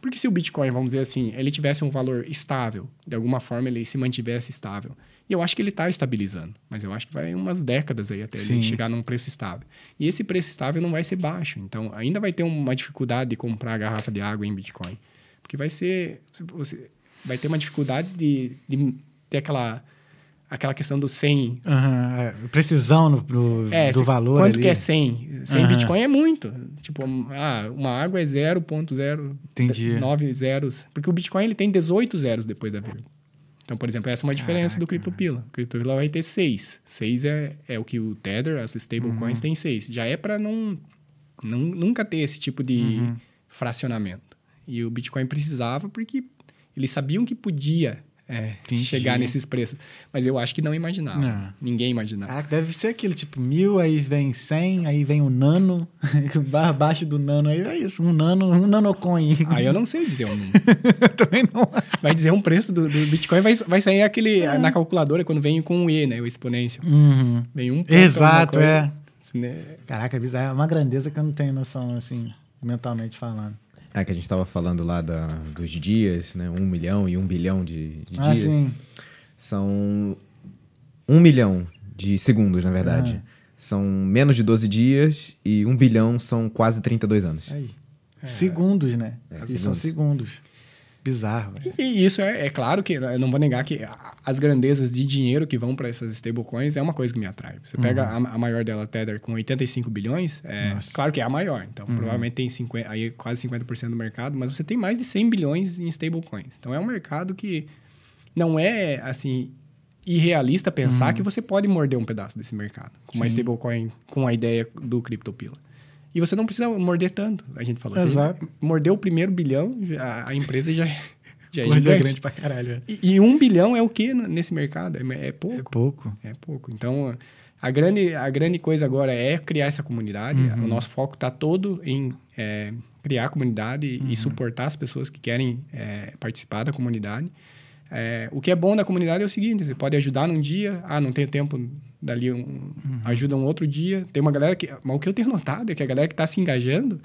Porque se o Bitcoin, vamos dizer assim, ele tivesse um valor estável, de alguma forma ele se mantivesse estável, e eu acho que ele está estabilizando, mas eu acho que vai umas décadas aí até Sim. ele chegar num preço estável. E esse preço estável não vai ser baixo, então ainda vai ter uma dificuldade de comprar a garrafa de água em Bitcoin. Porque vai ser... Você vai ter uma dificuldade de, de ter aquela... Aquela questão do cem... Uhum, precisão no, no, é, do se, valor quanto ali. Quanto que é cem? cem uhum. Bitcoin é muito. Tipo, ah, uma água é zero ponto zero nove zeros. Porque o Bitcoin ele tem dezoito zeros depois da vírgula. Então, por exemplo, essa é uma Caraca. diferença do CryptoPila. O CryptoPila vai ter seis. seis é, é o que o Tether, as stablecoins, uhum. tem seis. Já é para não, não, nunca ter esse tipo de uhum. fracionamento. E o Bitcoin precisava porque eles sabiam que podia... É, chegar nesses preços. Mas eu acho que não imaginava. Não. Ninguém imaginava. Ah, deve ser aquilo, tipo, mil, aí vem cem, aí vem o nano, abaixo do nano, aí é isso, um nano, um nanocoin. Aí ah, eu não sei dizer o número. Eu também não. Vai dizer um preço do, do Bitcoin, vai, vai sair aquele, é. na calculadora, quando vem com o E, né, o exponencial. Uhum. Vem um ponto, Exato, é. Caraca, é bizarro. É uma grandeza que eu não tenho noção, assim, mentalmente falando. É, que a gente estava falando lá da, dos dias, né? Um milhão e um bilhão de, de ah, dias. Sim. São um milhão de segundos, na verdade. Ah. São menos de doze dias e um bilhão são quase trinta e dois anos. Aí. É. Segundos, né? É, segundos. São segundos. Bizarro. Mas... E isso é, é claro que eu não vou negar que as grandezas de dinheiro que vão para essas stablecoins é uma coisa que me atrai. Você uhum. pega a, a maior dela, a Tether, com oitenta e cinco bilhões, é, claro que é a maior. Então, uhum. provavelmente tem cinquenta, aí quase cinquenta por cento do mercado, mas você tem mais de cem bilhões em stablecoins. Então, é um mercado que não é, assim, irrealista pensar uhum. que você pode morder um pedaço desse mercado com Sim. uma stablecoin, com a ideia do CryptoPila. E você não precisa morder tanto, a gente falou. Exato. Você mordeu o primeiro bilhão, a, a empresa já, já é gigante. É grande pra caralho. E, e um bilhão é o quê nesse mercado? É, é pouco. É pouco. É pouco. Então, a grande, a grande coisa agora é criar essa comunidade. Uhum. O nosso foco está todo em é, criar a comunidade uhum. e suportar as pessoas que querem é, participar da comunidade. É, o que é bom da comunidade é o seguinte, você pode ajudar num dia, ah, não tenho tempo, dali um, uhum. ajuda um outro dia. Tem uma galera que... Mas o que eu tenho notado é que a galera que está se engajando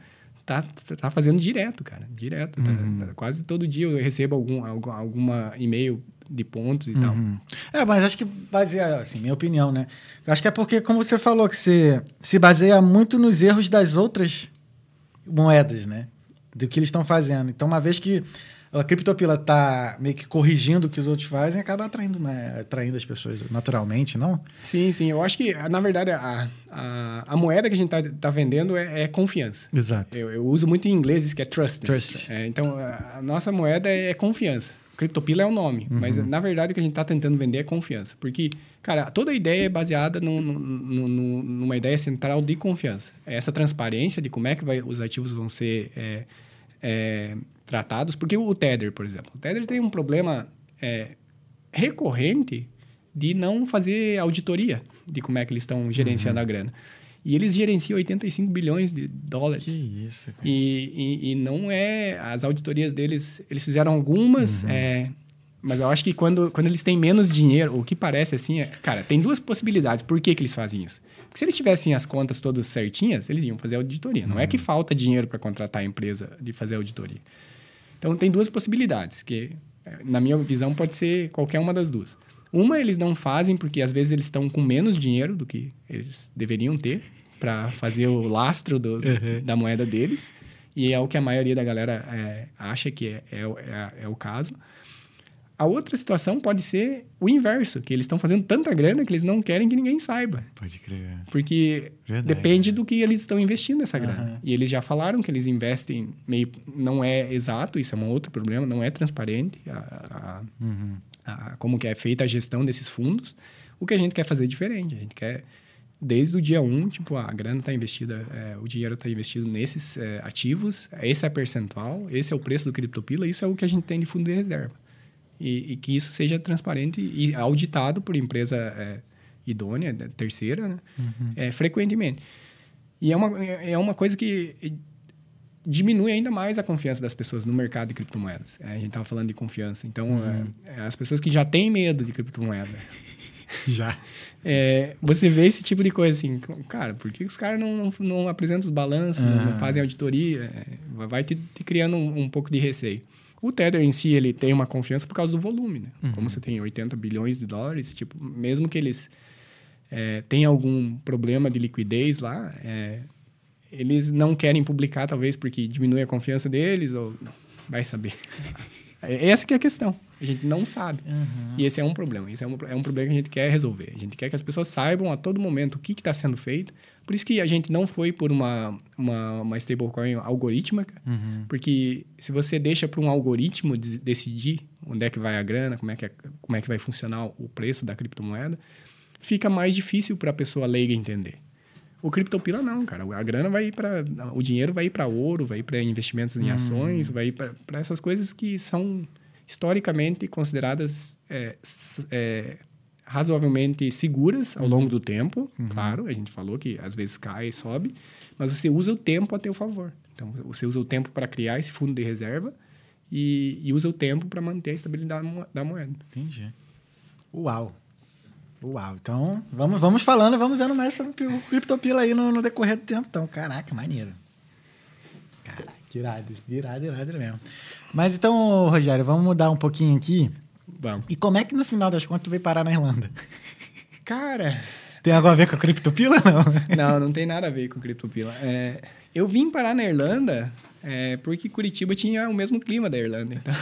tá, tá fazendo direto, cara, direto. Uhum. Tá, tá, quase todo dia eu recebo algum, algum, alguma e-mail de pontos e uhum. tal. É, mas acho que baseia, assim, minha opinião, né? Eu acho que é porque, como você falou, que você se baseia muito nos erros das outras moedas, né? Do que eles estão fazendo. Então, uma vez que a CryptoPila está meio que corrigindo o que os outros fazem, acaba atraindo, né? Atraindo as pessoas naturalmente, não? Sim, sim. Eu acho que, na verdade, a, a, a moeda que a gente está tá vendendo é, é confiança. Exato. Eu, eu uso muito em inglês isso que é trust. Trust. Né? É, então, a, a nossa moeda é confiança. CryptoPila é o nome, uhum. mas, na verdade, o que a gente está tentando vender é confiança. Porque, cara, toda ideia é baseada num, num, num, numa ideia central de confiança. Essa transparência de como é que vai, os ativos vão ser... É, É, tratados, porque o Tether, por exemplo, o Tether tem um problema é, recorrente de não fazer auditoria de como é que eles estão gerenciando uhum. a grana. E eles gerenciam oitenta e cinco bilhões de dólares. Que isso, cara. E, e, e não é... As auditorias deles, eles fizeram algumas... Uhum. É, mas eu acho que quando, quando eles têm menos dinheiro, o que parece assim é... Cara, tem duas possibilidades. Por que que eles fazem isso? Porque se eles tivessem as contas todas certinhas, eles iam fazer auditoria. Não uhum. é que falta dinheiro para contratar a empresa de fazer auditoria. Então, tem duas possibilidades, que, na minha visão, pode ser qualquer uma das duas. Uma, eles não fazem porque, às vezes, eles estão com menos dinheiro do que eles deveriam ter para fazer o lastro do, uhum. da moeda deles. E é o que a maioria da galera é, acha que é, é, é, é o caso. A outra situação pode ser o inverso, que eles estão fazendo tanta grana que eles não querem que ninguém saiba. Pode crer. Porque Verdade. Depende do que eles estão investindo nessa grana. Uhum. E eles já falaram que eles investem meio... Não é exato, isso é um outro problema, não é transparente a, a, uhum. a, como que é feita a gestão desses fundos. O que a gente quer fazer é diferente. A gente quer, desde o dia um, tipo, a grana está investida, é, o dinheiro está investido nesses é, ativos, esse é percentual, esse é o preço do CryptoPila, isso é o que a gente tem de fundo de reserva. E, e que isso seja transparente e auditado por empresa é, idônea, terceira, né? Uhum. É, frequentemente. E é uma, é uma coisa que diminui ainda mais a confiança das pessoas no mercado de criptomoedas. É, a gente estava falando de confiança. Então, uhum. é, é, as pessoas que já têm medo de criptomoeda... já. É, você vê esse tipo de coisa assim, cara, por que os caras não, não, não apresentam os balanços, uhum. não, não fazem auditoria? É, vai te, te criando um, um pouco de receio. O Tether em si, ele tem uma confiança por causa do volume, né? Uhum. Como você tem oitenta bilhões de dólares, tipo, mesmo que eles é, tenham algum problema de liquidez lá, é, eles não querem publicar, talvez, porque diminui a confiança deles, ou vai saber. Essa que é a questão. A gente não sabe. Uhum. E esse é um problema. Esse é um, é um problema que a gente quer resolver. A gente quer que as pessoas saibam a todo momento o que está sendo feito. Por isso que a gente não foi por uma, uma, uma stablecoin algorítmica. Uhum. Porque se você deixa para um algoritmo de, decidir onde é que vai a grana, como é que, é, como é que vai funcionar o preço da criptomoeda, fica mais difícil para a pessoa leiga entender. O CryptoPila não, cara. A grana vai ir para... O dinheiro vai ir para ouro, vai ir para investimentos em ações, uhum. vai ir para essas coisas que são... historicamente consideradas é, é, razoavelmente seguras ao longo do tempo. Uhum. Claro, a gente falou que às vezes cai e sobe, mas você usa o tempo a teu favor. Então, você usa o tempo para criar esse fundo de reserva e, e usa o tempo para manter a estabilidade da moeda. Entendi. Uau! Uau! Então, vamos, vamos falando, vamos vendo mais sobre o CryptoPila aí no, no decorrer do tempo. Então, caraca, maneiro. Caraca. Irado, irado, irado mesmo. Mas então, Rogério, vamos mudar um pouquinho aqui. Vamos. E como é que no final das contas tu veio parar na Irlanda? Cara... Tem algo a ver com a CryptoPila, não? Não, não tem nada a ver com a CryptoPila. É, eu vim parar na Irlanda é, porque Curitiba tinha o mesmo clima da Irlanda, então...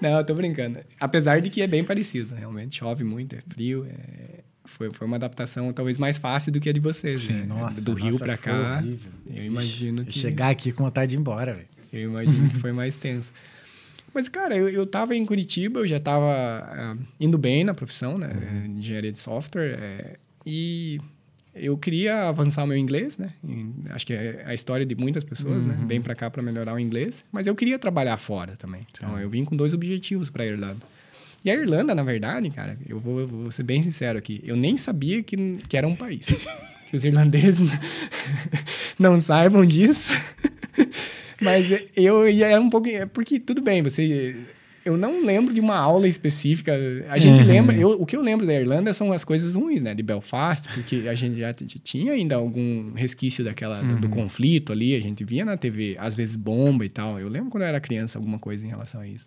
Não, eu tô brincando. Apesar de que é bem parecido, realmente. Chove muito, é frio, é... Foi, foi uma adaptação talvez mais fácil do que a de vocês. Sim, né? Nossa. Do Rio nossa, pra cá, horrível. Eu imagino Ixi, que... Chegar aqui com vontade de ir embora, velho. Eu imagino que foi mais tenso. Mas, cara, eu, eu tava em Curitiba, eu já tava uh, indo bem na profissão, né? Uhum. Engenharia de software. É, e eu queria avançar o meu inglês, né? E acho que é a história de muitas pessoas, uhum. né? Vem pra cá pra melhorar o inglês. Mas eu queria trabalhar fora também. Então, uhum. eu vim com dois objetivos pra Irlanda. E a Irlanda, na verdade, cara, eu vou, eu vou ser bem sincero aqui, eu nem sabia que, que era um país. Que os irlandeses não saibam disso. Mas eu era um pouco... Porque, tudo bem, você Eu não lembro de uma aula específica. A gente uhum. lembra... Eu, o que eu lembro da Irlanda são as coisas ruins, né? De Belfast, porque a gente já t- tinha ainda algum resquício daquela, uhum. do, do conflito ali. A gente via na T V, às vezes, bomba e tal. Eu lembro quando eu era criança alguma coisa em relação a isso.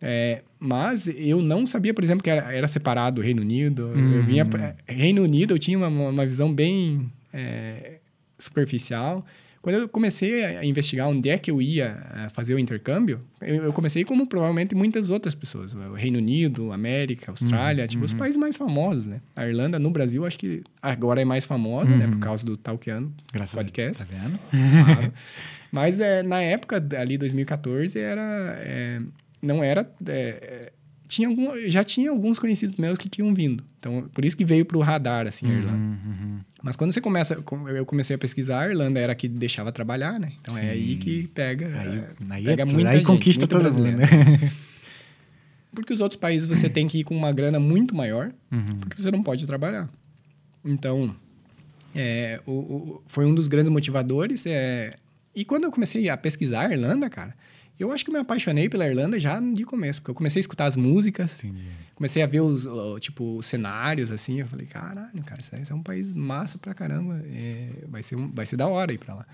É, mas eu não sabia, por exemplo, que era, era separado o Reino Unido. Uhum. Eu vinha, Reino Unido, eu tinha uma, uma visão bem é, superficial... Quando eu comecei a investigar onde é que eu ia fazer o intercâmbio, eu comecei como provavelmente muitas outras pessoas. O Reino Unido, América, Austrália, uhum, tipo, uhum. os países mais famosos, né? A Irlanda, no Brasil, acho que agora é mais famosa, uhum. né? Por causa do Talkeando Podcast. Graças a Deus, tá vendo? Claro. Mas é, na época, ali dois mil e catorze, era, é, não era... É, tinha algum, já tinha alguns conhecidos meus que tinham vindo. Então, por isso que veio para o radar, assim, uhum, a Irlanda. Uhum. Mas quando você começa... Eu comecei a pesquisar, a Irlanda era a que deixava trabalhar, né? Então, sim. é aí que pega... Aí, aí pega é tudo, muita aí gente, conquista todo brasileiro. Mundo, né? Porque os outros países você tem que ir com uma grana muito maior, uhum. porque você não pode trabalhar. Então, é, o, o, foi um dos grandes motivadores. É, e quando eu comecei a pesquisar a Irlanda, cara... Eu acho que eu me apaixonei pela Irlanda já de começo, porque eu comecei a escutar as músicas, entendi. Comecei a ver os, tipo, os cenários, assim, eu falei, caralho, cara, isso é um país massa pra caramba, é, vai, ser um, vai ser da hora ir pra lá.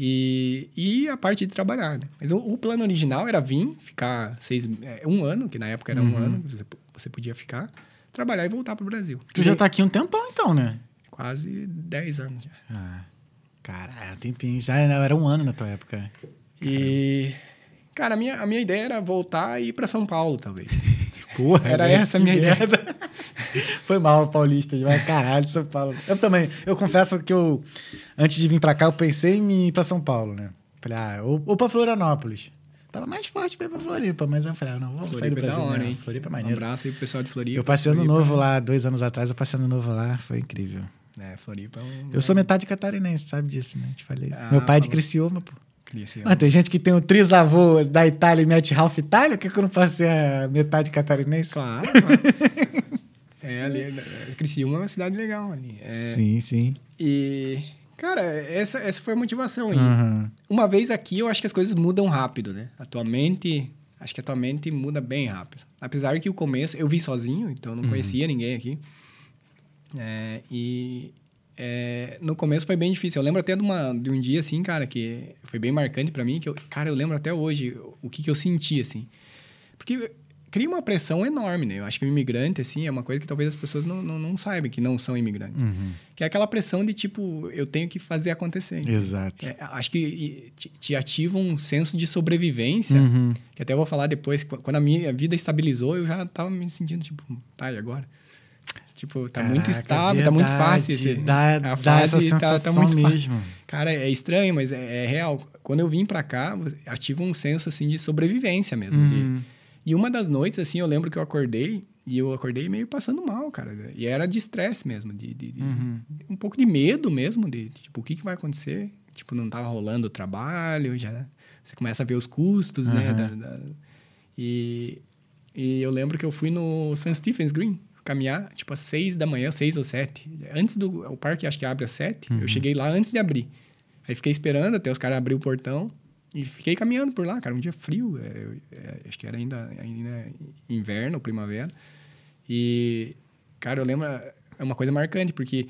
E, e a parte de trabalhar, né? Mas o, o plano original era vir, ficar seis, um ano, que na época era uhum. um ano, você, você podia ficar, trabalhar e voltar pro Brasil. Tu e já tá aqui um tempão, então, né? Quase dez anos já. Ah, caralho, tempinho, já era um ano na tua época. E... Cara, a minha, a minha ideia era voltar e ir pra São Paulo, talvez. Porra, era essa a minha ideia. Foi mal, paulista, demais. Caralho, São Paulo. Eu também, eu confesso que eu, antes de vir pra cá, eu pensei em ir pra São Paulo, né? Falei, ah, ou, ou pra Florianópolis. Tava mais forte pra ir pra Floripa, mas eu falei, ah, não, vamos Floripa sair do Brasil, hora, não. Hein? Floripa é maneiro. Um abraço aí pro pessoal de Floripa. Eu passei ano novo lá, dois anos atrás, eu passei ano novo lá, foi incrível. É, Floripa é um... Eu sou metade catarinense, sabe disso, né? Te falei. Ah, meu pai é de Criciúma, pô. Mas tem gente que tem o trisavô da Itália e mete half Itália, por que eu não passei a metade catarinense? Claro, claro. É, ali, Criciúma é uma cidade legal ali. É, sim, sim. E, cara, essa, essa foi a motivação. Uhum. Uma vez aqui, eu acho que as coisas mudam rápido, né? A tua mente, acho que a tua mente muda bem rápido. Apesar que o começo, eu vim sozinho, então não conhecia uhum. ninguém aqui. É, e... É, no começo foi bem difícil. Eu lembro até de, uma, de um dia, assim, cara, que foi bem marcante pra mim. Que eu, cara, eu lembro até hoje o que, que eu senti, assim. Porque cria uma pressão enorme, né? Eu acho que o imigrante, assim, é uma coisa que talvez as pessoas não, não, não saibam, que não são imigrantes. Uhum. Que é aquela pressão de, tipo, eu tenho que fazer acontecer. Então. Exato. É, acho que te, te ativa um senso de sobrevivência, uhum. que até eu vou falar depois. Quando a minha vida estabilizou, eu já tava me sentindo, tipo, tá, e agora? Tipo, tá Caraca, muito estável, é tá muito fácil. Esse, dá, a fase dá essa tá, tá muito mesmo. Fácil. Cara, é estranho, mas é, é real. Quando eu vim pra cá, ativa um senso, assim, de sobrevivência mesmo. Hum. E, e uma das noites, assim, eu lembro que eu acordei, e eu acordei meio passando mal, cara. E era de estresse mesmo, de, de, de, uhum. de um pouco de medo mesmo, de, de tipo, o que, que vai acontecer? Tipo, não tava rolando o trabalho, já... Você começa a ver os custos, uhum. né? Da, da, e, e eu lembro que eu fui no Saint Stephen's Green. Caminhar, tipo, às seis da manhã, seis ou sete. Antes do... O parque, acho que abre às sete. Uhum. Eu cheguei lá antes de abrir. Aí fiquei esperando até os caras abrir o portão. E fiquei caminhando por lá, cara. Um dia frio. É, é, acho que era ainda, ainda inverno ou primavera. E, cara, eu lembro... É uma coisa marcante, porque...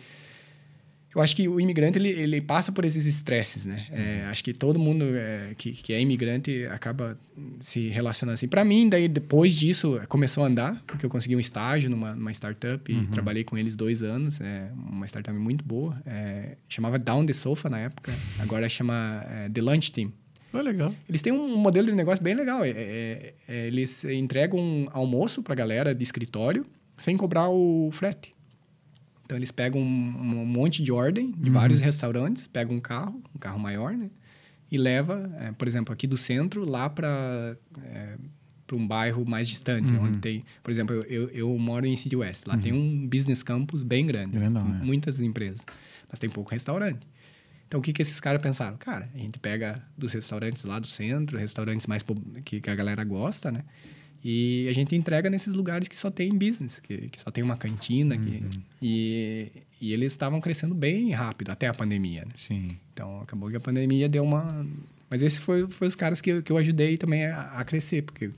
Eu acho que o imigrante, ele, ele passa por esses estresses, né? Uhum. É, acho que todo mundo é, que, que é imigrante acaba se relacionando assim. Para mim, daí, depois disso, começou a andar, porque eu consegui um estágio numa, numa startup uhum. e trabalhei com eles dois anos. É, uma startup muito boa. É, chamava Down the Sofa na época. Agora chama é, The Lunch Team. Oh, legal. Eles têm um modelo de negócio bem legal. É, é, é, eles entregam um almoço para a galera de escritório sem cobrar o frete. Então, eles pegam um, um monte de ordem de uhum. vários restaurantes, pegam um carro, um carro maior, né? E leva, é, por exemplo, aqui do centro, lá para é, um bairro mais distante, uhum. onde tem... Por exemplo, eu, eu, eu moro em City West. Lá uhum. tem um business campus bem grande, Grandão, com né? muitas empresas. Mas tem pouco restaurante. Então, o que, que esses caras pensaram? Cara, a gente pega dos restaurantes lá do centro, restaurantes mais que, que a galera gosta, né? E a gente entrega nesses lugares que só tem business, que, que só tem uma cantina. Uhum. Que, e, e eles estavam crescendo bem rápido, até a pandemia, né? Sim. Então, acabou que a pandemia deu uma... Mas esses foi, foi os caras que, que eu ajudei também a, a crescer, porque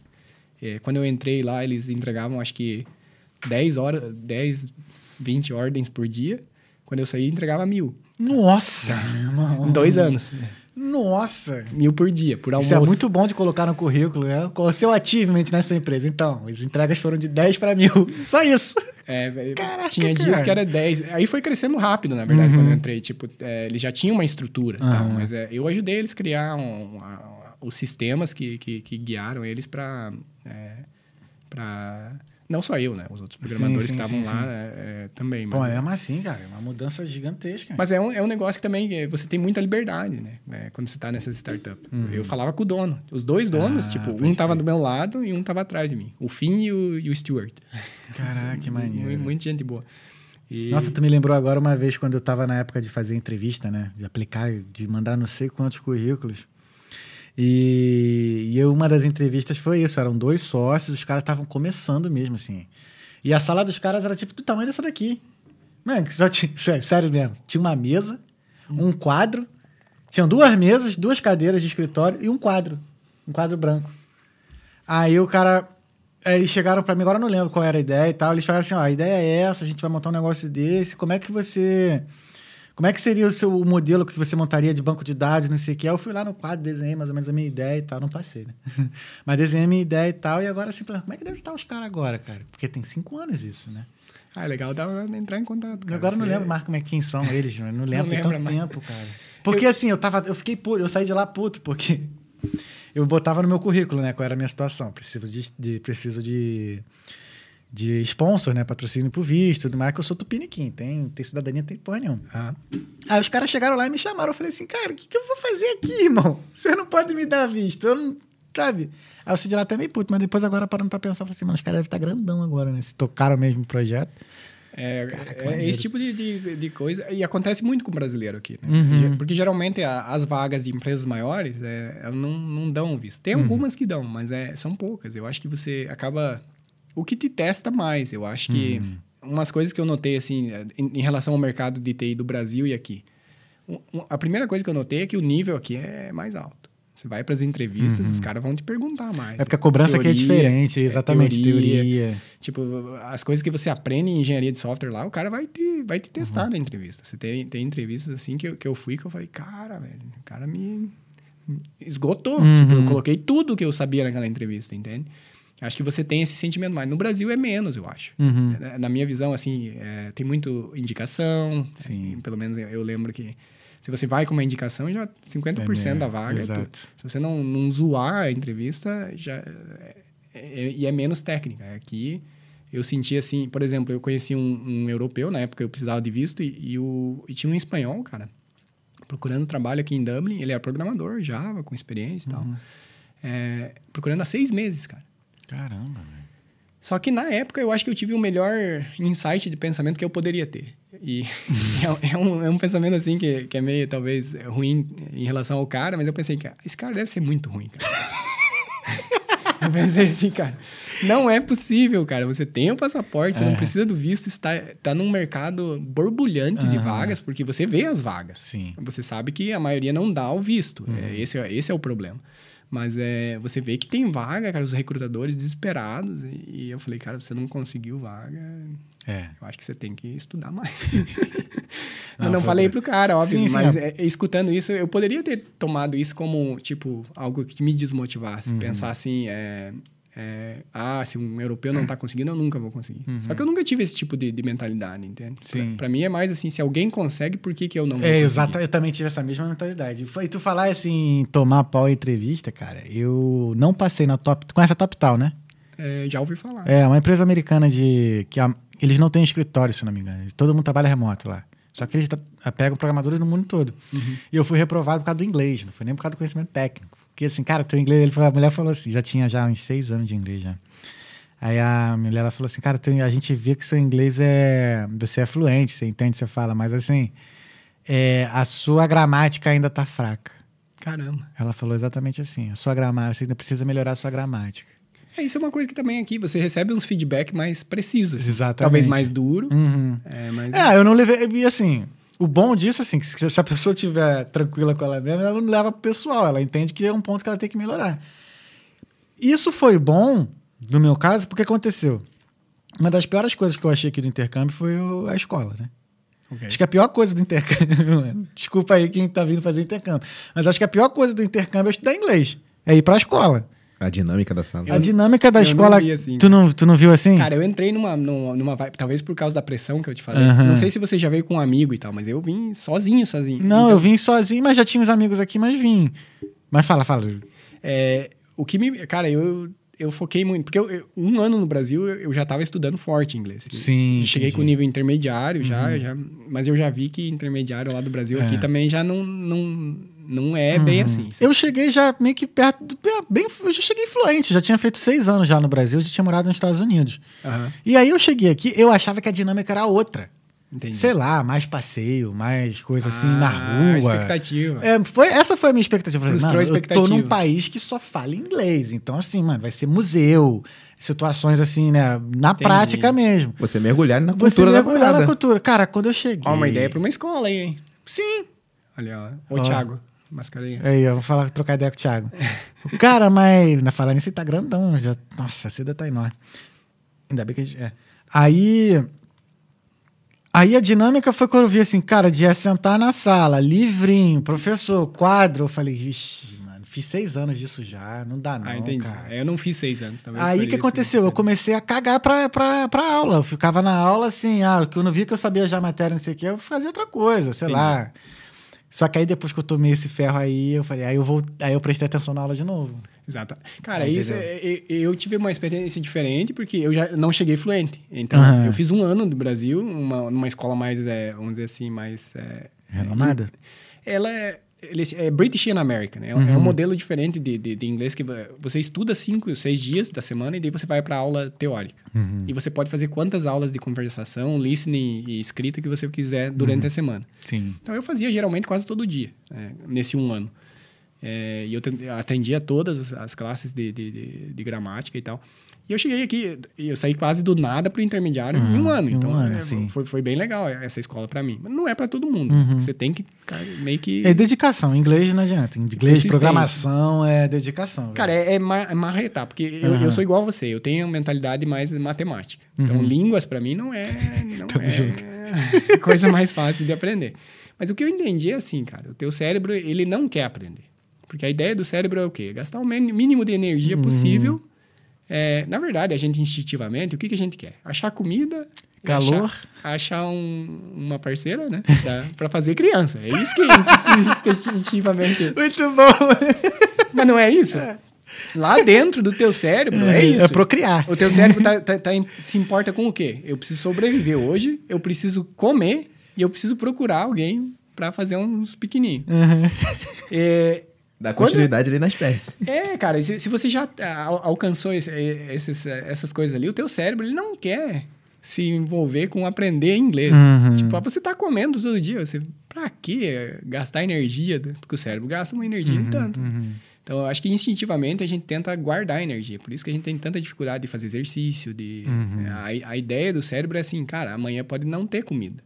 É, quando eu entrei lá, eles entregavam, acho que, dez horas, dez, vinte ordens por dia. Quando eu saí, entregava mil. Nossa! Em dois anos. Nossa! Mil por dia, por almoço. Isso é muito bom de colocar no currículo, né? Qual o seu achievement nessa empresa? Então, as entregas foram de dez para mil. Só isso. É, caraca, tinha dias cara. que era dez. Aí foi crescendo rápido, na verdade, uhum. quando eu entrei. Tipo, é, eles já tinham uma estrutura. Uhum. Tá? Mas é, eu ajudei eles a criar um, uma, os sistemas que, que, que guiaram eles para... É, para não só eu, né? Os outros programadores sim, sim, que estavam sim, lá sim. Né? É, também. Mas... Pô, é mas sim, cara. É uma mudança gigantesca. Mas é um, é um negócio que também você tem muita liberdade, né? É, quando você está nessas startups. Uhum. Eu falava com o dono. Os dois donos, ah, tipo, um estava do meu lado e um estava atrás de mim. O Finn e o, e o Stuart. Caraca, que maneiro. Muita gente boa. E... Nossa, tu me lembrou agora uma vez quando eu estava na época de fazer entrevista, né? De aplicar, de mandar não sei quantos currículos. E, e uma das entrevistas foi isso, eram dois sócios, os caras estavam começando mesmo, assim. E a sala dos caras era tipo do tamanho dessa daqui. Mano, só tinha, sério, sério mesmo, tinha uma mesa, um quadro, tinham duas mesas, duas cadeiras de escritório e um quadro, um quadro branco. Aí o cara, eles chegaram pra mim, agora eu não lembro qual era a ideia e tal, eles falaram assim, ó, a ideia é essa, a gente vai montar um negócio desse, como é que você... Como é que seria o seu modelo que você montaria de banco de dados, não sei o que? Eu fui lá no quadro, desenhei mais ou menos a minha ideia e tal. Não passei, né? Mas desenhei a minha ideia e tal. E agora, assim, como é que deve estar os caras agora, cara? Porque tem cinco anos isso, né? Ah, é legal dá entrar em contato. Cara. Agora eu não lembro, Marco, como é, quem são eles. Não lembro, não tem tanto mais. Tempo, cara. Porque eu... assim, eu, tava, eu fiquei puto, eu saí de lá puto, porque eu botava no meu currículo, né? Qual era a minha situação. Preciso de... de, preciso de de sponsor, né? Patrocínio pro visto, tudo mais, que eu sou tupiniquim, tem, tem cidadania, tem porra nenhuma. Ah. Aí os caras chegaram lá e me chamaram, eu falei assim, cara, o que, que eu vou fazer aqui, irmão? Você não pode me dar visto, eu não... Sabe? Aí eu saí de lá até meio puto, mas depois agora parando pra pensar, eu falei assim, mano, os caras devem estar grandão agora, né? Se tocaram mesmo o projeto. É, Caraca, é esse tipo de, de, de coisa, e acontece muito com o brasileiro aqui, né? Uhum. Porque geralmente a, as vagas de empresas maiores, é, elas não, não dão visto. Tem algumas uhum. que dão, mas é, são poucas. Eu acho que você acaba... O que te testa mais, eu acho que... Hum. Umas coisas que eu notei, assim, em, em relação ao mercado de T I do Brasil e aqui. Um, um, a primeira coisa que eu notei é que o nível aqui é mais alto. Você vai para as entrevistas, uhum. os caras vão te perguntar mais. É porque a cobrança teoria, aqui é diferente, exatamente, é teoria. teoria. Tipo, as coisas que você aprende em engenharia de software lá, o cara vai te, vai te testar uhum. na entrevista. Você tem, tem entrevistas, assim, que eu, que eu fui, que eu falei, cara, velho, o cara me esgotou. Uhum. Tipo, eu coloquei tudo que eu sabia naquela entrevista, entende? Acho que você tem esse sentimento mais. No Brasil é menos, eu acho. Uhum. Na minha visão, assim, é, tem muito indicação. Sim. É, pelo menos eu lembro que se você vai com uma indicação, já cinquenta por cento é da vaga. Exato. É, se você não, não zoar a entrevista, já é, é, e é menos técnica. Aqui eu senti assim... Por exemplo, eu conheci um, um europeu, na época eu precisava de visto, e, e, o, e tinha um espanhol, cara, procurando trabalho aqui em Dublin. Ele era programador, Java, com experiência e uhum. tal. É, procurando há seis meses, cara. Caramba, velho. Só que na época eu acho que eu tive o melhor insight de pensamento que eu poderia ter. E é, é, um, é um pensamento assim que, que é meio, talvez, ruim em relação ao cara, mas eu pensei que esse cara deve ser muito ruim, cara. Eu pensei assim, cara, não é possível, cara. Você tem o passaporte, você é. não precisa do visto, está, está num mercado borbulhante uhum. de vagas, porque você vê as vagas. Sim. Você sabe que a maioria não dá o visto. Uhum. É, esse, esse é o problema. Mas é, você vê que tem vaga, cara, os recrutadores desesperados. E, e eu falei, cara, você não conseguiu vaga. É. Eu acho que você tem que estudar mais. não, eu não falei pro cara, óbvio. Sim, mas sim. É, escutando isso, eu poderia ter tomado isso como, tipo, algo que me desmotivasse. Uhum. Pensar assim, é, é, ah, se um europeu não tá conseguindo, eu nunca vou conseguir. Uhum. Só que eu nunca tive esse tipo de, de mentalidade, entende? Sim. Pra, pra mim é mais assim, se alguém consegue, por que que eu não vou conseguir? É, exato. Eu também tive essa mesma mentalidade. E tu falar assim, tomar pau em entrevista, cara, eu não passei na Top... Tu conhece a TopTal, né? É, já ouvi falar. É, uma empresa americana de... que a... Eles não têm escritório, se não me engano. Todo mundo trabalha remoto lá. Só que eles pegam programadores no mundo todo. Uhum. E eu fui reprovado por causa do inglês, não foi nem por causa do conhecimento técnico. Porque assim, cara, teu inglês... Ele falou, a mulher falou assim, já tinha já uns seis anos de inglês já. Aí a mulher ela falou assim, cara, teu, a gente vê que seu inglês é... Você é fluente, você entende, você fala, mas assim, é, a sua gramática ainda tá fraca. Caramba. Ela falou exatamente assim, a sua gramática, você ainda precisa melhorar a sua gramática. É, isso é uma coisa que também aqui você recebe uns feedback mais precisos. Exatamente. Talvez mais duro. Uhum. É, mas... é, eu não levei... E assim, o bom disso, assim, que se a pessoa estiver tranquila com ela mesma, ela não leva pro pessoal. Ela entende que é um ponto que ela tem que melhorar. Isso foi bom No meu caso, porque aconteceu. Uma das piores coisas que eu achei aqui do intercâmbio foi a escola, né? Okay. Acho que a pior coisa do intercâmbio... Desculpa aí quem tá vindo fazer intercâmbio. Mas acho que a pior coisa do intercâmbio é estudar inglês. É ir pra escola. A dinâmica da sala. Eu, a dinâmica da escola... Não vi assim, tu, não, tu não viu assim? Cara, eu entrei numa, numa, numa vibe... Talvez por causa da pressão que eu te falei. Uhum. Não sei se você já veio com um amigo e tal, mas eu vim sozinho, sozinho. Não, então... eu vim sozinho, mas já tinha uns amigos aqui, mas vim. Mas fala, fala. É, o que me... Cara, eu... Eu foquei muito, porque eu, eu, um ano no Brasil eu já estava estudando forte inglês. Sim. Cheguei entendi. Com nível intermediário já, uhum. já, mas eu já vi que intermediário lá do Brasil é. Aqui também já não, não, não é uhum. bem assim. Sabe? Eu cheguei já meio que perto, do, bem, eu já cheguei fluente, já tinha feito seis anos já no Brasil, já tinha morado nos Estados Unidos. Uhum. E aí eu cheguei aqui, eu achava que a dinâmica era outra. Entendi. Sei lá, mais passeio, mais coisa ah, assim na rua. Expectativa. É, foi, essa foi a minha expectativa. Frustrou mano, a expectativa. Eu tô num país que só fala inglês. Então, assim, mano, vai ser museu, situações assim, né? Na entendi. Prática mesmo. Você mergulhar na cultura Você mergulhar da parada. mergulhar na cultura. Cara, quando eu cheguei... Ó, uma ideia pra uma escola aí, hein? Sim. Olha, ó. Ô, ó. Thiago. Mascarinha. Aí, eu vou falar, trocar ideia com o Thiago. Cara, mas... Na falar nisso, ele tá grandão. Já... Nossa, a seda tá enorme. Ainda bem que a gente... É. Aí... Aí a dinâmica foi quando eu vi assim, cara, de sentar na sala, livrinho, professor, quadro. Eu falei, vixi, mano, fiz seis anos disso já, não dá não, ah, entendi. Cara. Eu não fiz seis anos também. Aí o que aconteceu? Assim, eu comecei a cagar pra, pra, pra aula. Eu ficava na aula assim, ah, que eu não via que eu sabia já a matéria, não sei o que, eu fazia outra coisa, sei entendi. Lá. Só que aí depois que eu tomei esse ferro aí, eu falei, aí eu vou, aí eu prestei atenção na aula de novo. Exato. Cara, aí isso, eu, eu tive uma experiência diferente, porque eu já não cheguei fluente. Então, uhum. eu fiz um ano no Brasil, uma, numa escola mais, é, vamos dizer assim, mais... É, renomada? É, ela é, é British and American, né? Uhum. É um modelo diferente de, de, de inglês, que você estuda cinco, seis dias da semana e daí você vai para aula teórica. Uhum. E você pode fazer quantas aulas de conversação, listening e escrita que você quiser durante uhum. a semana. Sim. Então, eu fazia geralmente quase todo dia, né? Nesse um ano. É, e eu atendia todas as, as classes de, de, de, de gramática e tal. E eu cheguei aqui, eu saí quase do nada pro intermediário uhum, em um ano. Então, um ano, é, foi, foi bem legal essa escola para mim. Mas não é para todo mundo. Uhum. Você tem que cara, meio que... É dedicação. Inglês não adianta. Inglês, programação, é dedicação. Velho. Cara, é, é marretar, porque uhum. eu, eu sou igual a você. Eu tenho uma mentalidade mais matemática. Uhum. Então, línguas para mim não é, não é junto. Coisa mais fácil de aprender. Mas o que eu entendi é assim, cara. O teu cérebro, ele não quer aprender. Porque a ideia do cérebro é o quê? Gastar o mínimo de energia uhum. possível. É, na verdade, a gente instintivamente, o que, que a gente quer? Achar comida... Calor. Achar, achar um, uma parceira, né? Pra, pra fazer criança. É isso que a gente instintivamente... Muito bom! Mas não é isso? É. Lá dentro do teu cérebro, é isso. É procriar. O teu cérebro tá, tá, tá, se importa com o quê? Eu preciso sobreviver hoje, eu preciso comer e eu preciso procurar alguém pra fazer uns pequenininhos. Uhum. É... Dá continuidade quando... ali na espécie. É, cara, se, se você já al- alcançou esse, esses, essas coisas ali, o teu cérebro ele não quer se envolver com aprender inglês. Uhum. Tipo, você tá comendo todo dia, você, pra quê gastar energia? Porque o cérebro gasta uma energia uhum, e tanto. Uhum. Então, eu acho que instintivamente a gente tenta guardar energia. Por isso que a gente tem tanta dificuldade de fazer exercício. De... Uhum. A, a ideia do cérebro é assim, cara, amanhã pode não ter comida.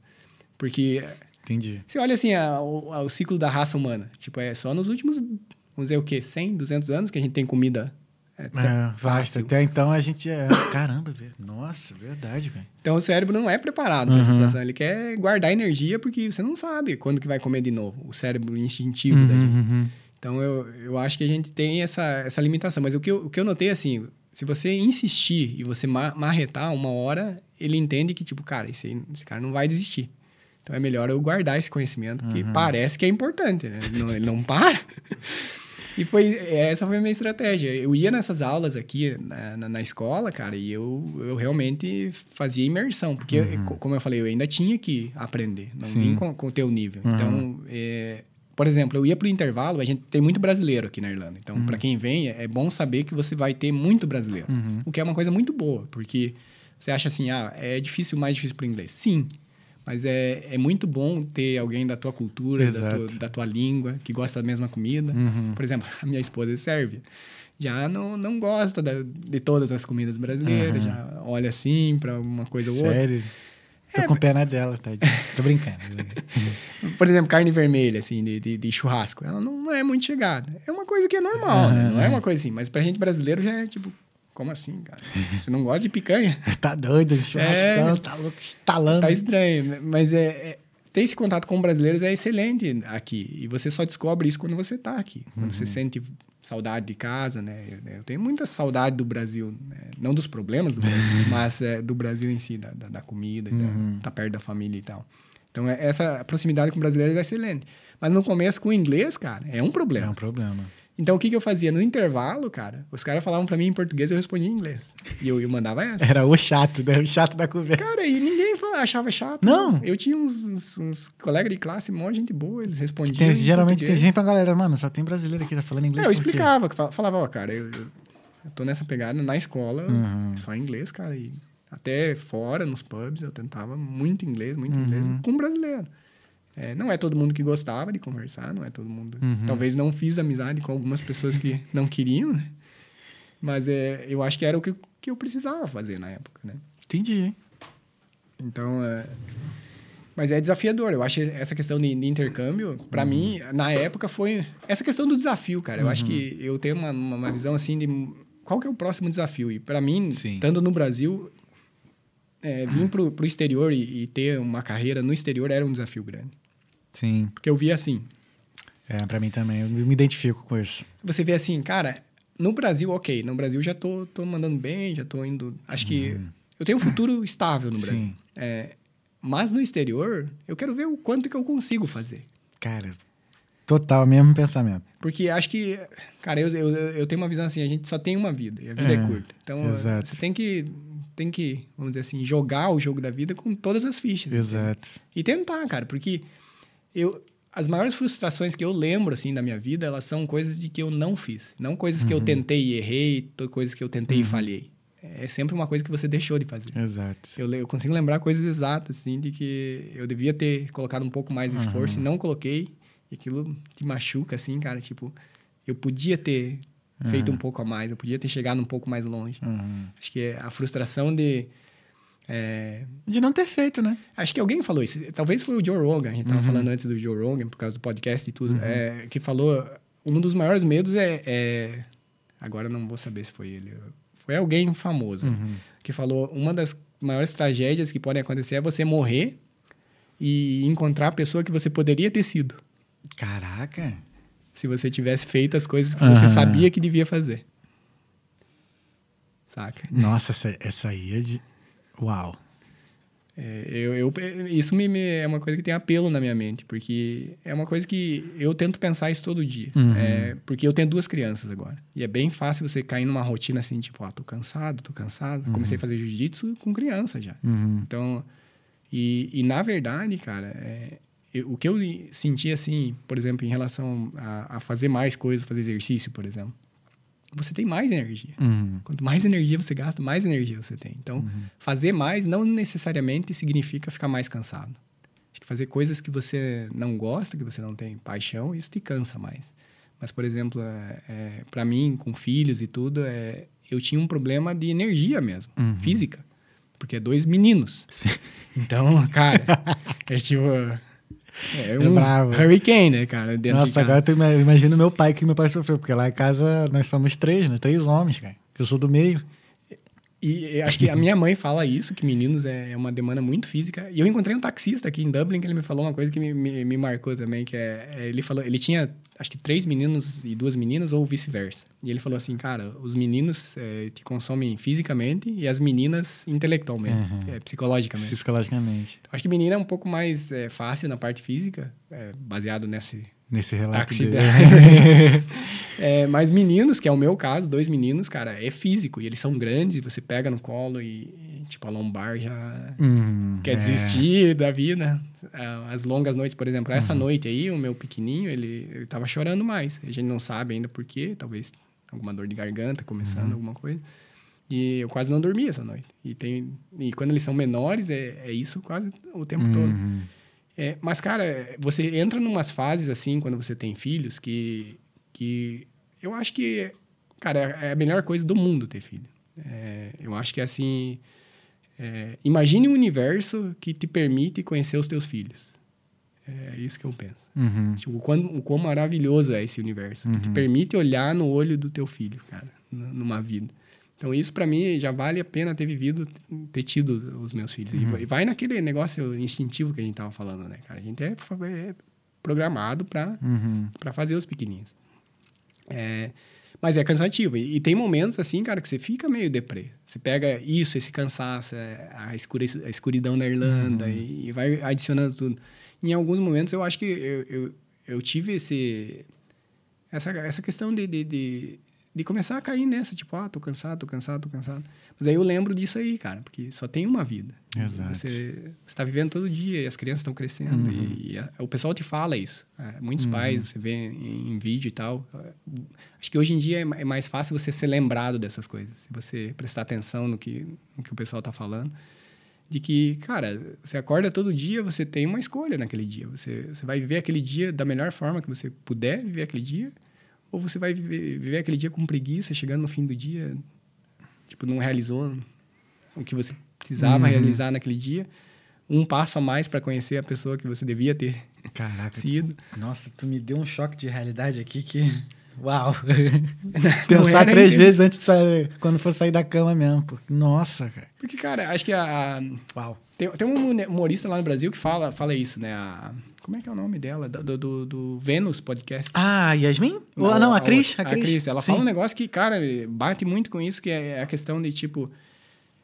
Porque... Entendi. Você olha assim, a, a, o ciclo da raça humana. Tipo, é só nos últimos, vamos dizer o quê? cem, duzentos anos que a gente tem comida. É, é vasta. Até então a gente é... Caramba, velho. Nossa, verdade, velho. Então o cérebro não é preparado uhum. para essa situação. Ele quer guardar energia porque você não sabe quando que vai comer de novo. O cérebro instintivo uhum, da gente. Uhum. Então eu, eu acho que a gente tem essa, essa limitação. Mas o que, eu, o que eu notei assim... Se você insistir e você marretar uma hora, ele entende que tipo, cara, esse, esse cara não vai desistir. Então, é melhor eu guardar esse conhecimento, porque uhum. parece que é importante, né? Ele não, ele não para. E foi, essa foi a minha estratégia. Eu ia nessas aulas aqui na, na, na escola, cara, e eu, eu realmente fazia imersão. Porque, uhum. eu, como eu falei, eu ainda tinha que aprender. Não Sim. vim com o teu nível. Uhum. Então, é, por exemplo, eu ia para o intervalo, a gente tem muito brasileiro aqui na Irlanda. Então, uhum. para quem vem, é bom saber que você vai ter muito brasileiro. Uhum. O que é uma coisa muito boa, porque você acha assim, ah, é difícil, mais difícil para o inglês. Sim. Mas é, é muito bom ter alguém da tua cultura, da tua, da tua língua, que gosta da mesma comida. Uhum. Por exemplo, a minha esposa é sérvia. Já não, não gosta da, de todas as comidas brasileiras, uhum. já olha assim para uma coisa ou outra. Sério? Tô é, com pena dela, tá? Tô brincando. Por exemplo, carne vermelha, assim, de, de, de churrasco. Ela não, não é muito chegada. É uma coisa que é normal, uhum. né? Não é uma coisa assim. Mas pra gente brasileiro já é tipo... Como assim, cara? Você não gosta de picanha? Tá doido, churrascão, é, tá louco, estalando. Tá estranho, mas é, é, ter esse contato com brasileiros é excelente aqui. E você só descobre isso quando você tá aqui. Quando uhum. você sente saudade de casa, né? Eu, eu tenho muita saudade do Brasil, né? Não dos problemas do Brasil, mas é, do Brasil em si, da, da, da comida, uhum. da, tá perto da família e tal. Então, é, essa proximidade com brasileiros é excelente. Mas no começo, com o inglês, cara, é um problema. É um problema. Então, o que, que eu fazia? No intervalo, cara, os caras falavam pra mim em português e eu respondia em inglês. E eu, eu mandava essa. Era o chato, né? O chato da conversa. Cara, e ninguém falava, achava chato. Não. Não. Eu tinha uns, uns, uns colegas de classe, mó gente boa, eles respondiam tem, geralmente português. Tem gente pra galera, mano, só tem brasileiro aqui, tá falando inglês. É, eu explicava, falava, ó, cara, eu, eu, eu tô nessa pegada na escola, uhum. só inglês, cara. E até fora, nos pubs, eu tentava muito inglês, muito uhum. inglês, com brasileiro. É, não é todo mundo que gostava de conversar, não é todo mundo... Uhum. Talvez não fiz amizade com algumas pessoas que não queriam, né? Mas é, eu acho que era o que, que eu precisava fazer na época, né? Entendi, hein? Então, é... Mas é desafiador. Eu acho essa questão de, de intercâmbio, pra uhum. mim, na época, foi... Essa questão do desafio, cara. Eu uhum. acho que eu tenho uma, uma visão, assim, de... Qual que é o próximo desafio? E pra mim, Sim. estando no Brasil... É, vir pro, pro exterior e, e ter uma carreira no exterior era um desafio grande. Sim. Porque eu via assim... É, pra mim também. Eu me identifico com isso. Você vê assim, cara, no Brasil, ok. No Brasil já tô, tô mandando bem, já tô indo... Acho hum. que eu tenho um futuro estável no Brasil. Sim. É, mas no exterior, eu quero ver o quanto que eu consigo fazer. Cara, total, mesmo pensamento. Porque acho que... Cara, eu, eu, eu tenho uma visão assim, a gente só tem uma vida e a vida é, é curta. Então, exato. Você tem que... Tem que, vamos dizer assim, jogar o jogo da vida com todas as fichas. Exato. Assim. E tentar, cara, porque eu, as maiores frustrações que eu lembro, assim, da minha vida, elas são coisas de que eu não fiz. Não coisas uhum. que eu tentei e errei, coisas que eu tentei uhum. e falhei. É sempre uma coisa que você deixou de fazer. Exato. Eu, eu consigo lembrar coisas exatas, assim, de que eu devia ter colocado um pouco mais de esforço uhum. e não coloquei. E aquilo te machuca, assim, cara, tipo, eu podia ter... feito uhum. um pouco a mais, eu podia ter chegado um pouco mais longe. Uhum. Acho que é a frustração de... É... De não ter feito, né? Acho que alguém falou isso. Talvez foi o Joe Rogan, a gente estava uhum. falando antes do Joe Rogan, por causa do podcast e tudo, uhum. é, que falou... Um dos maiores medos é, é... Agora não vou saber se foi ele. Foi alguém famoso, uhum. que falou... Uma das maiores tragédias que podem acontecer é você morrer e encontrar a pessoa que você poderia ter sido. Caraca! Se você tivesse feito as coisas que uhum. você sabia que devia fazer. Saca? Nossa, essa, essa aí é de... Uau! É, eu, eu, isso me, me, é uma coisa que tem apelo na minha mente, porque é uma coisa que eu tento pensar isso todo dia. Uhum. É, porque eu tenho duas crianças agora. E é bem fácil você cair numa rotina assim, tipo, ah, tô cansado, tô cansado. Uhum. Comecei a fazer jiu-jitsu com criança já. Uhum. Então, e, e na verdade, cara... É, o que eu senti, assim, por exemplo, em relação a, a fazer mais coisas, fazer exercício, por exemplo, você tem mais energia. Uhum. Quanto mais energia você gasta, mais energia você tem. Então, uhum. fazer mais não necessariamente significa ficar mais cansado. Acho que fazer coisas que você não gosta, que você não tem paixão, isso te cansa mais. Mas, por exemplo, é, é, para mim, com filhos e tudo, é, eu tinha um problema de energia mesmo, uhum. física. Porque é dois meninos. Sim. Então, cara, é tipo... É um é hurricane, né, cara? Nossa, agora eu imagino meu pai, que meu pai sofreu. Porque lá em casa nós somos três, né? Três homens, cara. Eu sou do meio. E, e acho que a minha mãe fala isso, que meninos é uma demanda muito física. E eu encontrei um taxista aqui em Dublin, que ele me falou uma coisa que me, me, me marcou também, que é... Ele falou... Ele tinha, acho que três meninos e duas meninas, ou vice-versa. E ele falou assim, cara, os meninos é, te consomem fisicamente e as meninas intelectualmente, uhum. é, psicologicamente. Psicologicamente. Acho que menina é um pouco mais é, fácil na parte física, é, baseado nesse... Nesse relato dele. é, mas meninos, que é o meu caso, dois meninos, cara, é físico. E eles são grandes, você pega no colo e, e tipo, a lombar já hum, quer é. desistir da vida. As longas noites, por exemplo, essa uhum. noite aí, o meu pequenininho, ele, ele tava chorando mais. A gente não sabe ainda por quê, talvez alguma dor de garganta começando, uhum. alguma coisa. E eu quase não dormi essa noite. E, tem, e quando eles são menores, é, é isso quase o tempo uhum. todo. É, mas, cara, você entra em umas fases, assim, quando você tem filhos, que, que eu acho que, cara, é a melhor coisa do mundo ter filho. É, eu acho que, assim, é, imagine um universo que te permite conhecer os teus filhos. É isso que eu penso. Uhum. Tipo, o quão, o quão maravilhoso é esse universo. Uhum. Que te permite olhar no olho do teu filho, cara, numa vida. Então, isso para mim já vale a pena ter vivido, ter tido os meus filhos. Uhum. E vai naquele negócio instintivo que a gente tava falando, né, cara? A gente é, é programado para uhum. para fazer os pequenininhos. É, mas é cansativo. E, e tem momentos assim, cara, que você fica meio deprê. Você pega isso, esse cansaço, a, escura, a escuridão da Irlanda uhum. e, e vai adicionando tudo. Em alguns momentos, eu acho que eu, eu, eu tive esse, essa, essa questão de... de, de De começar a cair nessa, tipo, ah, tô cansado, tô cansado, tô cansado. Mas aí eu lembro disso aí, cara, porque só tem uma vida. Exato. Você está vivendo todo dia e as crianças estão crescendo. Uhum. E, e a, o pessoal te fala isso. É, muitos uhum. pais, você vê em, em vídeo e tal. Acho que hoje em dia é, é mais fácil você ser lembrado dessas coisas. Se você prestar atenção no que, no que o pessoal tá falando. De que, cara, você acorda todo dia, você tem uma escolha naquele dia. Você, você vai viver aquele dia da melhor forma que você puder viver aquele dia. Ou você vai viver, viver aquele dia com preguiça, chegando no fim do dia, tipo, não realizou o que você precisava uhum. realizar naquele dia. Um passo a mais para conhecer a pessoa que você devia ter Caraca. sido. Nossa, tu me deu um choque de realidade aqui que... Uau! Pensar três ninguém. vezes antes de sair, quando for sair da cama mesmo. Porque, nossa, cara. Porque, cara, acho que a... a Uau! Tem, tem um humorista lá no Brasil que fala, fala isso, né? A... Como é que é o nome dela? Do, do, do Vênus Podcast. Ah, Yasmin? Não, Ou, não a, a Cris. A, a Cris. Ela Sim. fala um negócio que, cara, bate muito com isso, que é a questão de, tipo...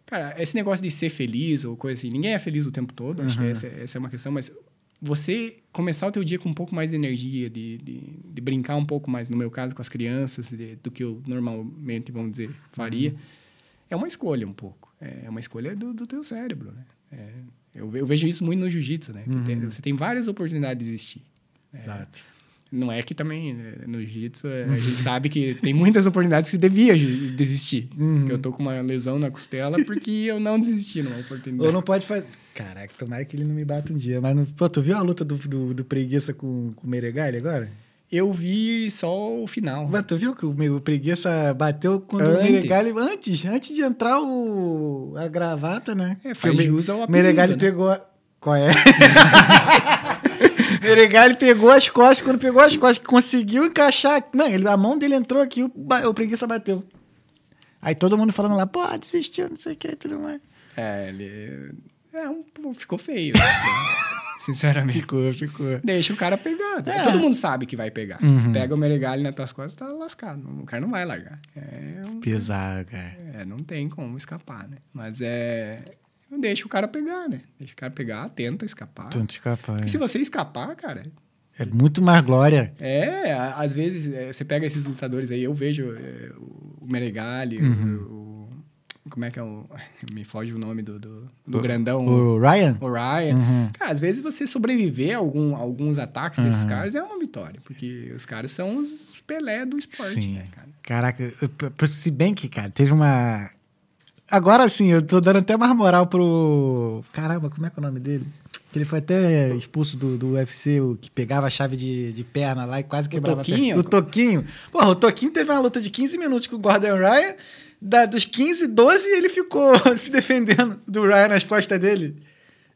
Cara, esse negócio de ser feliz ou coisa assim... Ninguém é feliz o tempo todo, uhum. acho que essa, essa é uma questão, mas... Você começar o teu dia com um pouco mais de energia, de, de, de brincar um pouco mais, no meu caso, com as crianças, de, do que eu normalmente, vamos dizer, faria, uhum. é uma escolha um pouco. É uma escolha do, do teu cérebro, né? É... Eu, eu vejo isso muito no jiu-jitsu, né? Uhum. Tem, você tem várias oportunidades de existir. Exato. É, não é que também no jiu-jitsu a gente sabe que tem muitas oportunidades que devia desistir. Uhum. Eu tô com uma lesão na costela porque eu não desisti numa oportunidade. Ou não pode fazer... Caraca, tomara que ele não me bata um dia. Mas, não... Pô, tu viu a luta do, do, do Preguiça com, com o Meregali agora? Eu vi só o final. Mas tu viu que o meu Preguiça bateu quando antes. o Meregali... Antes, antes de entrar o, a gravata, né? É, faz jus ao apelido, Meregali né? pegou... A... Qual é? Meregali pegou as costas. Quando pegou as costas, conseguiu encaixar... Não, ele, a mão dele entrou aqui, o, o Preguiça bateu. Aí todo mundo falando lá, pô, desistiu, não sei o que, e tudo mais. É, ele... É, um, ficou feio. Sinceramente. Ficou, ficou. Deixa o cara pegar. É. Todo mundo sabe que vai pegar. Uhum. Se pega o Meregali nas tuas costas, tá lascado. O cara não vai largar. É um... Pesado, cara. É, não tem como escapar, né? Mas é... Deixa o cara pegar, né? Deixa o cara pegar, tenta escapar. Tenta escapar, Porque é. se você escapar, cara... É muito mais glória. É, às vezes, é, você pega esses lutadores aí, eu vejo é, o Meregali, uhum. o... Como é que é o... Me foge o nome do, do, do o, grandão. O Ryan? O Ryan. Uhum. Cara, às vezes você sobreviver a algum, alguns ataques uhum. desses caras é uma vitória. Porque os caras são os Pelé do esporte, Sim. né, cara? Caraca, se bem que, cara, teve uma... Agora sim, eu tô dando até mais moral pro... Caramba, como é que é o nome dele? Que ele foi até expulso do, do U F C, o que pegava a chave de, de perna lá e quase quebrava a perna. O Toquinho. Porra, o Toquinho teve uma luta de quinze minutos com o Gordon Ryan... Da, dos quinze, doze, ele ficou se defendendo do Ryan nas costas dele.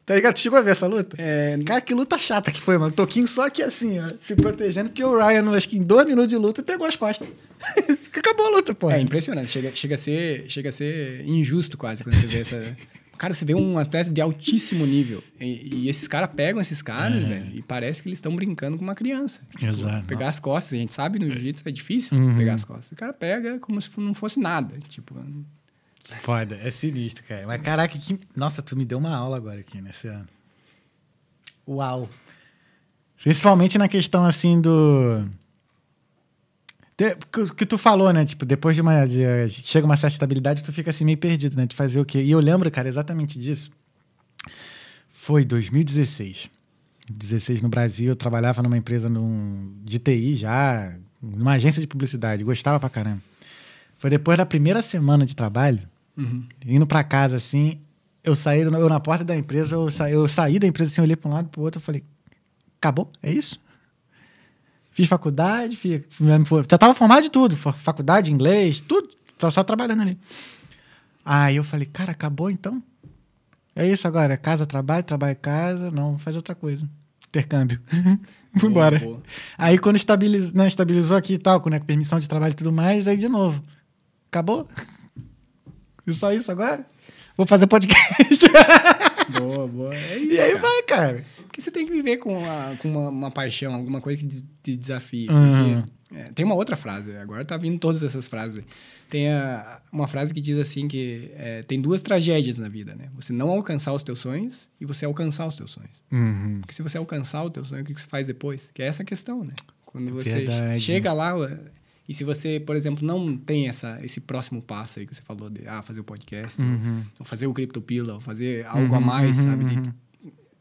Tá ligado? Tu chegou a ver essa luta? É... Cara, que luta chata que foi, mano. Toquinho só aqui assim, ó, se protegendo, porque o Ryan, acho que em dois minutos de luta, pegou as costas. Acabou a luta, pô. É impressionante. Chega, chega, a ser, chega a ser injusto quase quando você vê essa... Cara, você vê um atleta de altíssimo nível. E, e esses caras pegam esses caras, é. velho, e parece que eles estão brincando com uma criança. Exato. Tipo, pegar as costas, a gente sabe, no jiu-jitsu é difícil uhum. pegar as costas. O cara pega como se não fosse nada. Tipo... Foda, é sinistro, cara. Mas caraca, que... Nossa, tu me deu uma aula agora aqui, né? Você... Uau. Principalmente na questão, assim, do... O que tu falou, né? Tipo, depois de uma... De, chega uma certa estabilidade, tu fica assim meio perdido, né? De fazer o quê? E eu lembro, cara, exatamente disso. Foi dois mil e dezesseis. dezesseis no Brasil, eu trabalhava numa empresa num, de T I já, numa agência de publicidade. Gostava pra caramba. Foi depois da primeira semana de trabalho, uhum. indo pra casa, assim, eu saí eu, na porta da empresa, eu, sa, eu saí da empresa, assim, olhei pra um lado, pro outro, eu falei, acabou? É isso? Fiz faculdade, fiz, já tava formado de tudo. Faculdade, inglês, tudo. Só, só trabalhando ali. Aí eu falei, cara, acabou então? É isso agora. Casa, trabalho, trabalho, casa. Não, vou fazer outra coisa. Intercâmbio. Fui embora. Boa. Aí quando estabilizou, né, estabilizou aqui e tal, com né, permissão de trabalho e tudo mais, aí de novo. Acabou? E só isso agora? Vou fazer podcast. Boa, boa. É isso, e aí cara. vai, cara. Porque você tem que viver com uma, com uma, uma paixão, alguma coisa que te desafie. Uhum. Porque, é, tem uma outra frase, agora tá vindo todas essas frases. Tem a, uma frase que diz assim que é, tem duas tragédias na vida, né? Você não alcançar os teus sonhos e você alcançar os teus sonhos. Uhum. Porque se você alcançar o teu sonho, o que você faz depois? Que é essa questão, né? Quando você Verdade. chega lá... E se você, por exemplo, não tem essa, esse próximo passo aí que você falou de ah, fazer o podcast, uhum. ou fazer o CryptoPila, ou fazer algo uhum, a mais, uhum, sabe? De,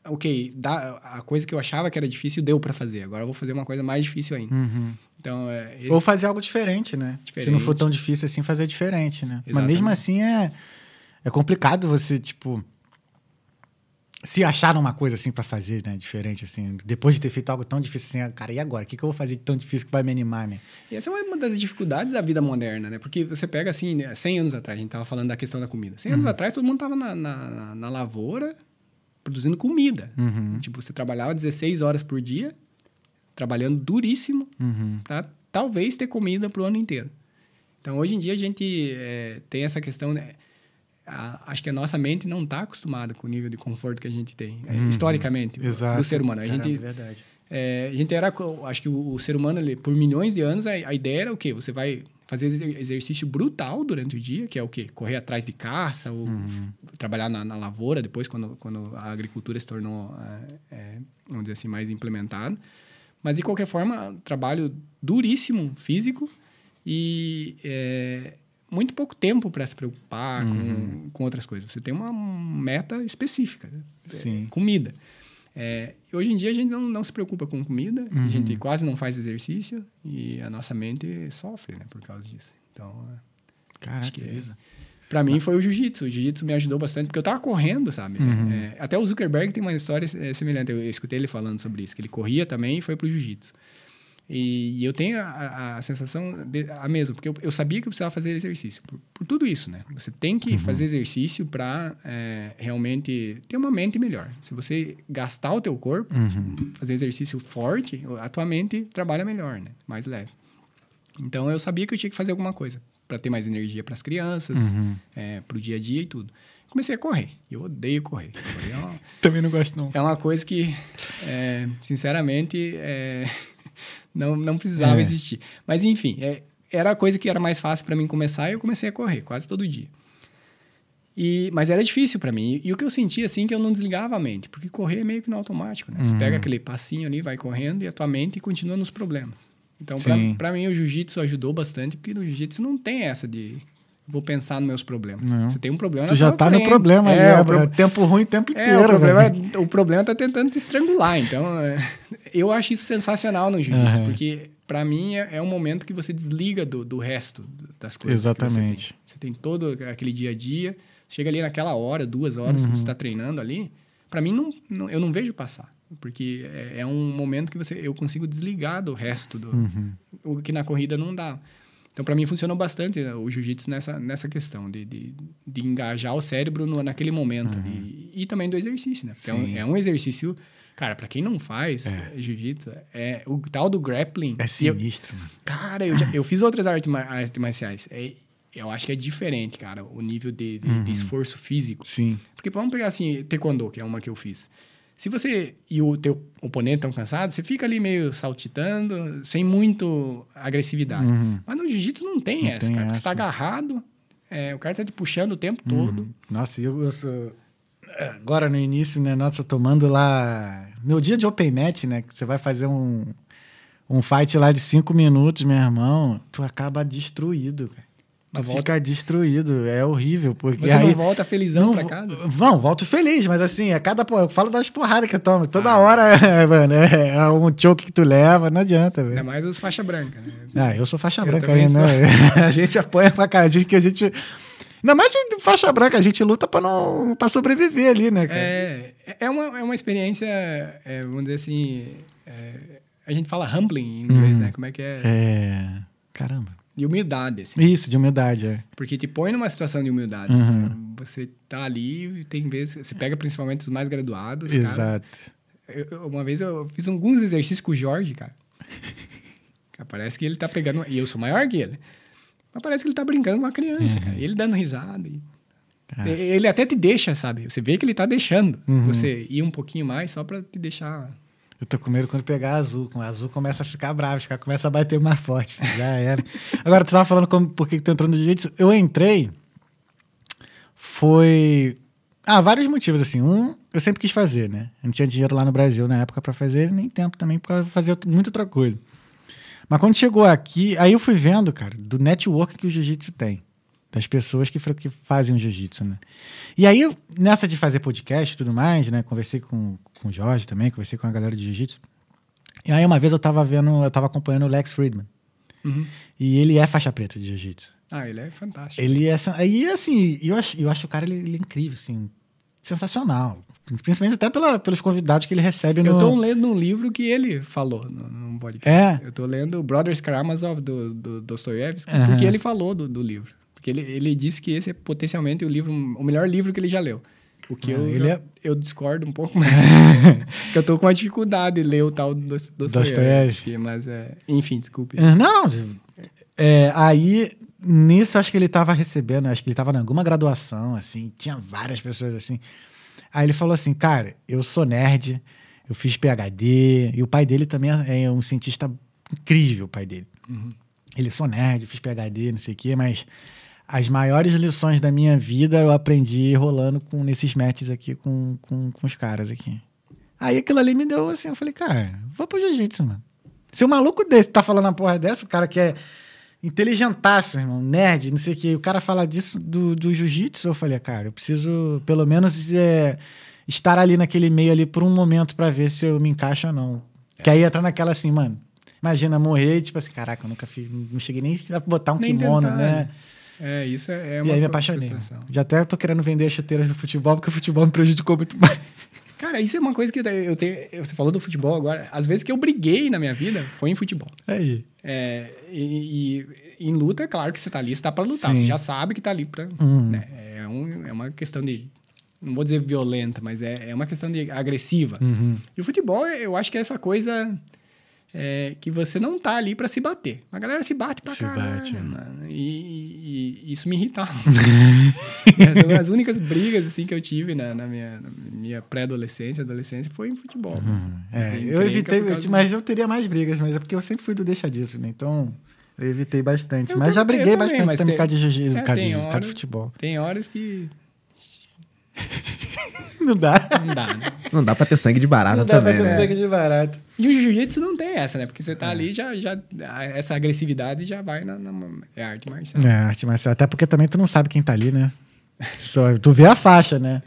ok, dá, a coisa que eu achava que era difícil deu pra fazer. Agora eu vou fazer uma coisa mais difícil ainda. Uhum. Então, é, esse... Ou fazer algo diferente, né? Diferente. Se não for tão difícil assim, fazer diferente, né? Exatamente. Mas mesmo assim é, é complicado você, tipo... Se acharam uma coisa assim pra fazer, né? Diferente, assim. Depois de ter feito algo tão difícil assim, cara, e agora? O que, que eu vou fazer de tão difícil que vai me animar, né? E essa é uma das dificuldades da vida moderna, né? Porque você pega, assim, cem anos atrás, a gente tava falando da questão da comida. cem uhum. anos atrás, todo mundo tava na, na, na lavoura produzindo comida. Uhum. Tipo, você trabalhava dezesseis horas por dia, trabalhando duríssimo, uhum. pra talvez ter comida pro ano inteiro. Então, hoje em dia, a gente é, tem essa questão, né? A, acho que a nossa mente não está acostumada com o nível de conforto que a gente tem, hum, historicamente, exato, do ser humano. A gente, caramba, é, a gente era... Acho que o, o ser humano, ele, por milhões de anos, a, a ideia era o quê? Você vai fazer exercício brutal durante o dia, que é o quê? Correr atrás de caça, ou hum. f, trabalhar na, na lavoura, depois, quando, quando a agricultura se tornou, é, vamos dizer assim, mais implementada. Mas, de qualquer forma, trabalho duríssimo, físico, e... É, muito pouco tempo para se preocupar uhum. com, com outras coisas. Você tem uma meta específica. Né? Sim. É, comida. É, hoje em dia, a gente não, não se preocupa com comida, uhum. a gente quase não faz exercício e a nossa mente sofre, né, por causa disso. Então, Caraca, que é, para mim, foi o jiu-jitsu. O jiu-jitsu me ajudou bastante, porque eu tava correndo, sabe? Uhum. É, até o Zuckerberg tem uma história semelhante. Eu, eu escutei ele falando sobre isso, que ele corria também e foi pro jiu-jitsu. E eu tenho a, a, a sensação de, a mesma, porque eu, eu sabia que eu precisava fazer exercício, por, por tudo isso, né? Você tem que uhum. fazer exercício para é, realmente ter uma mente melhor. Se você gastar o teu corpo, uhum. fazer exercício forte, a tua mente trabalha melhor, né? Mais leve. Então, eu sabia que eu tinha que fazer alguma coisa para ter mais energia para as crianças, uhum. é, para o dia a dia e tudo. Comecei a correr. Eu odeio correr. Eu odeio... Também não gosto, não. É uma coisa que, é, sinceramente... É... Não, não precisava é. existir. Mas, enfim, é, era a coisa que era mais fácil para mim começar e eu comecei a correr quase todo dia. E, mas era difícil para mim. E, e o que eu sentia, assim, que eu não desligava a mente. Porque correr é meio que no automático, né? Uhum. Você pega aquele passinho ali, vai correndo e a tua mente continua nos problemas. Então, para mim, o jiu-jitsu ajudou bastante, porque no jiu-jitsu não tem essa de... Vou pensar nos meus problemas. Não. Você tem um problema... Tu já tá frente. no problema. É, ali, é, pro... Tempo ruim o tempo inteiro. É, o, problema, o problema tá tentando te estrangular. Então, é... eu acho isso sensacional no jiu-jitsu. Uhum. Porque, para mim, é, é um momento que você desliga do, do resto das coisas. Exatamente. Você tem. você tem todo aquele dia a dia. Chega ali naquela hora, duas horas uhum. que você tá treinando ali. Para mim, não, não, eu não vejo passar. Porque é, é um momento que você, eu consigo desligar do resto. Do, uhum. O que na corrida não dá. Então, para mim, funcionou bastante o jiu-jitsu nessa, nessa questão de, de, de engajar o cérebro no, naquele momento. Uhum. E, e também do exercício, né? Porque é um, é um exercício... Cara, para quem não faz é. jiu-jitsu, é o tal do grappling... É sinistro, eu, mano. Cara, eu, já, eu fiz outras artes, artes marciais. É, eu acho que é diferente, cara, o nível de, de, uhum. de esforço físico. Sim. Porque vamos pegar, assim, taekwondo, que é uma que eu fiz. Se você e o teu oponente estão cansados, você fica ali meio saltitando, sem muito agressividade. Uhum. Mas no jiu-jitsu não tem não essa, tem cara. Essa. Você tá agarrado, é, o cara tá te puxando o tempo uhum. todo. Nossa, eu, eu sou... Agora no início, né? Nossa, tomando lá... Meu dia de open match, né? Você vai fazer um, um fight lá de cinco minutos, meu irmão, tu acaba destruído, cara. Tu volta... fica destruído, é horrível. Porque você aí, não volta felizão não, pra casa? Não, volto feliz, mas assim, a cada porra, eu falo das porradas que eu tomo. Toda ah. hora, mano, é um choke que tu leva, não adianta, velho. Ainda mais os faixa branca, né? Ah, eu sou faixa eu branca ainda. Né? A gente apanha pra cara, diz que a gente... Ainda mais de faixa branca, a gente luta pra, não, pra sobreviver ali, né, cara? É, é, uma, é uma experiência, é, vamos dizer assim, é, a gente fala humbling em inglês, hum, né? Como é que é? É, caramba. De humildade, assim. Isso, de humildade, é. Porque te põe numa situação de humildade. Uhum. Né? Você tá ali, tem vezes... Você pega principalmente os mais graduados, Exato. Cara. Eu, uma vez eu fiz alguns exercícios com o Jorge, cara. cara. Parece que ele tá pegando... E eu sou maior que ele. Mas parece que ele tá brincando com uma criança, uhum. cara. Ele dando risada. E É. Ele até te deixa, sabe? Você vê que ele tá deixando. Uhum. Você ir um pouquinho mais só pra te deixar... Eu tô com medo quando pegar azul. A azul começa a ficar brava, começa a bater mais forte. Já era. Agora, tu tava falando como, por que tu entrou no jiu-jitsu. Eu entrei... Foi... Ah, vários motivos, assim. Um, eu sempre quis fazer, né? Eu não tinha dinheiro lá no Brasil na época pra fazer, nem tempo também pra fazer muita outra coisa. Mas quando chegou aqui, aí eu fui vendo, cara, do network que o jiu-jitsu tem. Das pessoas que, que fazem o jiu-jitsu, né? E aí, nessa de fazer podcast e tudo mais, né? Conversei com, com o Jorge também, conversei com a galera de jiu-jitsu. E aí, uma vez eu tava vendo, eu tava acompanhando o Lex Friedman. Uhum. E ele é faixa preta de jiu-jitsu. Ah, ele é fantástico. Ele é... E assim, eu acho, eu acho o cara ele, ele é incrível, assim, sensacional. Principalmente até pela, pelos convidados que ele recebe no... Eu tô lendo um livro que ele falou no, no podcast. É. Eu tô lendo Brothers Karamazov, do, do Dostoiévski, uhum. porque ele falou do, do livro. Porque ele, ele disse que esse é potencialmente o livro, o melhor livro que ele já leu. O que ah, eu, ele eu, é... eu discordo um pouco mais. Porque eu tô com uma dificuldade de ler o tal do Dostoiévski. Mas, é... enfim, desculpe. Não, não. É, aí... Nisso, acho que ele tava recebendo, acho que ele tava em alguma graduação, assim, tinha várias pessoas, assim. Aí ele falou assim, cara, eu sou nerd, eu fiz P H D, e o pai dele também é um cientista incrível, o pai dele. Uhum. Ele, sou nerd, eu fiz P H D, não sei o quê, mas as maiores lições da minha vida eu aprendi rolando com, nesses matches aqui com, com, com os caras aqui. Aí aquilo ali me deu, assim, eu falei, cara, vou pro jiu-jitsu, mano. Se um maluco desse tá falando uma porra dessa, o cara que é... inteligentaço, irmão, nerd, não sei o que. O cara fala disso do, do jiu-jitsu, eu falei, cara, eu preciso, pelo menos, é, estar ali naquele meio ali por um momento pra ver se eu me encaixo ou não. É. Que aí entra naquela assim, mano, imagina morrer, tipo assim, caraca, eu nunca fiz, não cheguei nem a botar um nem kimono, tentar, né? É, isso é, é uma E aí me apaixonei. Já até tô querendo vender as chuteiras do futebol, porque o futebol me prejudicou muito mais. Cara, isso é uma coisa que eu tenho... Você falou do futebol agora. Às vezes que eu briguei na minha vida, foi em futebol. Aí. É, e, e em luta, é claro que você tá ali, você tá pra lutar. Sim. Você já sabe que tá ali pra... Hum. Né? É, um, é uma questão de... Não vou dizer violenta, mas é, é uma questão de agressiva. Uhum. E o futebol, eu acho que é essa coisa... É, que você não tá ali pra se bater. A galera se bate pra se caralho, bate, mano. E, e, e isso me irritava. As, as únicas brigas, assim, que eu tive na, na minha, na minha pré-adolescência, adolescência, foi em futebol. Uhum. É, eu evitei, eu, do... mas eu teria mais brigas, mas é porque eu sempre fui do deixa disso, né? Então, eu evitei bastante. Eu mas tô, já briguei também, bastante também, por causa de jiu-jitsu, por causa de futebol. Tem horas que... Não dá. Não dá, né? Não dá pra ter sangue de barata não também, né? Não dá pra ter né? sangue de barata. E o jiu-jitsu não tem essa, né? Porque você tá é. ali, já, já, essa agressividade já vai na... na é arte marcial. É, arte marcial. Até porque também tu não sabe quem tá ali, né? Só, tu vê a faixa, né?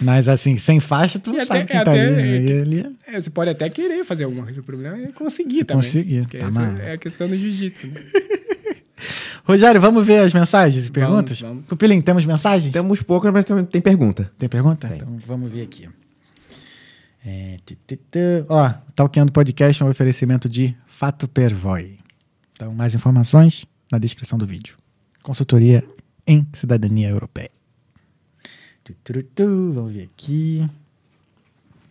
Mas assim, sem faixa, tu e não até, sabe quem é, tá até, ali. É, né? ali é... Você pode até querer fazer alguma coisa. O problema é conseguir também. Conseguir, tá é a questão do jiu-jitsu, né? Rogério, vamos ver as mensagens e perguntas? Vamos, vamos. Pupilinho, temos mensagens? Temos poucas, mas tem, tem pergunta. Tem pergunta? Tem. Então vamos ver aqui. É, tu, tu, tu. Ó, Talkeando Podcast é um oferecimento de Fatto Per Voi. Então, mais informações na descrição do vídeo. Consultoria em Cidadania Europeia. Tu, tu, tu. Vamos ver aqui.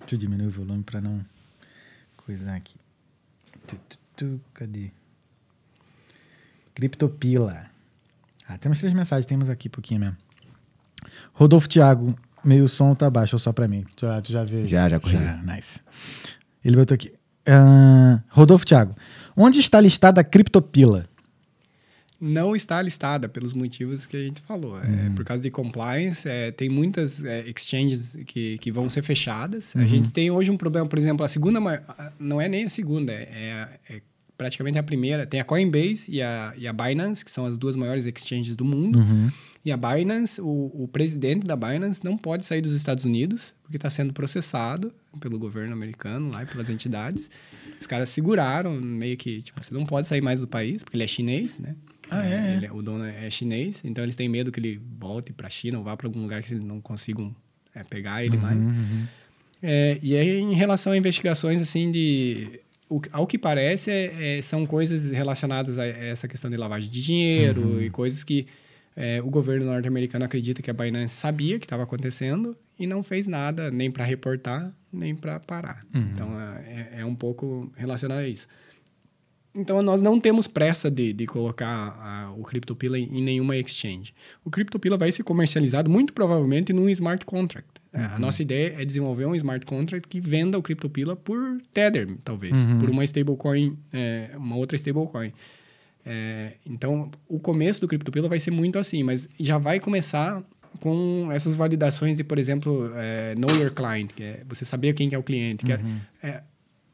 Deixa eu diminuir o volume para não coisar aqui. Tu, tu, tu. Cadê? CryptoPila. Ah, temos três mensagens, temos aqui um pouquinho mesmo. Rodolfo Thiago, meio som tá baixo, ou só pra mim. Tu, tu já vê? Já, já corrigiu. Nice. Ele botou aqui. Uh, Rodolfo Thiago, onde está listada a CryptoPila? Não está listada, pelos motivos que a gente falou. Hum. É, por causa de compliance, é, tem muitas é, exchanges que, que vão ser fechadas. Uhum. A gente tem hoje um problema, por exemplo, a segunda... Não é nem a segunda, é... é praticamente a primeira, tem a Coinbase e a, e a Binance, que são as duas maiores exchanges do mundo. Uhum. E a Binance, o, o presidente da Binance não pode sair dos Estados Unidos, porque está sendo processado pelo governo americano lá e pelas entidades. Os caras seguraram, meio que, tipo, você não pode sair mais do país, porque ele é chinês, né? Ah, é, é. Ele, o dono é chinês, então eles têm medo que ele volte para a China ou vá para algum lugar que eles não consigam é, pegar ele uhum, mais. Uhum. É, e aí, em relação a investigações, assim, de... O, ao que parece, é, é, são coisas relacionadas a essa questão de lavagem de dinheiro uhum. e coisas que é, o governo norte-americano acredita que a Binance sabia que estava acontecendo e não fez nada, nem para reportar, nem para parar. Uhum. Então, é, é um pouco relacionado a isso. Então, nós não temos pressa de, de colocar a, o CryptoPila em, em nenhuma exchange. O CryptoPila vai ser comercializado, muito provavelmente, num smart contract. Uhum. A nossa ideia é desenvolver um smart contract que venda o CryptoPila por Tether, talvez. Uhum. Por uma stablecoin, é, uma outra stablecoin. É, então, o começo do CryptoPila vai ser muito assim, mas já vai começar com essas validações de, por exemplo, é, know your client, que é você saber quem que é o cliente, que uhum. é... é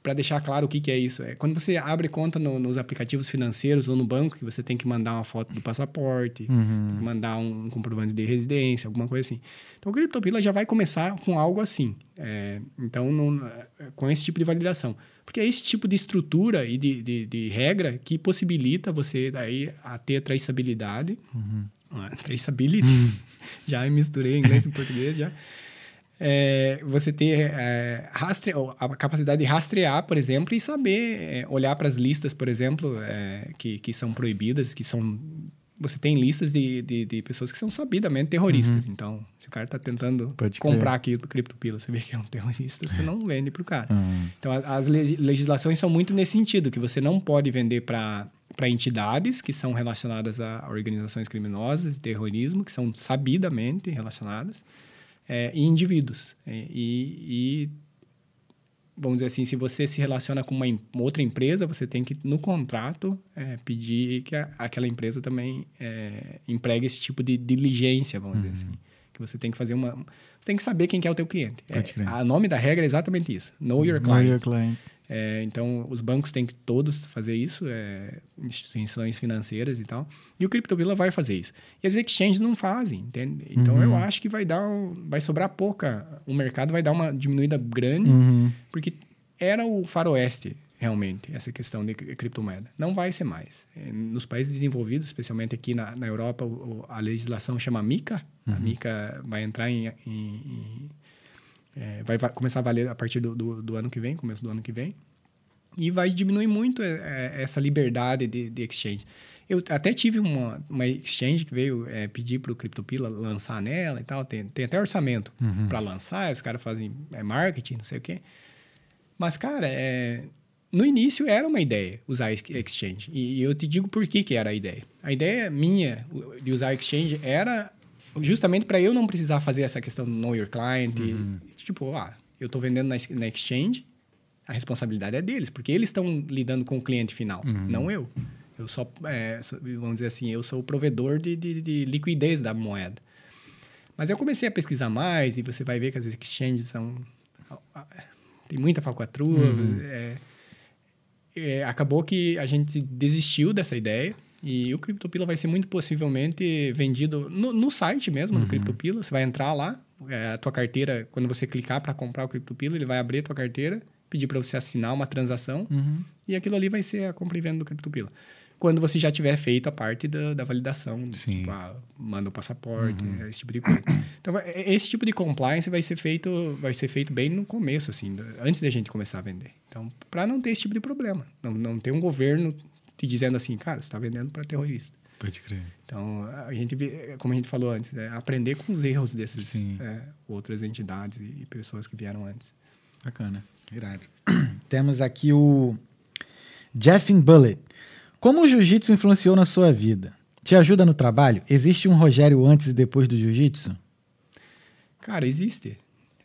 para deixar claro o que, que é isso. É quando você abre conta no, nos aplicativos financeiros ou no banco, que você tem que mandar uma foto do passaporte, uhum. tem que mandar um, um comprovante de residência, alguma coisa assim. Então, o CryptoPila já vai começar com algo assim. É, então, não, com esse tipo de validação. Porque é esse tipo de estrutura e de, de, de regra que possibilita você daí a ter traçabilidade. Uhum. Ah, traçabilidade? Uhum. Já misturei inglês e português, já. É, você ter é, rastre... a capacidade de rastrear, por exemplo, e saber é, olhar para as listas, por exemplo, é, que, que são proibidas, que são... Você tem listas de, de, de pessoas que são sabidamente terroristas. Uhum. Então, se o cara está tentando Pode comprar aqui do CryptoPila, você vê que é um terrorista, você não vende para o cara. Uhum. Então, a, as le- legislações são muito nesse sentido, que você não pode vender para entidades que são relacionadas a organizações criminosas, terrorismo, que são sabidamente relacionadas. É, e indivíduos. É, e, e, vamos dizer assim, se você se relaciona com uma, uma outra empresa, você tem que, no contrato, é, pedir que a, aquela empresa também é, empregue esse tipo de diligência, vamos uhum. dizer assim. Que você tem que fazer uma... Você tem que saber quem que é o teu cliente. O é, nome da regra é exatamente isso. Know your client. Know your client. É, então, os bancos têm que todos fazer isso, é, instituições financeiras e tal. E o CryptoPila vai fazer isso. E as exchanges não fazem, entende? Então, uhum. eu acho que vai dar um, vai sobrar pouca. O mercado vai dar uma diminuída grande, uhum. porque era o faroeste, realmente, essa questão de criptomoeda. Não vai ser mais. Nos países desenvolvidos, especialmente aqui na, na Europa, o, a legislação chama MiCA. Uhum. A MiCA vai entrar em... em, em É, vai va- começar a valer a partir do, do, do ano que vem, começo do ano que vem. E vai diminuir muito é, essa liberdade de, de exchange. Eu até tive uma, uma exchange que veio é, pedir para o CryptoPila lançar nela e tal. Tem, tem até orçamento uhum. para lançar. Os caras fazem é, marketing, não sei o quê. Mas, cara, é, no início era uma ideia usar exchange. E, e eu te digo por que, que era a ideia. A ideia minha de usar exchange era... Justamente para eu não precisar fazer essa questão do know your client. Uhum. E, tipo, ah, eu estou vendendo na, na exchange, a responsabilidade é deles, porque eles estão lidando com o cliente final, uhum. não eu. Eu só, é, sou, vamos dizer assim, eu sou o provedor de, de, de liquidez da moeda. Mas eu comecei a pesquisar mais e você vai ver que as exchanges são... Tem muita falcatrua. Uhum. É, é, acabou que a gente desistiu dessa ideia. E o CryptoPila vai ser muito possivelmente vendido no, no site mesmo uhum. do CryptoPila. Você vai entrar lá, é, a tua carteira, quando você clicar para comprar o CryptoPila, ele vai abrir a tua carteira, pedir para você assinar uma transação uhum. e aquilo ali vai ser a compra e venda do CryptoPila. Quando você já tiver feito a parte da, da validação, Sim. tipo, ah, manda o passaporte, uhum. esse tipo de coisa. Então, esse tipo de compliance vai ser feito, vai ser feito bem no começo, assim, antes da gente começar a vender. Então, para não ter esse tipo de problema, não, não ter um governo... te dizendo assim, cara, você está vendendo para terrorista. Pode crer. Então, a gente, como a gente falou antes, é aprender com os erros dessas é, outras entidades e pessoas que vieram antes. Bacana. Irado. Temos aqui o Jeffin Bullet. Como o jiu-jitsu influenciou na sua vida? Te ajuda no trabalho? Existe um Rogério antes e depois do jiu-jitsu? Cara, existe.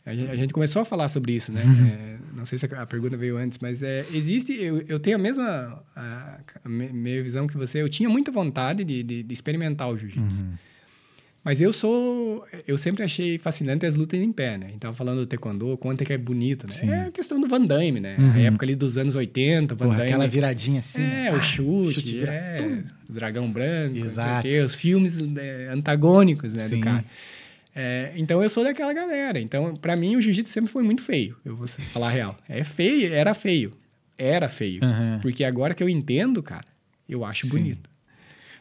A gente, a gente começou a falar sobre isso, né? É, não sei se a pergunta veio antes, mas é, existe... Eu, eu tenho a mesma a, a minha visão que você. Eu tinha muita vontade de, de, de experimentar o jiu-jitsu. Uhum. Mas eu sou... Eu sempre achei fascinante as lutas em pé, né? Então, falando do taekwondo, quanto é que é bonito, né? Sim. É a questão do Van Damme, né? Uhum. A época ali dos anos oitenta, Van Porra, Damme... Aquela viradinha assim. É, ah, o chute, chute vira... é, o Dragão Branco. Exato. Porque, os filmes é, antagônicos, né? Sim. Do cara. É, então, eu sou daquela galera. Então, pra mim, o jiu-jitsu sempre foi muito feio. Eu vou falar a real. É feio, era feio. Era feio. Uhum. Porque agora que eu entendo, cara, eu acho Sim. bonito.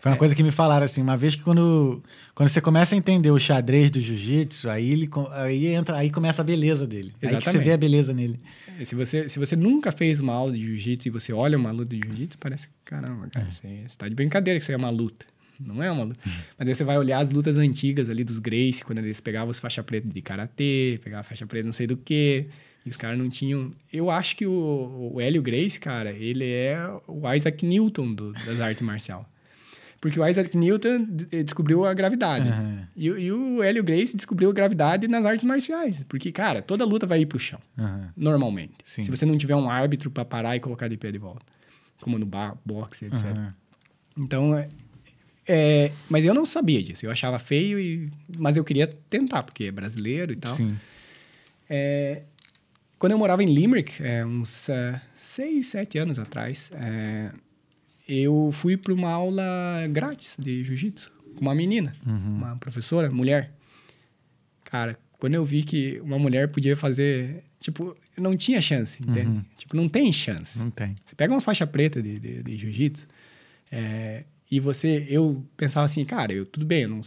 Foi uma é. coisa que me falaram assim, uma vez que quando, quando você começa a entender o xadrez do jiu-jitsu, aí, ele, aí, entra, aí começa a beleza dele. Exatamente. Aí que você vê a beleza nele. Se você, se você nunca fez uma aula de jiu-jitsu e você olha uma luta de jiu-jitsu, parece que, caramba, cara, é. você, você tá de brincadeira que isso é uma luta. Não é uma luta. Uhum. Mas aí você vai olhar as lutas antigas ali dos Gracie, quando eles pegavam os faixa preta de karatê, pegavam faixa preta não sei do quê. E os caras não tinham... Eu acho que o, o Hélio Gracie, cara, ele é o Isaac Newton do, das artes marciais. Porque o Isaac Newton descobriu a gravidade. Uhum. E, e o Hélio Gracie descobriu a gravidade nas artes marciais. Porque, cara, toda luta vai ir pro chão. Uhum. Normalmente. Sim. Se você não tiver um árbitro pra parar e colocar de pé de volta. Como no bar, boxe, etcétera. Uhum. Então... É, é, mas eu não sabia disso. Eu achava feio, e, mas eu queria tentar. Porque é brasileiro e tal. Sim. É... Quando eu morava em Limerick, é, uns uh, seis, sete anos atrás, é, eu fui para uma aula grátis de jiu-jitsu com uma menina, uhum. uma professora, mulher. Cara, quando eu vi que uma mulher podia fazer... Tipo, não tinha chance, entende? Uhum. Tipo, não tem chance. Não tem. Você pega uma faixa preta de, de, de jiu-jitsu é, e você... Eu pensava assim, cara, eu, tudo bem, eu, não,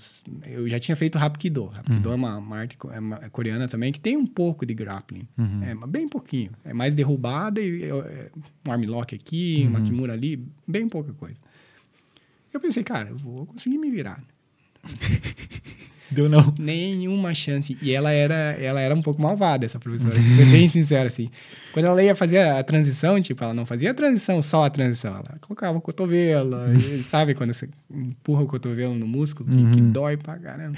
eu já tinha feito Hapkido. Hapkido uhum. é uma, uma arte é uma, é coreana também que tem um pouco de grappling. Uhum. É, bem pouquinho. É mais derrubada e é, um armlock aqui, uhum. uma kimura ali, bem pouca coisa. Eu pensei, cara, eu vou conseguir me virar. Deu não. Nenhuma chance. E ela era, ela era um pouco malvada, essa professora. Vou ser bem sincero, assim. Quando ela ia fazer a transição, tipo, ela não fazia a transição, só a transição. Ela colocava o cotovelo. Sabe quando você empurra o cotovelo no músculo? Uhum. Que dói pra caramba.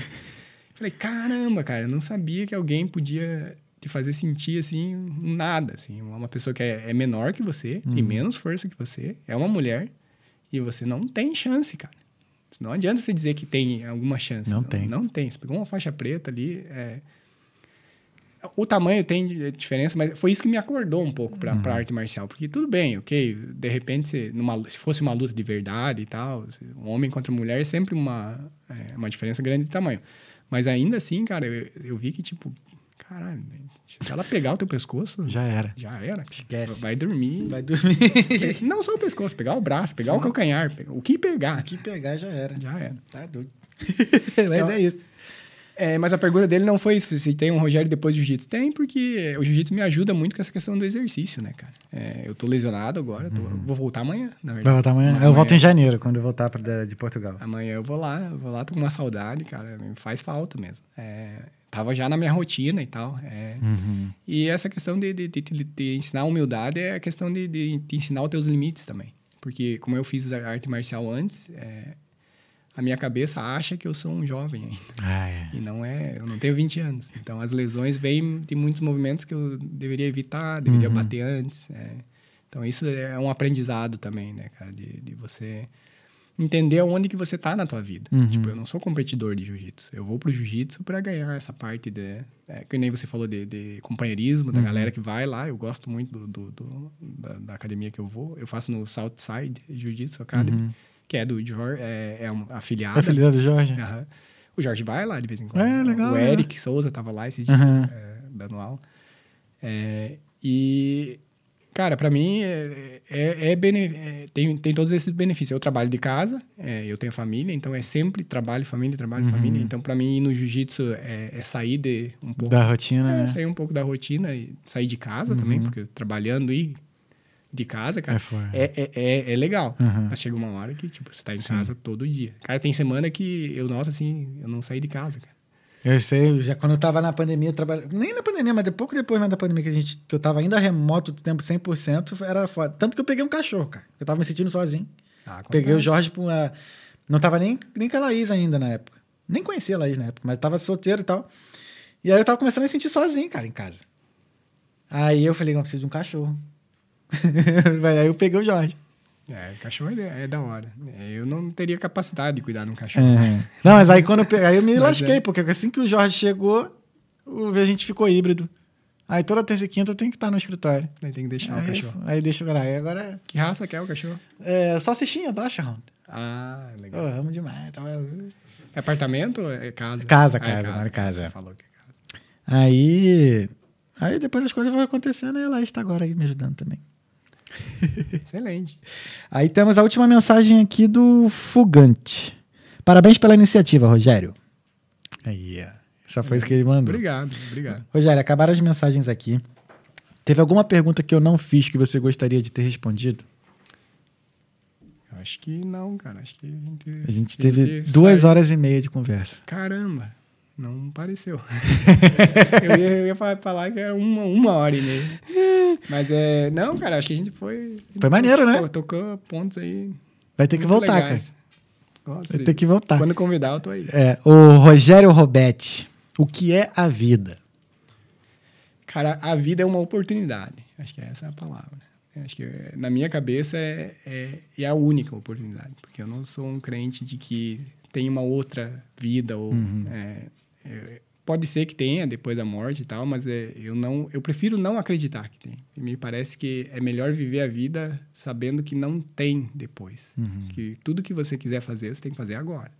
Falei, caramba, cara, eu não sabia que alguém podia te fazer sentir, assim, nada, assim. Uma pessoa que é, é menor que você, uhum. tem menos força que você, é uma mulher, e você não tem chance, cara. Não adianta você dizer que tem alguma chance. Não, não tem. Não tem. Você pegou uma faixa preta ali... É... O tamanho tem diferença, mas foi isso que me acordou um pouco para uhum. a arte marcial. Porque tudo bem, ok? De repente, se, numa, se fosse uma luta de verdade e tal, se, um homem contra a mulher é sempre uma, é, uma diferença grande de tamanho. Mas ainda assim, cara, eu, eu vi que tipo... Caralho, se ela pegar o teu pescoço... Já era. Já era. Esquece. Vai dormir. Vai dormir. Não só o pescoço, pegar o braço, pegar Sim. o calcanhar. O que pegar. O que pegar já era. Já era. Tá doido. Mas então, é isso. É, mas a pergunta dele não foi isso. Se tem um Rogério depois do jiu-jitsu? Tem, porque o jiu-jitsu me ajuda muito com essa questão do exercício, né, cara? É, eu tô lesionado agora. Tô, uhum. Vou voltar amanhã, na verdade. Vai voltar amanhã? amanhã eu volto em janeiro, quando eu voltar pra, de Portugal. Amanhã eu vou lá. Vou lá, tô com uma saudade, cara. Me faz falta mesmo. É... Tava já na minha rotina e tal. É. Uhum. E essa questão de, de, de, de ensinar humildade é a questão de, de, de ensinar os teus limites também. Porque, como eu fiz a arte marcial antes, é, a minha cabeça acha que eu sou um jovem ainda. Ah, é. E não é... Eu não tenho vinte anos. Então, as lesões vêm de muitos movimentos que eu deveria evitar, deveria uhum. bater antes. É. Então, isso é um aprendizado também, né, cara? De, de você... entender onde que você tá na tua vida. Uhum. Tipo, eu não sou competidor de jiu-jitsu. Eu vou pro jiu-jitsu pra ganhar essa parte de... É, que nem você falou de, de companheirismo, uhum. da galera que vai lá. Eu gosto muito do, do, do, da, da academia que eu vou. Eu faço no Southside Jiu-Jitsu Academy, uhum. que é do Jorge, é, é uma afiliada. É afiliada do Jorge. Uhum. O Jorge vai lá de vez em quando. É, legal. O Eric é. Souza tava lá esses dias, uhum. é, dando aula. É, e... Cara, para mim, é, é, é bene, é, tem, tem todos esses benefícios. Eu trabalho de casa, é, eu tenho família, então é sempre trabalho, família, trabalho, uhum. família. Então, para mim, ir no jiu-jitsu é, é sair de um pouco... Da rotina, é, né? Sair um pouco da rotina e sair de casa uhum. também, porque trabalhando e de casa, cara, é, é, é, é legal. Uhum. Mas chega uma hora que, tipo, você tá em Sim. casa todo dia. Cara, tem semana que eu noto, assim, eu não saí de casa, cara. Eu sei, já quando eu tava na pandemia, trabalhando nem na pandemia, mas pouco depois da pandemia, que, a gente, que eu tava ainda remoto do tempo cem por cento, era foda. Tanto que eu peguei um cachorro, cara. Eu tava me sentindo sozinho. Ah, peguei o Jorge pra uma... Não tava nem, nem com a Laís ainda na época. Nem conhecia a Laís na época, mas tava solteiro e tal. E aí eu tava começando a me sentir sozinho, cara, em casa. Aí eu falei, não, eu preciso de um cachorro. Aí eu peguei o Jorge. É, cachorro é, é da hora. Eu não teria capacidade de cuidar de um cachorro. É. Né? Não, mas aí quando eu peguei, aí eu me lasquei, é. Porque assim que o Jorge chegou, a gente ficou híbrido. Aí toda terça e quinta eu tenho que estar no escritório. Aí tem que deixar aí, o cachorro. Aí deixa eu gravar. Agora... Que raça que é o cachorro? É, salsichinha, Dachshund. Tá? Ah, legal. Eu amo demais. Então é... é apartamento ou é casa? Casa, casa, ah, é casa. Não é casa. Você falou que é casa. Aí... aí depois as coisas vão acontecendo e ela está agora aí me ajudando também. Excelente. Aí temos a última mensagem aqui do Fugante. Parabéns pela iniciativa, Rogério. Aí, só foi isso que ele mandou. Obrigado, obrigado. Rogério, acabaram as mensagens aqui. Teve alguma pergunta que eu não fiz que você gostaria de ter respondido? Acho que não, cara. Acho que a gente, a gente teve a gente duas sai... horas e meia de conversa. Caramba. Não pareceu. eu, ia, eu ia falar que era uma, uma hora e meia. Mas é... Não, cara, acho que a gente foi... Foi maneiro, né? Pô, tocou pontos aí... Vai ter que voltar, legais. Cara. Nossa, vai ter que voltar. Quando convidar, eu tô aí. É, o Rogério Robetti. O que é a vida? Cara, a vida é uma oportunidade. Acho que essa é a palavra. Acho que na minha cabeça é, é, é a única oportunidade. Porque eu não sou um crente de que tem uma outra vida ou... Uhum. É, é, pode ser que tenha depois da morte e tal, mas é, eu, não, eu prefiro não acreditar que tem. E me parece que é melhor viver a vida sabendo que não tem depois. Uhum. Que tudo que você quiser fazer, você tem que fazer agora.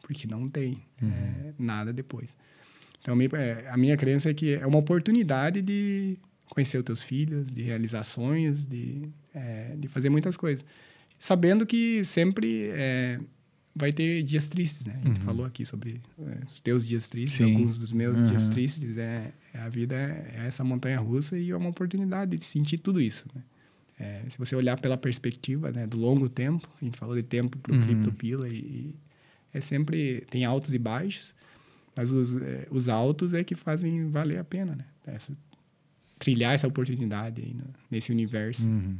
Porque não tem uhum. é, nada depois. Então, me, é, a minha crença é que é uma oportunidade de conhecer os teus filhos, de realizar sonhos, de, é, de fazer muitas coisas. Sabendo que sempre... É, vai ter dias tristes, né? A gente uhum. falou aqui sobre é, os teus dias tristes, Sim. alguns dos meus uhum. dias tristes. É, é, a vida é essa montanha-russa e é uma oportunidade de sentir tudo isso, né? É, se você olhar pela perspectiva, né, do longo tempo, a gente falou de tempo para o uhum. CryptoPila, e, e é sempre... Tem altos e baixos, mas os, é, os altos é que fazem valer a pena, né? Essa, trilhar essa oportunidade aí, né, nesse universo. Uhum.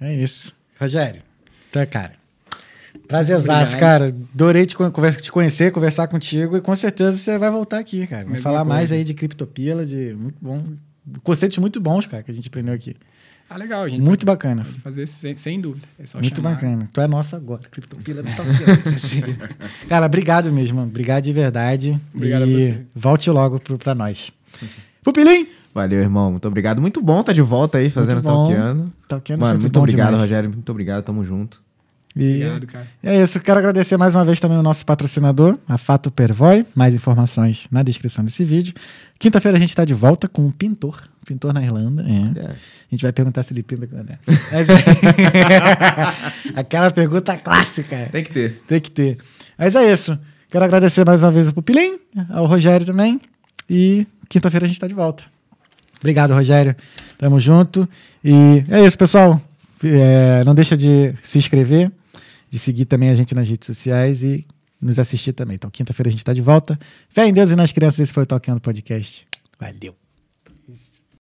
É isso. Rogério, tua cara. Prazerzaço, cara. Adorei te, te conhecer, conversar contigo e com certeza você vai voltar aqui, cara. Vamos falar coisa. mais aí de CryptoPila, de muito bom, conceitos muito bons, cara, que a gente aprendeu aqui. Ah, legal, gente. Muito pode, bacana. Pode fazer sem, sem dúvida. É só muito chamar. Bacana. Tu é nosso agora. CryptoPila não tá aqui. Cara, obrigado mesmo. Obrigado de verdade. Obrigado e a você. Volte logo pro, pra nós. Uhum. Pupilim! Valeu, irmão. Muito obrigado. Muito bom tá de volta aí fazendo Talkeando. Talkeando Mano, muito bom obrigado, demais. Rogério. Muito obrigado. Tamo junto. E obrigado, cara. É isso, quero agradecer mais uma vez também o nosso patrocinador, a Fatto Per Voi. Mais informações na descrição desse vídeo. Quinta-feira a gente está de volta com um pintor, um pintor na Irlanda. É. A gente vai perguntar se ele pinta quando é. Mas, aquela pergunta clássica. Tem que ter. Tem que ter. Mas é isso, quero agradecer mais uma vez ao Pupilim, ao Rogério também. E quinta-feira a gente está de volta. Obrigado, Rogério. Tamo junto. E é isso, pessoal. É, não deixa de se inscrever, de seguir também a gente nas redes sociais e nos assistir também. Então, quinta-feira a gente está de volta. Fé em Deus e nas crianças. Esse foi o Talkeando Podcast. Valeu!